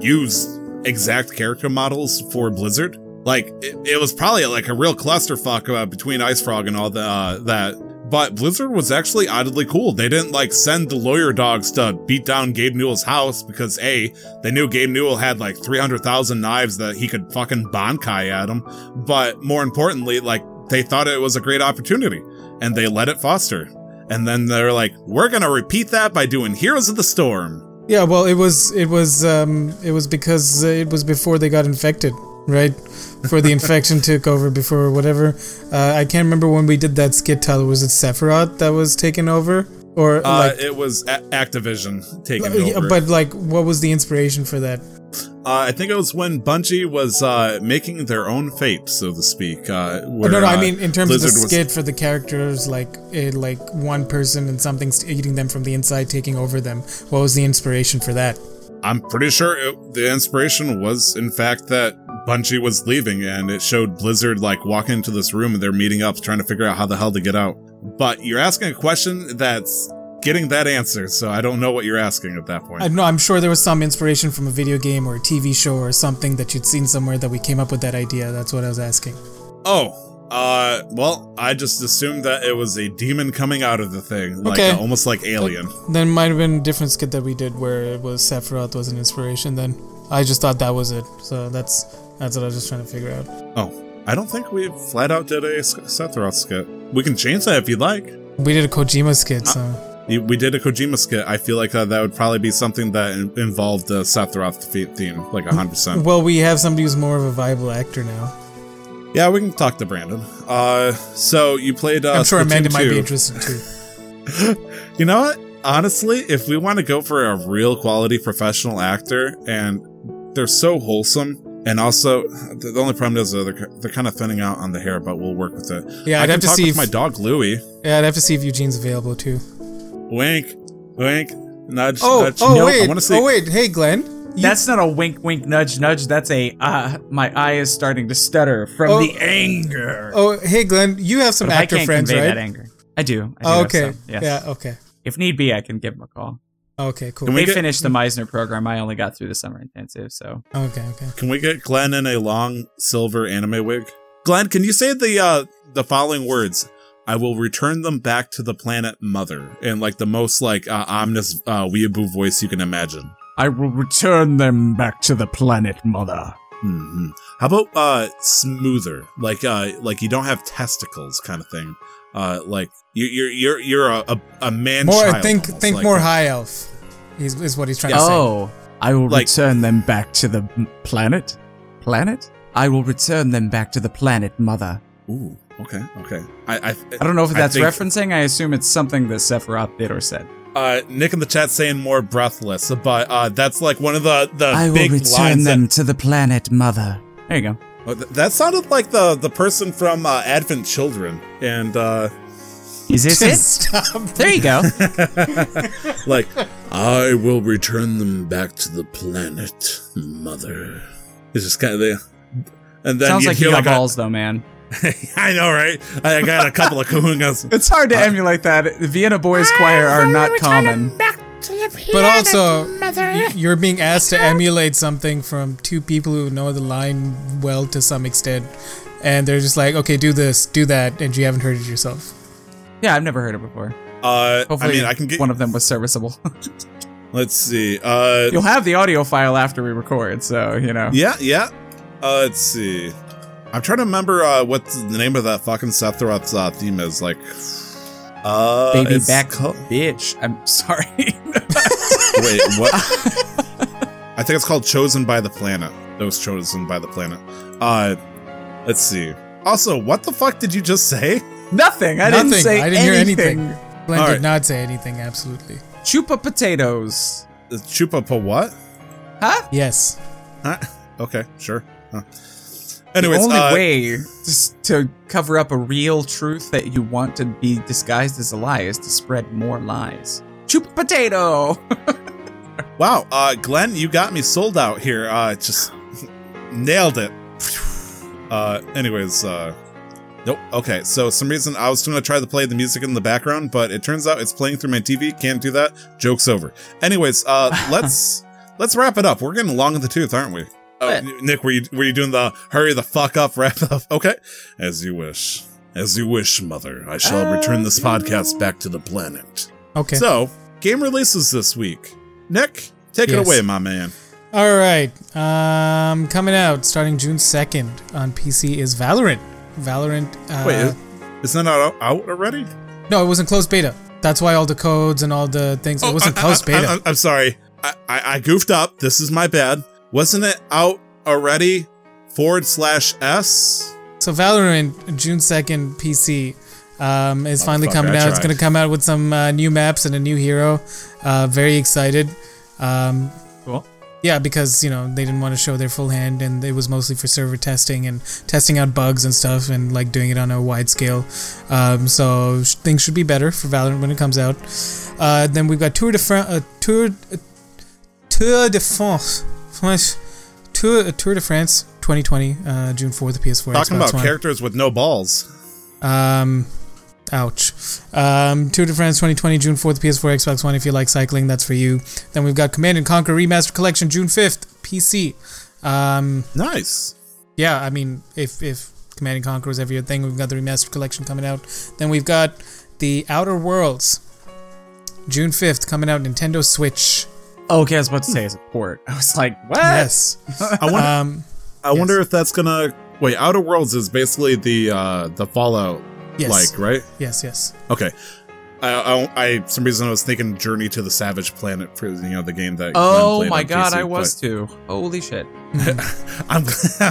used exact character models for Blizzard? Like, it was probably like a real clusterfuck between Ice Frog and all that. But Blizzard was actually oddly cool. They didn't like send the lawyer dogs to beat down Gabe Newell's house because A, they knew Gabe Newell had like 300,000 knives that he could fucking bankai at him. But more importantly, like, they thought it was a great opportunity and they let it foster. And then they're like, we're gonna repeat that by doing Heroes of the Storm. Yeah, well, it was because it was before they got infected, right? For the infection took over before whatever. I can't remember when we did that skit, Tyler. Was it Sephiroth that was taken over, or it was Activision taken over? But like, what was the inspiration for that? I think it was when Bungie was making their own fate, so to speak. I mean in terms Blizzard of the skit for the characters, like one person and something's eating them from the inside, taking over them. What was the inspiration for that? I'm pretty sure the inspiration was, in fact, that Bungie was leaving, and it showed Blizzard like walking into this room and they're meeting up, trying to figure out how the hell to get out. But you're asking a question that's getting that answer, so I don't know what you're asking at that point. I know, I'm sure there was some inspiration from a video game or a TV show or something that you'd seen somewhere that we came up with that idea. That's what I was asking. Oh, well, I just assumed that it was a demon coming out of the thing, like almost like Alien. Then might have been a different skit that we did where it was Sephiroth was an inspiration. Then I just thought that was it, so that's what I was just trying to figure out. Oh, I don't think we flat out did a Sephiroth skit. We can change that if you'd like. We did a Kojima skit, so. We did a Kojima skit. I feel like that would probably be something that involved the Sephiroth theme, like 100%. Well, we have somebody who's more of a viable actor now. Yeah, we can talk to Brandon. So you played I'm sure Splatoon Amanda 2. Might be interested too. You know what? Honestly, if we want to go for a real quality professional actor, and they're so wholesome, and also the only problem is they're kind of thinning out on the hair, but we'll work with it. Yeah, I'd have to see if my dog Louie. Yeah, I'd have to see if Eugene's available too. Wink, wink. Wait. Hey, Glenn. That's not a wink, wink, nudge, nudge. That's a, my eye is starting to stutter from the anger. Oh, hey, Glenn, you have some actor friends, right? I can't convey that anger. I do. Okay. Yes. Yeah, okay. If need be, I can give them a call. Okay, cool. They finished the Meisner program. I only got through the summer intensive, so. Okay. Can we get Glenn in a long silver anime wig? Glenn, can you say the following words? I will return them back to the planet Mother in like the most like ominous weeaboo voice you can imagine. I will return them back to the planet Mother. Mm-hmm. How about smoother, like you don't have testicles, kind of thing. Like you're a man. More child, think like more high elf. Is what he's trying to say. Oh, I will return them back to the planet. Planet? I will return them back to the planet Mother. Ooh. Okay. I don't know if that's referencing. I assume it's something that Sephiroth did or said. Nick in the chat saying more breathless, but that's like one of the big lines. I will return them to the planet Mother. There you go. Oh, that sounded like the person from Advent Children. And is this it? Stop. There you go. Like, I will return them back to the planet Mother. It's just kind of the. And then sounds like you got balls, though, man. I know, right? I got a couple of kahungas. It's hard to emulate that. Vienna Boys Choir are not common. Back to the but also, you're being asked to emulate something from two people who know the line well to some extent, and they're just like, okay, do this, do that, and you haven't heard it yourself. Yeah, I've never heard it before. Hopefully I can get one of them was serviceable. Let's see. You'll have the audio file after we record, so, you know. Yeah. Let's see. I'm trying to remember what the name of that fucking Sephiroth's theme is. Like, baby back home, bitch. I'm sorry. Wait, what? I think it's called "Chosen by the Planet." Those chosen by the planet. Let's see. Also, what the fuck did you just say? Nothing. I didn't hear anything. Glenn did not say anything. Absolutely. Chupa potatoes. Chupa po what? Huh? Yes. Huh? Okay. Sure. Huh. Anyways, the only way to cover up a real truth that you want to be disguised as a lie is to spread more lies. Chupa potato! Wow, Glenn, you got me sold out here. Just nailed it. Nope. Okay, so some reason I was going to try to play the music in the background, but it turns out it's playing through my TV. Can't do that. Joke's over. Anyways, let's wrap it up. We're getting long in the tooth, aren't we? Oh, Nick, were you doing the hurry the fuck up wrap up? Okay, as you wish, Mother. I shall return this podcast back to the planet. Okay. So, game releases this week. Nick, take it away, my man. All right. Coming out starting June 2nd on PC is Valorant. Wait, is that not out already? No, it was in closed beta. That's why all the codes and all the things. Oh, it wasn't closed beta. I'm sorry. I goofed up. This is my bad. Wasn't it out already? /S? So Valorant, June 2nd, PC, is finally coming out. It's going to come out with some new maps and a new hero. Very excited. Cool. Yeah, because, they didn't want to show their full hand, and it was mostly for server testing and testing out bugs and stuff and, doing it on a wide scale. So things should be better for Valorant when it comes out. Then we've got Tour de France 2020, June 4th, PS4. Talking Xbox about One. Characters with no balls. Ouch. Tour de France 2020, June 4th, PS4, Xbox One. If you like cycling, that's for you. Then we've got Command & Conquer Remastered Collection, June 5th, PC. Nice. Yeah, I mean, if Command & Conquer was ever your thing, we've got the Remastered Collection coming out. Then we've got The Outer Worlds, June 5th, coming out Nintendo Switch. Okay, I was about to say it's a port. I was like, what? Yes. I wonder if that's gonna... Wait, Outer Worlds is basically the Fallout, right? Yes. Okay. I for some reason I was thinking Journey to the Savage Planet for the game that. Oh my god, PC, I was too. Holy shit! I'm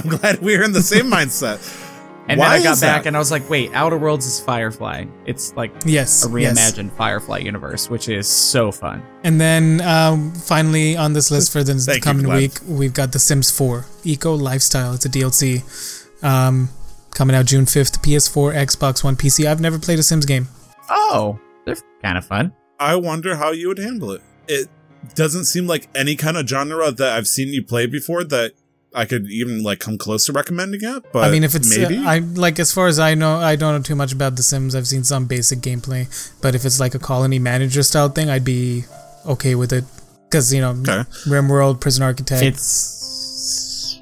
glad we're in the same mindset. And why then I got back and I was like, wait, Outer Worlds is Firefly. It's a reimagined Firefly universe, which is so fun. And then finally on this list for the coming week, we've got The Sims 4 Eco Lifestyle. It's a DLC coming out June 5th, PS4, Xbox One, PC. I've never played a Sims game. Oh, they're kind of fun. I wonder how you would handle it. it doesn't seem like any kind of genre that I've seen you play before that I could even like come close to recommending it. But I mean, if it's maybe I like, as far as I know, I don't know too much about The Sims. I've seen some basic gameplay, but if it's like a colony manager style thing, I'd be okay with it because, you know, okay. RimWorld, Prison Architect.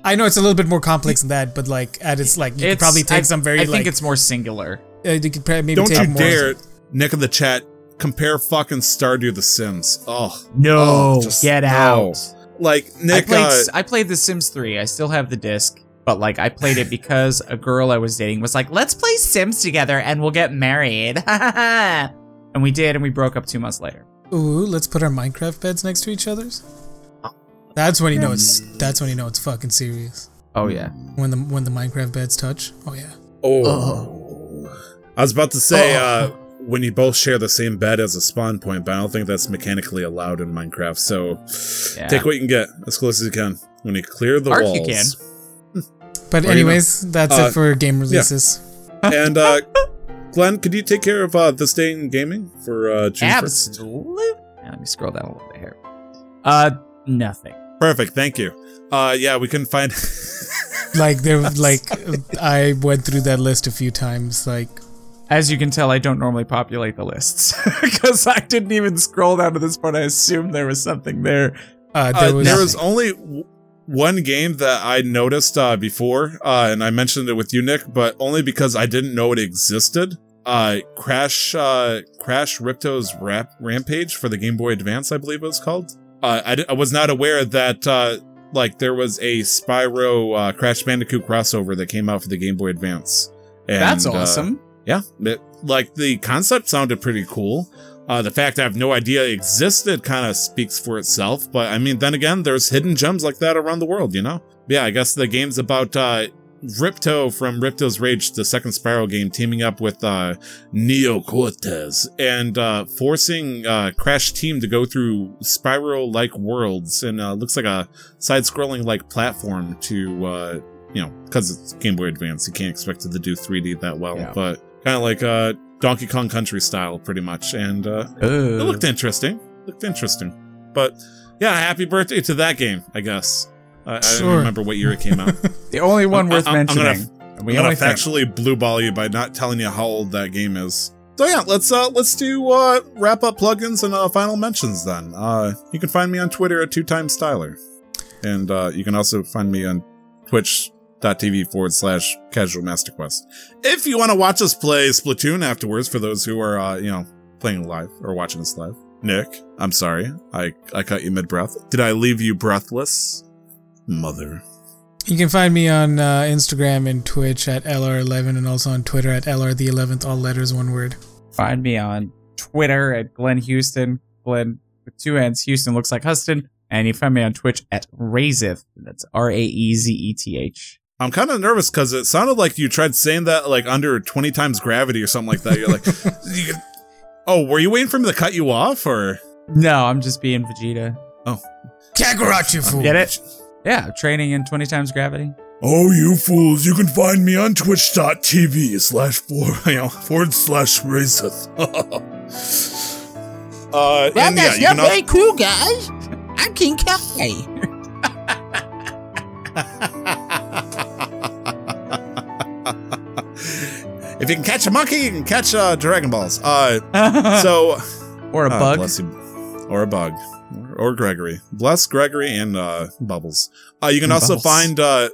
I know it's a little bit more complex than that, but like at its like you could probably take some very. I think it's more singular. You could maybe don't take you more dare, Nick in the chat, compare fucking Stardew The Sims. Oh no, get out! Like Nick, I played The Sims 3. I still have the disc, but like I played it because a girl I was dating was like, "Let's play Sims together and we'll get married," and we did, and we broke up 2 months later. Ooh, let's put our Minecraft beds next to each other's. That's when you know it's. That's when you know it's fucking serious. Oh yeah. When the Minecraft beds touch. Oh yeah. Oh. I was about to say when you both share the same bed as a spawn point, but I don't think that's mechanically allowed in Minecraft. So take what you can get as close as you can. When you clear the walls, you can. But anyways, that's it for game releases. Yeah. And Glenn, could you take care of this day in gaming for June 1st? Absolutely. Let me scroll down a little bit here. Nothing. Perfect, thank you. We couldn't find... I went through that list a few times, like... As you can tell, I don't normally populate the lists. Because I didn't even scroll down to this point, I assumed there was something there. There was only one game that I noticed before, and I mentioned it with you, Nick, but only because I didn't know it existed. Crash Ripto's Rampage for the Game Boy Advance, I believe it was called. I was not aware that there was a Spyro Crash Bandicoot crossover that came out for the Game Boy Advance. And, that's awesome. The concept sounded pretty cool. The fact I have no idea it existed kind of speaks for itself. But I mean, then again, there's hidden gems like that around the world, you know? Yeah, I guess the game's about Ripto from Ripto's Rage, the second Spyro game, teaming up with Neo Cortez and forcing Crash Team to go through Spyro-like worlds and looks like a side-scrolling like platform to, because it's Game Boy Advance, you can't expect it to do 3D that well, but kind of like Donkey Kong Country style, pretty much. And it looked interesting. But yeah, happy birthday to that game, I guess. I don't remember what year it came out. The only one worth mentioning. I'm gonna factually blue ball you by not telling you how old that game is. So yeah, let's do wrap up plugins and final mentions then. You can find me on Twitter at 2timestyler, and you can also find me on Twitch.tv/Casual Master Quest. If you want to watch us play Splatoon afterwards, for those who are playing live or watching us live. Nick, I'm sorry, I cut you mid breath. Did I leave you breathless? Mother. You can find me on Instagram and Twitch at LR11 and also on Twitter at LR11th, all letters, one word. Find me on Twitter at Glenn Houston. Glenn with two N's. Houston looks like Huston. And you find me on Twitch at Razeth. That's Raezeth. I'm kind of nervous because it sounded like you tried saying that like under 20 times gravity or something like that. You're like, were you waiting for me to cut you off or? No, I'm just being Vegeta. Oh. Kakarot, you fool. Get it? Yeah, training in 20 times gravity. Oh, you fools, you can find me on twitch.tv/forward/Razeth. That's not very cool, guys. I'm King Kai. If you can catch a monkey, you can catch Dragon Balls. Or a bug. Bless you. Or a bug. Or Gregory. Bless Gregory and Bubbles. You can also find the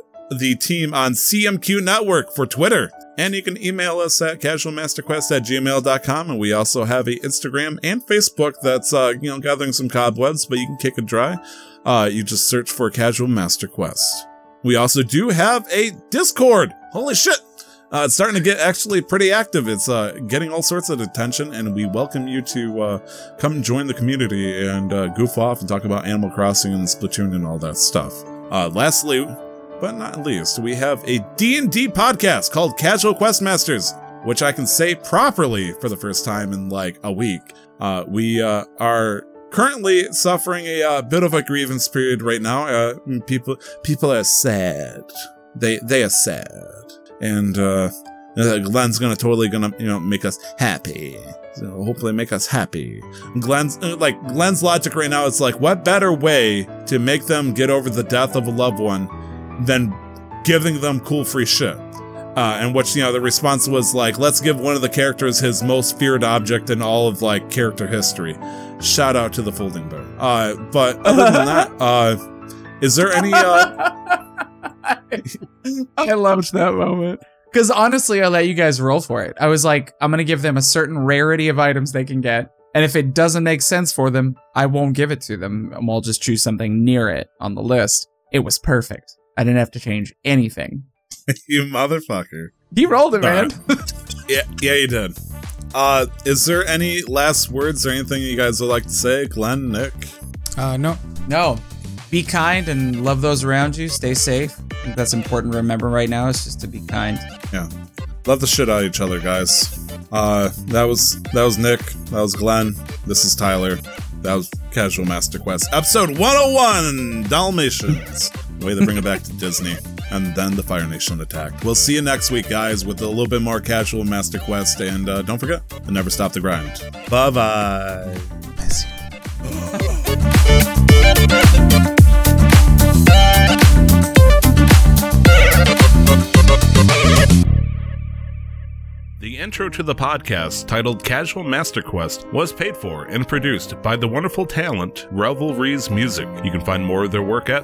team on CMQ Network for Twitter. And you can email us at casualmasterquest@gmail.com. And we also have an Instagram and Facebook that's gathering some cobwebs, but you can kick it dry. You just search for Casual Master Quest. We also do have a Discord. Holy shit. It's starting to get actually pretty active. It's getting all sorts of attention, and we welcome you to come join the community and goof off and talk about Animal Crossing and Splatoon and all that stuff. Lastly, but not least, we have a D&D podcast called Casual Questmasters, which I can say properly for the first time in like a week. We are currently suffering a bit of a grievance period right now. People are sad. They are sad. And Glen's totally gonna make us happy. So hopefully make us happy. Glen's logic right now is like, what better way to make them get over the death of a loved one than giving them cool free shit? And which, the response was like, let's give one of the characters his most feared object in all of, character history. Shout out to the folding bear. But other than that, is there any... I loved that moment. Because honestly, I let you guys roll for it. I was like, I'm going to give them a certain rarity of items they can get. And if it doesn't make sense for them, I won't give it to them. I'll just choose something near it on the list. It was perfect. I didn't have to change anything. You motherfucker. He rolled it, man. Yeah, you did. Is there any last words or anything you guys would like to say? Glenn, Nick? No. Be kind and love those around you. Stay safe. I think that's important to remember right now, is just to be kind. Yeah. Love the shit out of each other, guys. That was Nick. That was Glenn. This is Tyler. That was Casual Master Quest. Episode 101, Dalmatians. Way to bring it back to Disney. And then the Fire Nation attacked. We'll see you next week, guys, with a little bit more Casual Master Quest. And don't forget, never stop the grind. Bye-bye. Miss you. The intro to the podcast, titled Casual Master Quest, was paid for and produced by the wonderful talent Revelries Music. You can find more of their work at